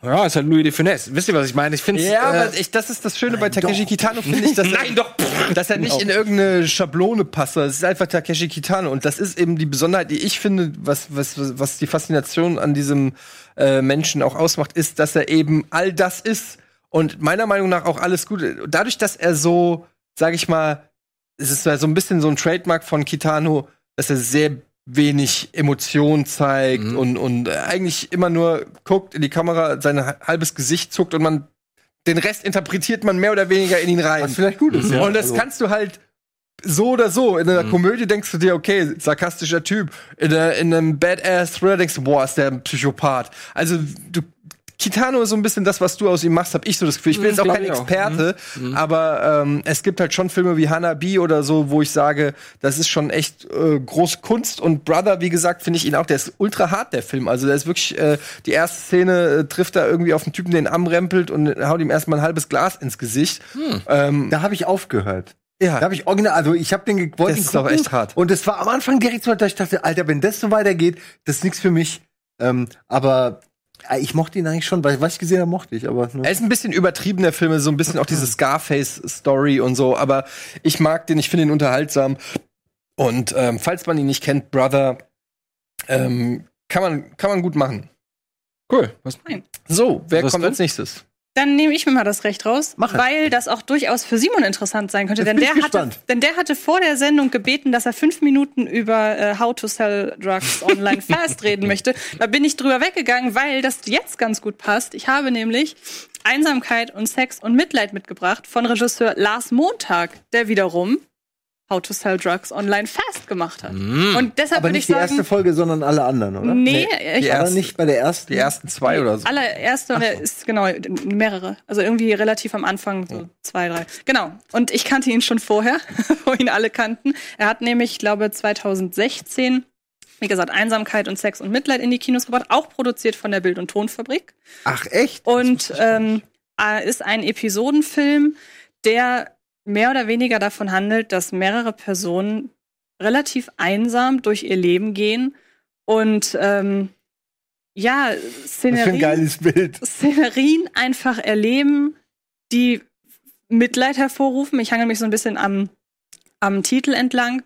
ja, ist halt Louis de Funès. Wisst ihr, was ich meine? Ich finde das ist das Schöne bei Takeshi Kitano, finde ich, dass er nicht in irgendeine Schablone passt. Es ist einfach Takeshi Kitano, und das ist eben die Besonderheit, die ich finde, was die Faszination an diesem Menschen auch ausmacht, ist, dass er eben all das ist und meiner Meinung nach auch alles Gute. Dadurch, dass er so, sag ich mal, es ist so ein bisschen so ein Trademark von Kitano, dass er sehr wenig Emotion zeigt und eigentlich immer nur guckt in die Kamera, sein halbes Gesicht zuckt, und man den Rest interpretiert man mehr oder weniger in ihn rein. Was vielleicht gut ist, ja. Und das kannst du halt so oder so. In einer Komödie denkst du dir, okay, sarkastischer Typ. In einem Badass-Thriller denkst du, boah, ist der ein Psychopath. Also Kitano ist so ein bisschen das, was du aus ihm machst, hab ich so das Gefühl. Ich bin jetzt auch kein Experte, aber es gibt halt schon Filme wie Hanabi oder so, wo ich sage, das ist schon echt große Kunst. Und Brother, wie gesagt, finde ich ihn auch, der ist ultra hart, der Film. Also der ist wirklich, die erste Szene trifft er irgendwie auf einen Typen, den anrempelt und haut ihm erstmal ein halbes Glas ins Gesicht. Da habe ich aufgehört. Ja. Da habe ich original, also ich habe den gewollt. Das ist doch echt hart. Und es war am Anfang direkt so, dass ich dachte, Alter, wenn das so weitergeht, das ist nichts für mich. Aber ich mochte ihn eigentlich schon, weil was ich gesehen habe, mochte ich. Aber ne. Er ist ein bisschen übertrieben, der Film, so ein bisschen auch diese Scarface-Story und so. Aber ich mag den, ich finde ihn unterhaltsam. Und falls man ihn nicht kennt, Brother, kann man gut machen. Cool. Was? Nein. So, wer kommt als nächstes? Dann nehme ich mir mal das Recht raus, weil das auch durchaus für Simon interessant sein könnte. Denn der hatte vor der Sendung gebeten, dass er 5 Minuten über How to Sell Drugs Online Fast reden möchte. Da bin ich drüber weggegangen, weil das jetzt ganz gut passt. Ich habe nämlich Einsamkeit und Sex und Mitleid mitgebracht von Regisseur Lars Montag, der wiederum How to Sell Drugs Online Fast gemacht hat. Und deshalb aber nicht die erste Folge, sondern alle anderen, oder? Nee, ich war nicht bei der ersten. Die ersten 2 oder so. Allererste ist, genau, mehrere. Also irgendwie relativ am Anfang, so 2, 3. Genau. Und ich kannte ihn schon vorher, wo ihn alle kannten. Er hat nämlich, ich glaube, 2016, wie gesagt, Einsamkeit und Sex und Mitleid in die Kinos gebracht. Auch produziert von der Bild- und Tonfabrik. Ach, echt? Und ist ein Episodenfilm, der mehr oder weniger davon handelt, dass mehrere Personen relativ einsam durch ihr Leben gehen und Szenerien einfach erleben, die Mitleid hervorrufen. Ich hangel mich so ein bisschen am Titel entlang.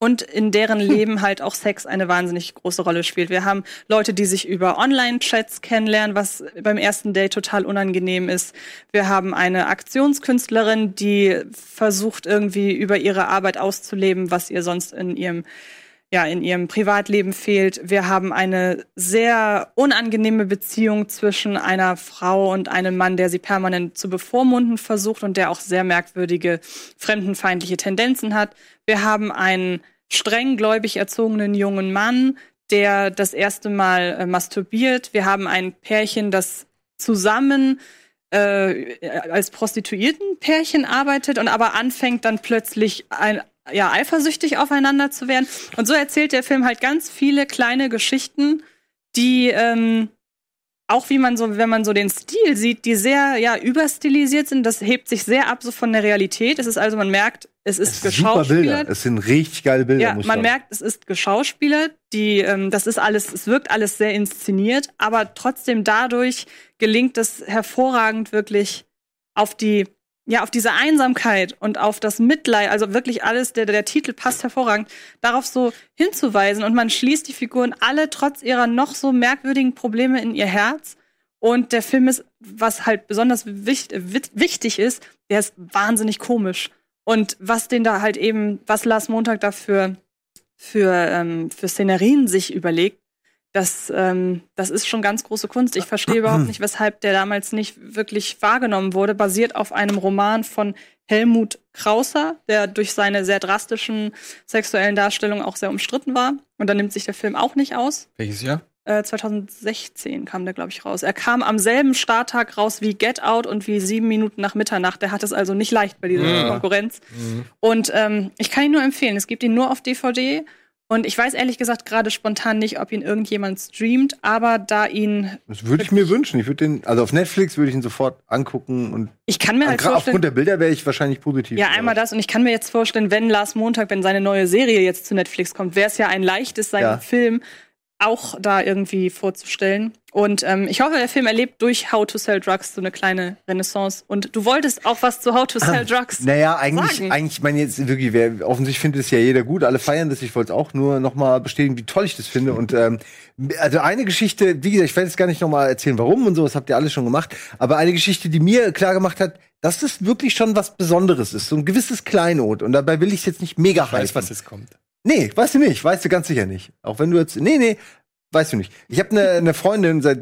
Und in deren Leben halt auch Sex eine wahnsinnig große Rolle spielt. Wir haben Leute, die sich über Online-Chats kennenlernen, was beim ersten Date total unangenehm ist. Wir haben eine Aktionskünstlerin, die versucht irgendwie über ihre Arbeit auszuleben, was ihr sonst in ihrem Privatleben fehlt. Wir haben eine sehr unangenehme Beziehung zwischen einer Frau und einem Mann, der sie permanent zu bevormunden versucht und der auch sehr merkwürdige fremdenfeindliche Tendenzen hat. Wir haben einen strenggläubig erzogenen jungen Mann, der das erste Mal masturbiert. Wir haben ein Pärchen, das zusammen als Prostituiertenpärchen arbeitet und aber anfängt dann plötzlich eifersüchtig aufeinander zu werden. Und so erzählt der Film halt ganz viele kleine Geschichten, die auch wie man so, wenn man so den Stil sieht, die sehr überstilisiert sind. Das hebt sich sehr ab so von der Realität. Es ist also, man merkt, es ist geschauspielert. Super Bilder. Es sind richtig geile Bilder. Ja, man merkt, es ist geschauspielert. Das ist alles, es wirkt alles sehr inszeniert, aber trotzdem dadurch gelingt es hervorragend wirklich auf die, auf diese Einsamkeit und auf das Mitleid, also wirklich alles, der Titel passt hervorragend, darauf so hinzuweisen. Und man schließt die Figuren alle trotz ihrer noch so merkwürdigen Probleme in ihr Herz. Und der Film ist, was halt besonders wichtig ist, der ist wahnsinnig komisch. Und was den da halt eben, was Lars Montag da für Szenerien sich überlegt, das ist schon ganz große Kunst. Ich verstehe überhaupt nicht, weshalb der damals nicht wirklich wahrgenommen wurde. Basiert auf einem Roman von Helmut Krauser, der durch seine sehr drastischen sexuellen Darstellungen auch sehr umstritten war. Und da nimmt sich der Film auch nicht aus. Welches Jahr? 2016 kam der, glaube ich, raus. Er kam am selben Starttag raus wie Get Out und wie 7 Minuten nach Mitternacht. Der hat es also nicht leicht bei dieser Konkurrenz. Mhm. Und ich kann ihn nur empfehlen. Es gibt ihn nur auf DVD. Und ich weiß ehrlich gesagt gerade spontan nicht, ob ihn irgendjemand streamt, aber da ihn... Das würde ich mir wünschen. Ich würde den, also auf Netflix würde ich ihn sofort angucken. Und ich kann mir halt vorstellen... Aufgrund der Bilder wäre ich wahrscheinlich positiv. Ja, einmal das. Und ich kann mir jetzt vorstellen, wenn Lars Montag, wenn seine neue Serie jetzt zu Netflix kommt, wäre es ja ein leichtes, seinen Film auch da irgendwie vorzustellen. Und ich hoffe, der Film erlebt durch How to Sell Drugs so eine kleine Renaissance. Und du wolltest auch was zu How to Sell Drugs sagen. Eigentlich, ich meine jetzt wirklich, offensichtlich findet es ja jeder gut, alle feiern das. Ich wollte es auch nur nochmal bestätigen, wie toll ich das finde. Und also eine Geschichte, wie gesagt, ich werde jetzt gar nicht nochmal erzählen, warum und so, das habt ihr alles schon gemacht. Aber eine Geschichte, die mir klar gemacht hat, dass das wirklich schon was Besonderes ist. So ein gewisses Kleinod. Und dabei will ich es jetzt nicht mega hypen. Ich weiß, was jetzt kommt. Nee, weißt du nicht, weißt du ganz sicher nicht. Auch wenn du jetzt, nee, weißt du nicht. Ich habe eine Freundin, seit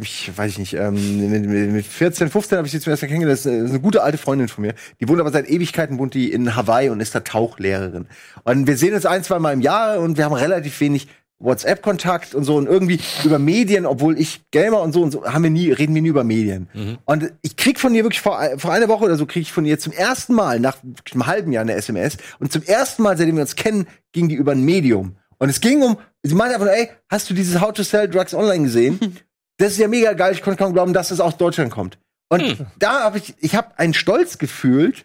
ich weiß ich nicht, mit 14, 15 habe ich sie zum ersten Mal kennengelernt. Das ist eine gute alte Freundin von mir. Die wohnt aber seit Ewigkeiten in Hawaii und ist da Tauchlehrerin. Und wir sehen uns 1-2 Mal im Jahr und wir haben relativ wenig WhatsApp-Kontakt und so, und irgendwie über Medien, obwohl ich Gamer und so reden wir nie über Medien. Mhm. Und ich krieg von ihr wirklich vor einer Woche oder so, krieg ich von ihr zum ersten Mal nach einem halben Jahr eine SMS, und zum ersten Mal, seitdem wir uns kennen, ging die über ein Medium. Und es ging sie meinte einfach nur, ey, hast du dieses How to Sell Drugs Online gesehen? Mhm. Das ist ja mega geil, ich konnte kaum glauben, dass das aus Deutschland kommt. Und da habe ich habe einen Stolz gefühlt.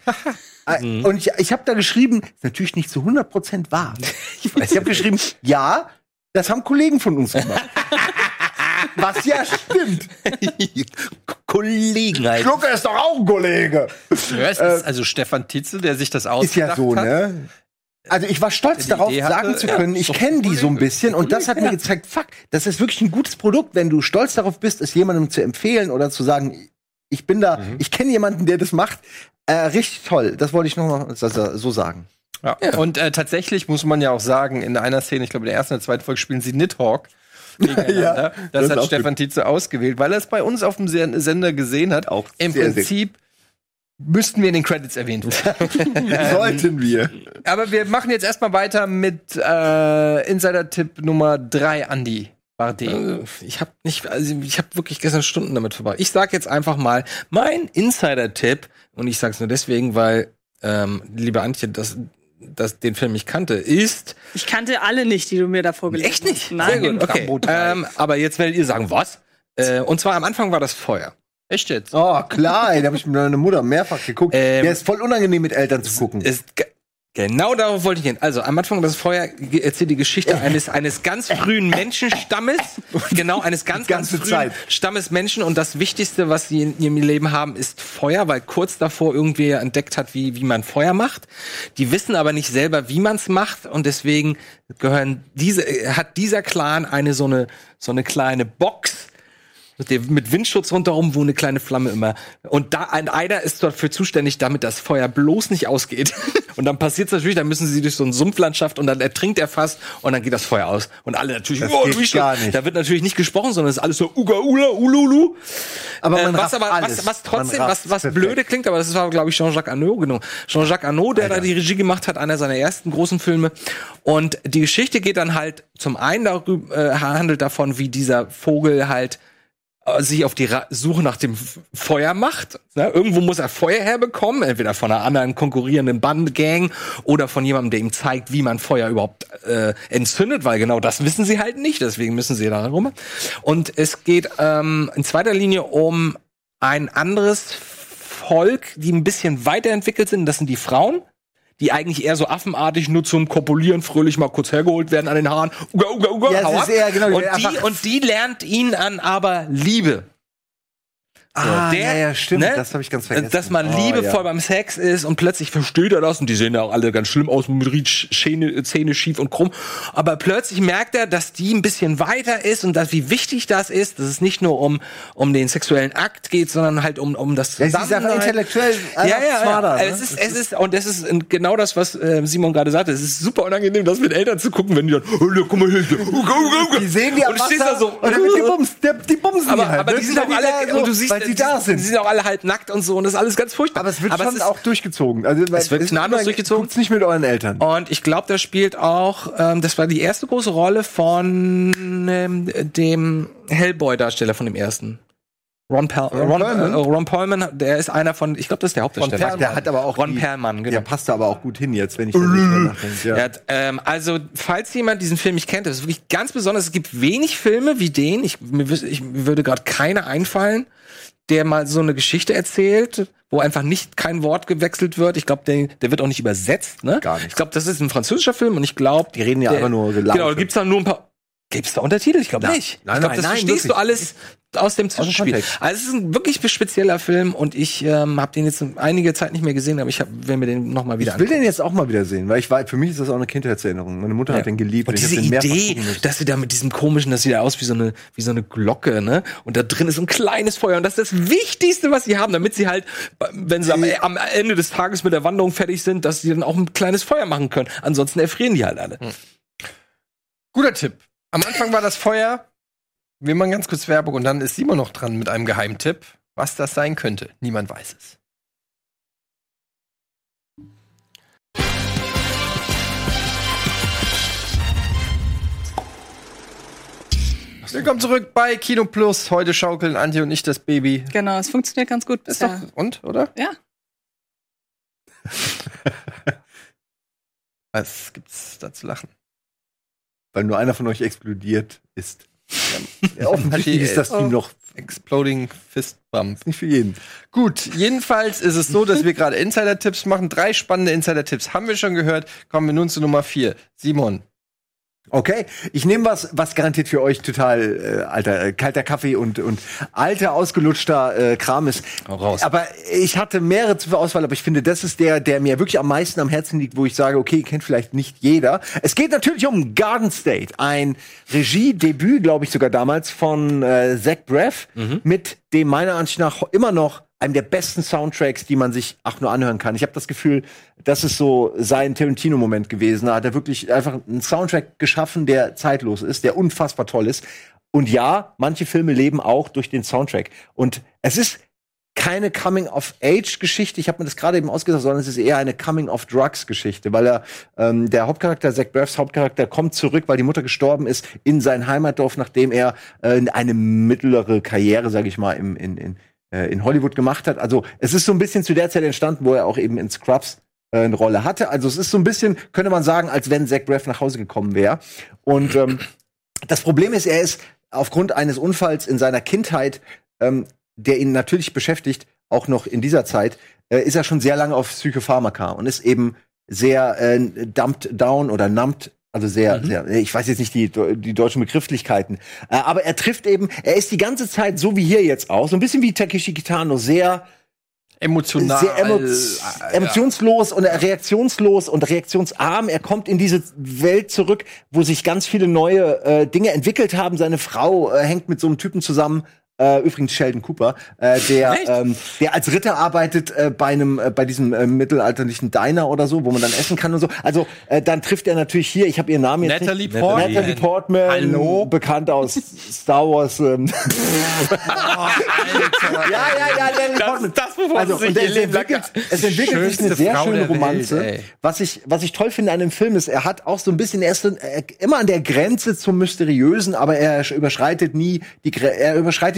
Und ich habe da geschrieben, ist natürlich nicht zu 100% wahr. Ich habe geschrieben, ja, das haben Kollegen von uns gemacht. Was ja stimmt. Kollegen halt. Schlucker ist doch auch ein Kollege. Hörst also Stefan Tietze, der sich das ausgedacht hat. Ist ja so, ne? Also ich war stolz darauf, sagen zu können, ich kenne die so ein bisschen. Und das hat mir gezeigt, fuck, das ist wirklich ein gutes Produkt, wenn du stolz darauf bist, es jemandem zu empfehlen oder zu sagen, ich bin da, ich kenne jemanden, der das macht. Richtig toll, das wollte ich noch so sagen. Ja. Ja. Und tatsächlich muss man ja auch sagen, in einer Szene, ich glaube in der ersten oder zweiten Folge, spielen sie Nidhogg gegeneinander. Ja, das hat Stefan Tietze ausgewählt, weil er es bei uns auf dem Sender gesehen hat. Auch im Prinzip müssten wir in den Credits erwähnt werden. Sollten wir. Aber wir machen jetzt erstmal weiter mit Insider-Tipp Nummer 3, Andi. Ich habe wirklich gestern Stunden damit verbracht. Ich sag jetzt einfach mal mein Insider-Tipp, und ich sag's nur deswegen, weil liebe Antje, dass den Film ich kannte, ist... Ich kannte alle nicht, die du mir davor gelesen hast. Echt nicht? Nein. Sehr gut, okay. Aber jetzt werdet ihr sagen, was? Und zwar am Anfang war das Feuer. Echt jetzt? Oh, klar, ey, da habe ich mit meiner Mutter mehrfach geguckt. Der ist voll unangenehm, mit Eltern zu gucken. Genau darauf wollte ich hin. Also, am Anfang war das Feuer, erzählt die Geschichte eines ganz frühen Menschenstammes. Genau, eines ganz frühen Stammes Menschen. Und das Wichtigste, was sie in ihrem Leben haben, ist Feuer, weil kurz davor irgendwie entdeckt hat, wie man Feuer macht. Die wissen aber nicht selber, wie man es macht. Und deswegen hat dieser Clan so eine kleine Box, mit Windschutz rundherum, wo eine kleine Flamme immer. Und einer ist dafür zuständig, damit das Feuer bloß nicht ausgeht. Und dann passiert's natürlich, dann müssen sie durch so eine Sumpflandschaft und dann ertrinkt er fast und dann geht das Feuer aus. Und alle natürlich, gar nicht. Da wird natürlich nicht gesprochen, sondern es ist alles so uga, ula, ululu. Aber man was blöde klingt, aber das war, glaube ich, Jean-Jacques Annaud, genau. Jean-Jacques Annaud, der da die Regie gemacht hat, einer seiner ersten großen Filme. Und die Geschichte geht dann halt, zum einen handelt davon, wie dieser Vogel halt sich auf die Suche nach dem Feuer macht. Ne? Irgendwo muss er Feuer herbekommen, entweder von einer anderen konkurrierenden Bandgang oder von jemandem, der ihm zeigt, wie man Feuer überhaupt entzündet, weil genau das wissen sie halt nicht, deswegen müssen sie da rum. Und es geht in zweiter Linie um ein anderes Volk, die ein bisschen weiterentwickelt sind, das sind die Frauen, die eigentlich eher so affenartig nur zum Kopulieren fröhlich mal kurz hergeholt werden an den Haaren. Uga, uga, uga, ja, hau ab. Eher, genau, und die lernt ihn an aber Liebe. Ah, der, ja, ja, stimmt, ne? Das habe ich ganz vergessen. Dass man liebevoll beim Sex ist und plötzlich versteht er das und die sehen ja auch alle ganz schlimm aus, mit Zähne schief und krumm. Aber plötzlich merkt er, dass die ein bisschen weiter ist und dass, wie wichtig das ist, dass es nicht nur um den sexuellen Akt geht, sondern halt um das Zusammensein. Ja, intellektuell. Ja. Es ist genau das, was Simon gerade sagte. Es ist super unangenehm, das mit Eltern zu gucken, wenn die dann, guck mal hier, die sehen die am Wasser so, und dann die bumsen aber, die halt. Aber die sind auch alle, so, und du siehst, die da sind. Die sind auch alle halt nackt und so und das ist alles ganz furchtbar. Aber es wird schon auch durchgezogen. Also, es wird gnadenlos durchgezogen. Guckt's nicht mit euren Eltern. Und ich glaube, da spielt auch, das war die erste große Rolle von dem Hellboy-Darsteller von dem ersten. Ron Perlman, der ist einer von, ich glaube, das ist der Hauptdarsteller. Der hat aber auch Ron Perlman, genau. Der passt da aber auch gut hin jetzt, wenn ich da nicht mehr nachdenke. Ja. Also, falls jemand diesen Film nicht kennt, das ist wirklich ganz besonders. Es gibt wenig Filme wie den, mir würde gerade keiner einfallen, der mal so eine Geschichte erzählt, wo einfach kein Wort gewechselt wird. Ich glaube, der wird auch nicht übersetzt, ne? Gar nicht. Ich glaube, das ist ein französischer Film und ich glaube, die reden ja aber nur gelaut. Genau, da gibt's dann nur ein paar. Gibt's da Untertitel? Ich glaube nicht. Nein, verstehst du alles aus dem Zwischenspiel. Also es ist ein wirklich spezieller Film und ich habe den jetzt einige Zeit nicht mehr gesehen, aber ich will mir den nochmal wieder ansehen. Ich will den jetzt auch mal wieder sehen, weil für mich ist das auch eine Kindheitserinnerung. Meine Mutter hat den geliebt. Und diese Idee, dass sie da mit diesem komischen, das sieht ja aus wie so eine Glocke, ne? Und da drin ist ein kleines Feuer und das ist das Wichtigste, was sie haben, damit sie halt, wenn sie am Ende des Tages mit der Wanderung fertig sind, dass sie dann auch ein kleines Feuer machen können. Ansonsten erfrieren die halt alle. Hm. Guter Tipp. Am Anfang war das Feuer. Wir machen ganz kurz Werbung und dann ist Simon noch dran mit einem Geheimtipp. Was das sein könnte, niemand weiß es. Willkommen zurück bei Kino Plus. Heute schaukeln Antje und ich das Baby. Genau, es funktioniert ganz gut bisher. Ist doch, oder? Ja. Was gibt's da zu lachen? Weil nur einer von euch explodiert ist. Ja, offensichtlich ist das Team noch Exploding Fist Bump. Nicht für jeden. Gut, jedenfalls ist es so, dass wir gerade Insider-Tipps machen. 3 spannende Insider-Tipps haben wir schon gehört. Kommen wir nun zu Nummer 4. Simon. Okay, ich nehme was garantiert für euch total kalter Kaffee und alter, ausgelutschter Kram ist. Auch raus. Aber ich hatte mehrere zur Auswahl, aber ich finde, das ist der mir wirklich am meisten am Herzen liegt, wo ich sage, okay, kennt vielleicht nicht jeder. Es geht natürlich um Garden State, ein Regiedebüt, glaube ich sogar damals, von Zach Braff, mit dem meiner Ansicht nach immer noch einem der besten Soundtracks, die man sich nur anhören kann. Ich habe das Gefühl, das ist so sein Tarantino-Moment gewesen. Da hat er wirklich einfach einen Soundtrack geschaffen, der zeitlos ist, der unfassbar toll ist. Und ja, manche Filme leben auch durch den Soundtrack. Und es ist keine Coming-of-Age-Geschichte, ich habe mir das gerade eben ausgedacht, sondern es ist eher eine Coming-of-Drugs-Geschichte, weil der Hauptcharakter, Zach Braffs Hauptcharakter, kommt zurück, weil die Mutter gestorben ist, in sein Heimatdorf, nachdem er eine mittlere Karriere, sage ich mal, in Hollywood gemacht hat. Also es ist so ein bisschen zu der Zeit entstanden, wo er auch eben in Scrubs eine Rolle hatte. Also es ist so ein bisschen, könnte man sagen, als wenn Zach Braff nach Hause gekommen wäre. Und das Problem ist, er ist aufgrund eines Unfalls in seiner Kindheit, der ihn natürlich beschäftigt, auch noch in dieser Zeit, ist er schon sehr lange auf Psychopharmaka und ist eben sehr dumped down oder numbed. Also sehr, ich weiß jetzt nicht die deutschen Begrifflichkeiten. Aber er trifft eben, er ist die ganze Zeit so wie hier jetzt auch, so ein bisschen wie Takeshi Kitano, sehr emotional, sehr emotionslos und reaktionslos und reaktionsarm. Er kommt in diese Welt zurück, wo sich ganz viele neue Dinge entwickelt haben. Seine Frau hängt mit so einem Typen zusammen. Übrigens Sheldon Cooper, der als Ritter arbeitet bei diesem mittelalterlichen Diner oder so, wo man dann essen kann und so. Also dann trifft er natürlich hier, ich habe ihren Namen jetzt nicht. Natalie Portman. Hallo. Bekannt aus Star Wars. Ja, Natalie Portman. Das wovon also, sich ihr Leben lang es entwickelt sich eine sehr schöne Romanze. Welt, was ich toll finde an dem Film ist, er hat auch so ein bisschen, er ist immer an der Grenze zum Mysteriösen, aber er überschreitet nie die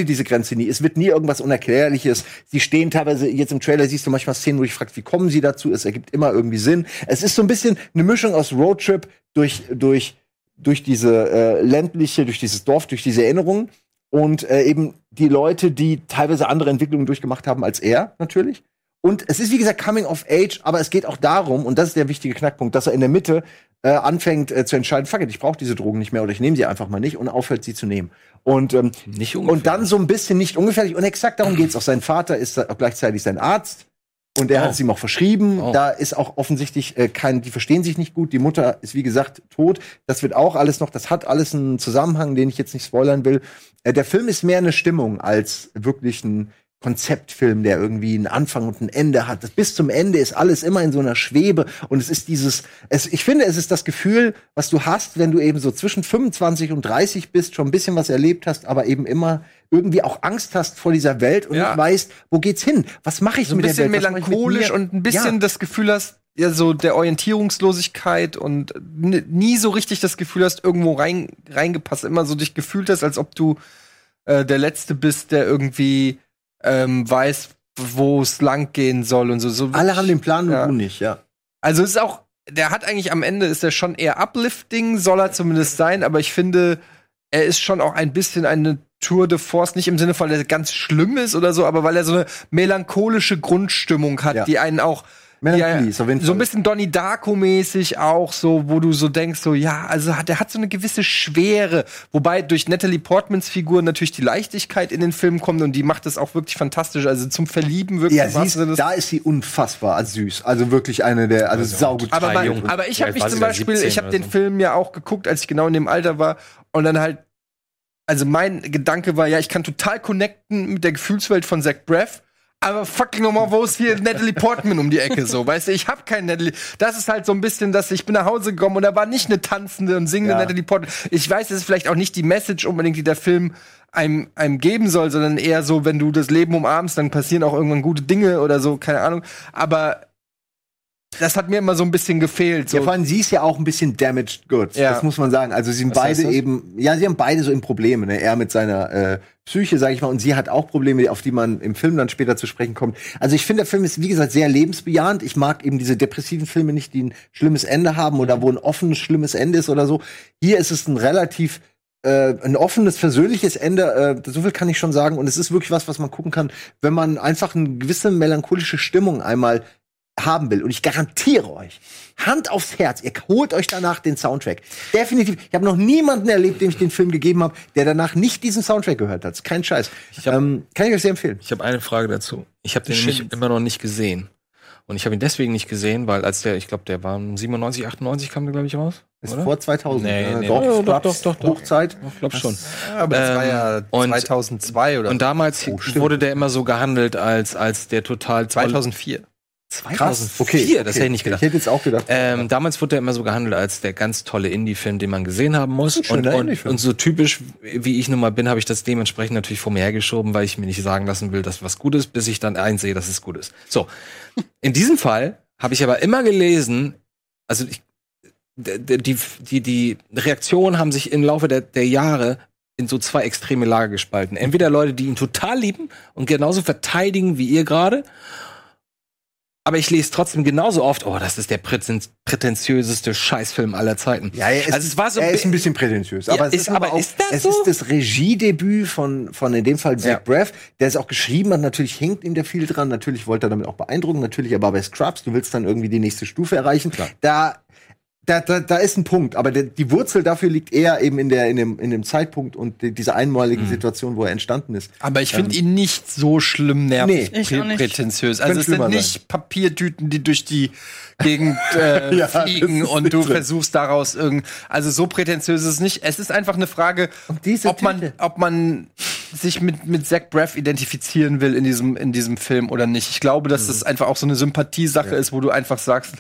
sie diese Grenze nie. Es wird nie irgendwas Unerklärliches. Sie stehen teilweise, jetzt im Trailer siehst du manchmal Szenen, wo ich frage, wie kommen sie dazu? Es ergibt immer irgendwie Sinn. Es ist so ein bisschen eine Mischung aus Roadtrip durch diese ländliche, durch dieses Dorf, durch diese Erinnerungen. Und eben die Leute, die teilweise andere Entwicklungen durchgemacht haben als er, natürlich. Und es ist, wie gesagt, Coming of Age, aber es geht auch darum, und das ist der wichtige Knackpunkt, dass er in der Mitte anfängt zu entscheiden, fuck it, ich brauche diese Drogen nicht mehr oder ich nehme sie einfach mal nicht und aufhört, sie zu nehmen. Und, nicht ungefährlich. Und dann so ein bisschen nicht ungefährlich. Und exakt darum geht's auch. Sein Vater ist auch gleichzeitig sein Arzt. Und er hat es ihm auch verschrieben. Oh. Da ist auch offensichtlich die verstehen sich nicht gut. Die Mutter ist, wie gesagt, tot. Das wird auch alles noch, das hat alles einen Zusammenhang, den ich jetzt nicht spoilern will. Der Film ist mehr eine Stimmung als wirklich ein Konzeptfilm, der irgendwie einen Anfang und ein Ende hat. Bis zum Ende ist alles immer in so einer Schwebe. Und es ist ich finde, es ist das Gefühl, was du hast, wenn du eben so zwischen 25 und 30 bist, schon ein bisschen was erlebt hast, aber eben immer irgendwie auch Angst hast vor dieser Welt und nicht weißt, wo geht's hin? Was mache ich so mit der Welt? Ein bisschen melancholisch und ein bisschen das Gefühl hast, so der Orientierungslosigkeit und nie so richtig das Gefühl hast, irgendwo reingepasst. Immer so dich gefühlt hast, als ob du der Letzte bist, der irgendwie weiß, wo es lang gehen soll und so. Alle haben den Plan und du nicht, ja. Also es ist auch, der hat eigentlich am Ende, ist er schon eher uplifting, soll er zumindest sein, aber ich finde, er ist schon auch ein bisschen eine Tour de Force, nicht im Sinne von, dass er ganz schlimm ist oder so, aber weil er so eine melancholische Grundstimmung hat, die einen auch so ein bisschen Donnie Darko-mäßig auch, so, wo du so denkst, so, ja, also der hat so eine gewisse Schwere, wobei durch Natalie Portmans Figur natürlich die Leichtigkeit in den Film kommt und die macht das auch wirklich fantastisch, also zum Verlieben wirklich. Ja, da ist sie unfassbar süß, also wirklich eine der, also saugut. Aber ich habe mich zum Beispiel, ich habe den Film ja auch geguckt, als ich genau in dem Alter war und dann halt, also mein Gedanke war, ja, ich kann total connecten mit der Gefühlswelt von Zach Braff, aber fucking nochmal, wo ist hier Natalie Portman um die Ecke, so, weißt du, ich hab keinen Natalie, das ist halt so ein bisschen, dass ich bin nach Hause gekommen und da war nicht eine tanzende und singende Natalie Portman, ich weiß, das ist vielleicht auch nicht die Message unbedingt, die der Film einem geben soll, sondern eher so, wenn du das Leben umarmst, dann passieren auch irgendwann gute Dinge oder so, keine Ahnung, aber das hat mir immer so ein bisschen gefehlt. So. Ja, vor allem, sie ist ja auch ein bisschen damaged goods, das muss man sagen. Also, sie sind beide eben, sie haben beide so in Probleme, ne? Er mit seiner Psyche, sag ich mal, und sie hat auch Probleme, auf die man im Film dann später zu sprechen kommt. Also, ich finde, der Film ist, wie gesagt, sehr lebensbejahend. Ich mag eben diese depressiven Filme nicht, die ein schlimmes Ende haben oder wo ein offenes, schlimmes Ende ist oder so. Hier ist es ein relativ ein offenes, versöhnliches Ende, so viel kann ich schon sagen. Und es ist wirklich was man gucken kann, wenn man einfach eine gewisse melancholische Stimmung einmal haben will. Und ich garantiere euch, Hand aufs Herz, ihr holt euch danach den Soundtrack. Definitiv. Ich habe noch niemanden erlebt, dem ich den Film gegeben habe, der danach nicht diesen Soundtrack gehört hat. Kein Scheiß. Kann ich euch sehr empfehlen. Ich habe eine Frage dazu. Ich habe den nämlich immer noch nicht gesehen. Und ich habe ihn deswegen nicht gesehen, weil ich glaube, der war 97, 98 kam der, glaube ich, raus. Ist oder? Vor 2000. Nee, doch. Hochzeit. Ich glaube schon. Aber das war ja 2002 oder so. Und damals wurde der immer so gehandelt als der total 2004. 2004, okay, das hätte ich nicht gedacht. Ich hätte jetzt auch gedacht. Damals wurde er immer so gehandelt als der ganz tolle Indie-Film, den man gesehen haben muss. Und so typisch, wie ich nun mal bin, habe ich das dementsprechend natürlich vor mir hergeschoben, weil ich mir nicht sagen lassen will, dass was gut ist, bis ich dann einsehe, dass es gut ist. So, in diesem Fall habe ich aber immer gelesen, also die Reaktionen haben sich im Laufe der Jahre in so zwei extreme Lager gespalten. Entweder Leute, die ihn total lieben und genauso verteidigen wie ihr gerade, aber ich lese trotzdem genauso oft, oh, das ist der prätentiöseste Scheißfilm aller Zeiten. Ja, er ist ein bisschen prätentiös. Aber, ist das so? Es ist das Regiedebüt von in dem Fall Zach Braff, der es auch geschrieben hat. Natürlich hängt ihm da viel dran. Natürlich wollte er damit auch beeindrucken. Natürlich, aber bei Scrubs, du willst dann irgendwie die nächste Stufe erreichen. Klar. Da ist ein Punkt, aber die Wurzel dafür liegt eher eben in dem Zeitpunkt und dieser einmaligen Situation, wo er entstanden ist. Aber ich finde ihn nicht so schlimm nervig, prätentiös. Also es sind nicht Papiertüten, die durch die Gegend fliegen und du versuchst daraus also so prätentiös ist es nicht. Es ist einfach eine Frage, ob man sich mit Zach Braff identifizieren will in diesem Film oder nicht. Ich glaube, dass das einfach auch so eine Sympathiesache ist, wo du einfach sagst,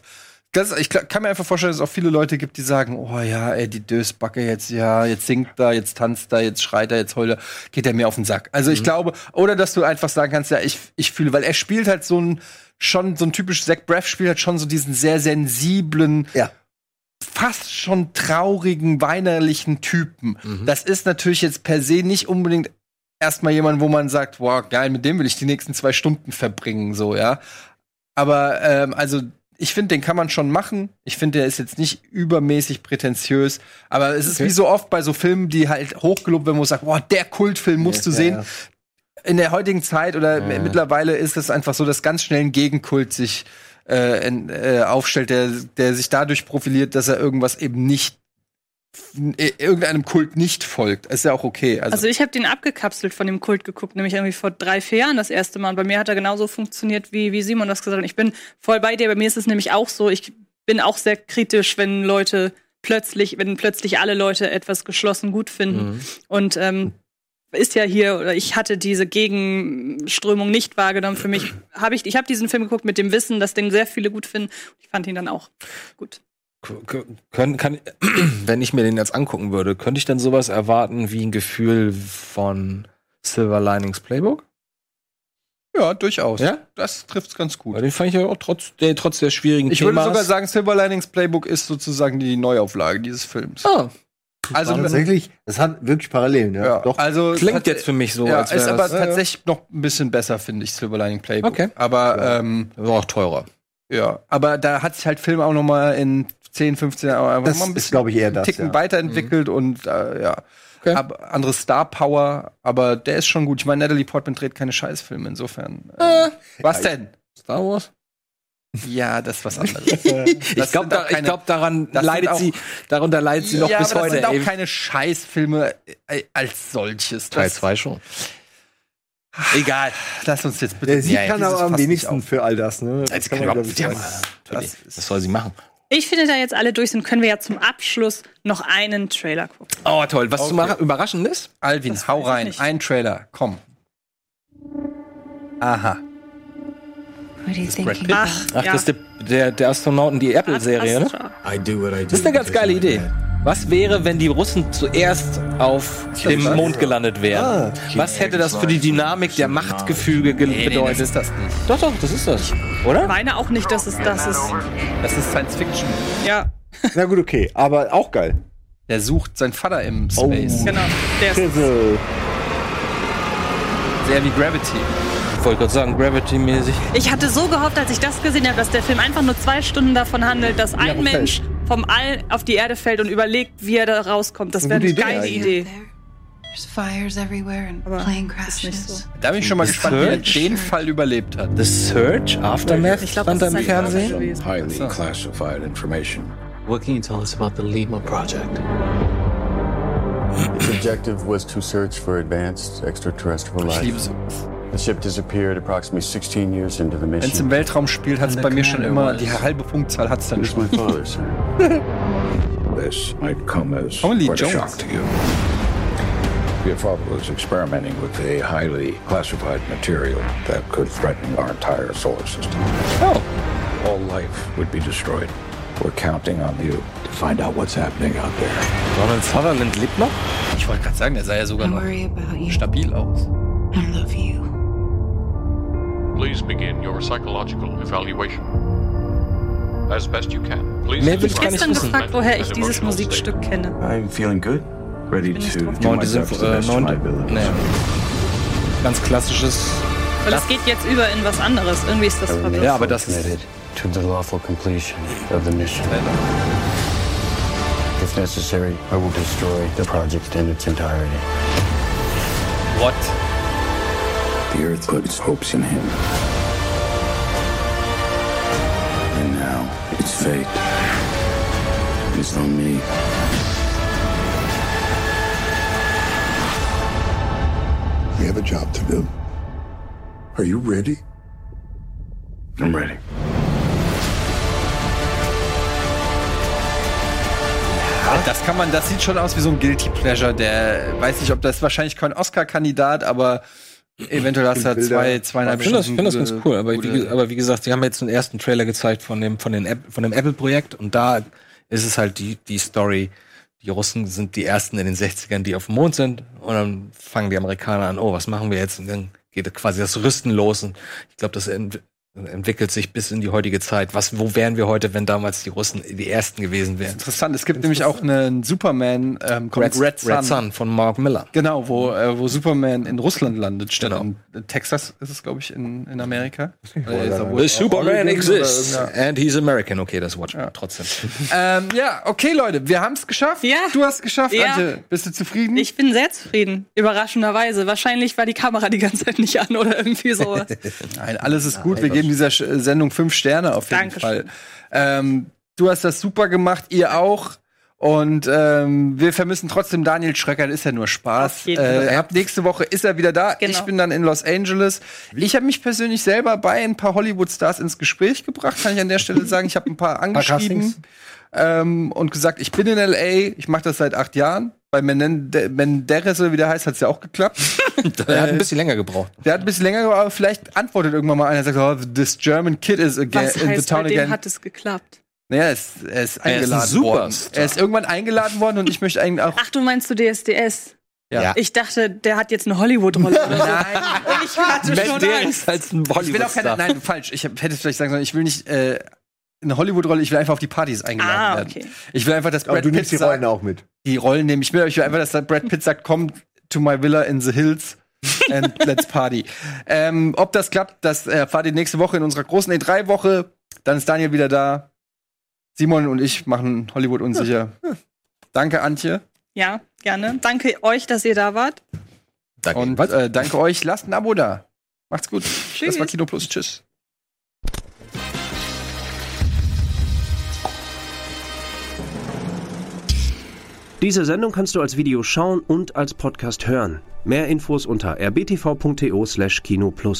ich kann mir einfach vorstellen, dass es auch viele Leute gibt, die sagen, oh ja, ey, die Dösbacke jetzt, ja, jetzt singt er, jetzt tanzt er, jetzt schreit er, jetzt heult er, geht er mir auf den Sack. Also ich glaube, oder dass du einfach sagen kannst, ja, ich fühle, weil er spielt halt so ein typisch, Zach Braff spielt halt schon so diesen sehr sensiblen, fast schon traurigen, weinerlichen Typen. Das ist natürlich jetzt per se nicht unbedingt erstmal jemand, wo man sagt, wow, geil, mit dem will ich die nächsten 2 Stunden verbringen, so, ja. Aber, also, ich finde, den kann man schon machen. Ich finde, der ist jetzt nicht übermäßig prätentiös. Aber es ist wie so oft bei so Filmen, die halt hochgelobt werden, wo man sagt, wow, der Kultfilm musst du sehen. Ja. In der heutigen Zeit oder mittlerweile ist es einfach so, dass ganz schnell ein Gegenkult sich aufstellt, der sich dadurch profiliert, dass er irgendwas eben nicht, irgendeinem Kult nicht folgt. Ist ja auch okay. Also ich habe den abgekapselt von dem Kult geguckt, nämlich irgendwie vor 3, 4 Jahren das erste Mal. Und bei mir hat er genauso funktioniert, wie Simon das gesagt hat. Ich bin voll bei dir. Bei mir ist es nämlich auch so, ich bin auch sehr kritisch, wenn Leute wenn plötzlich alle Leute etwas geschlossen gut finden. Mhm. Und ist ja hier, oder ich hatte diese Gegenströmung nicht wahrgenommen. Für mich ich habe diesen Film geguckt mit dem Wissen, dass den sehr viele gut finden. Ich fand ihn dann auch gut. Wenn ich mir den jetzt angucken würde, könnte ich dann sowas erwarten wie ein Gefühl von Silver Linings Playbook? Ja, durchaus. Ja? Das trifft's ganz gut. Weil den fand ich ja auch trotz der schwierigen Themas. Ich würde sogar sagen, Silver Linings Playbook ist sozusagen die Neuauflage dieses Films. Ah. Also tatsächlich, es hat wirklich Parallelen, ja. Ja, doch. Also klingt jetzt für mich so, ja, als ist aber tatsächlich noch ein bisschen besser, finde ich, Silver Lining Playbook. Okay. Aber ja. War auch teurer. Ja, aber da hat sich halt Film auch noch mal in 10, 15 Jahren einfach mal ein bisschen, glaube ich, eher das, Ticken weiterentwickelt und ja. Okay. Andere Star Power, aber der ist schon gut. Ich meine, Natalie Portman dreht keine Scheißfilme, insofern. Was denn? Star Wars? Ja, das ist was anderes. Ich glaube, darunter leidet sie noch bis heute. Das sind auch keine Scheißfilme als solches. Teil 2 schon. Egal, lass uns jetzt bitte. Sie kann aber am wenigsten für all das. Ne? Das kann überhaupt nicht. Was soll sie machen? Ich finde, da jetzt alle durch sind, können wir ja zum Abschluss noch einen Trailer gucken. Oh, toll. Was überraschend ist? Alvin, hau rein. Ein Trailer, komm. Aha. Ach, das ist der Astronauten, die Apple-Serie, ne? Das ist eine ganz geile Idee. Was wäre, wenn die Russen zuerst auf dem Mond gelandet wären? Was hätte das für die Dynamik der Machtgefüge bedeutet? Das ist das nicht. Doch, das ist das. Oder? Ich meine auch nicht, dass es das ist. Das ist Science Fiction. Ja. Na gut, okay. Aber auch geil. Der sucht seinen Vater im Space. Genau. Der ist sehr wie Gravity. Ich wollte gerade sagen, Gravity-mäßig. Ich hatte so gehofft, als ich das gesehen habe, dass der Film einfach nur 2 Stunden davon handelt, dass ein Mensch vom All auf die Erde fällt und überlegt, wie er da rauskommt. Das wäre eine geile Idee. Aber ist nicht so. Da bin ich schon mal gespannt, wie er den Fall überlebt hat. The Search? Aftermath? Ich glaube, das ist ein highly classified information. What can you tell us about the Lima Project? The objective was to search for advanced extraterrestrial life. Ich liebe sowas. The ship disappeared approximately 16 years into the mission. Wenn es im Weltraum spielt, hat es bei mir schon immer die halbe Punktzahl hat es dann schon. This might come as quite a shock to you. Your father was experimenting with a highly classified material that could threaten our entire solar system. Oh, all life would be destroyed. We're counting on you to find out what's happening out there. Donald Sutherland lebt noch? Ich wollte gerade sagen, der sah ja sogar noch stabil aus. I love you. Please begin your psychological evaluation. As best you can. Please. Mehr will ich gar nicht wissen. Gefragt, woher ich dieses Musikstück kenne. I'm feeling good. Ready to do myself to the best of my ability. Nee. Ganz klassisches. Weil das geht jetzt über in was anderes. Irgendwie ist das verwirrend. Ja, aber das ist to the lawful completion of the mission. If necessary, I will destroy the project in its entirety. What? The Earth put its hopes in him. And now, its fate is on me. We have a job to do. Are you ready? I'm ready. Das sieht schon aus wie so ein Guilty Pleasure, der, weiß nicht, ob das wahrscheinlich kein Oscar-Kandidat, aber eventuell hast du ja 2,5 Stunden. Ich finde das ganz cool, aber wie gesagt, sie haben jetzt den ersten Trailer gezeigt von dem Apple-Projekt und da ist es halt die Story, die Russen sind die ersten in den 60ern, die auf dem Mond sind und dann fangen die Amerikaner an, oh, was machen wir jetzt? Und dann geht quasi das Rüsten los und ich glaube, das entwickelt sich bis in die heutige Zeit. Wo wären wir heute, wenn damals die Russen die Ersten gewesen wären? Interessant. Es gibt nämlich auch einen Superman, Red Sun von Mark Miller. Genau, wo Superman in Russland landet, statt in Texas ist es, glaube ich, in Amerika. The Superman exists and he's American. Okay, das Watch trotzdem. Okay, Leute, wir haben es geschafft. Ja. Du hast es geschafft, Antje. Bist du zufrieden? Ich bin sehr zufrieden. Überraschenderweise. Wahrscheinlich war die Kamera die ganze Zeit nicht an oder irgendwie sowas. Nein, alles ist gut. Wir geben dieser Sendung 5 Sterne auf jeden Fall. Du hast das super gemacht, ihr auch. Und wir vermissen trotzdem Daniel Schröger, das ist ja nur Spaß. Ab nächste Woche ist er wieder da. Genau. Ich bin dann in Los Angeles. Ich habe mich persönlich selber bei ein paar Hollywood-Stars ins Gespräch gebracht, kann ich an der Stelle sagen. Ich habe ein paar angeschrieben und gesagt, ich bin in L.A., ich mache das seit 8 Jahren. Bei Menderes, oder wie der heißt, hat es ja auch geklappt. Der hat ein bisschen länger gebraucht. Der hat ein bisschen länger gebraucht, aber vielleicht antwortet irgendwann mal einer, sagt, oh, this German kid is again in the town again. Was heißt, bei dem hat es geklappt? Naja, er ist eingeladen worden. Er ist irgendwann eingeladen worden und ich möchte eigentlich auch... Ach, du meinst du DSDS? Ja. Ich dachte, der hat jetzt eine Hollywood-Rolle. Nein. Ich hatte schon Angst. Als ein Bollywood-Star. Ich will auch keine... Nein, falsch. Ich hätte vielleicht sagen sollen, ich will nicht... eine Hollywood-Rolle, ich will einfach auf die Partys eingeladen werden. Ich will einfach, dass Brad Pitt sagt... Aber du nimmst die Rollen auch mit. Die Rollen nehme ich mit, aber ich will einfach, dass Brad Pitt sagt, komm to my villa in the hills and let's party. Ob das klappt, das erfahrt ihr nächste Woche in unserer großen E3-Woche. Dann ist Daniel wieder da. Simon und ich machen Hollywood unsicher. Ja. Danke, Antje. Ja, gerne. Danke euch, dass ihr da wart. Danke. Und danke euch. Lasst ein Abo da. Macht's gut. Tschüss. Das war Kino Plus. Tschüss. Diese Sendung kannst du als Video schauen und als Podcast hören. Mehr Infos unter rbtv.to/kinoplus.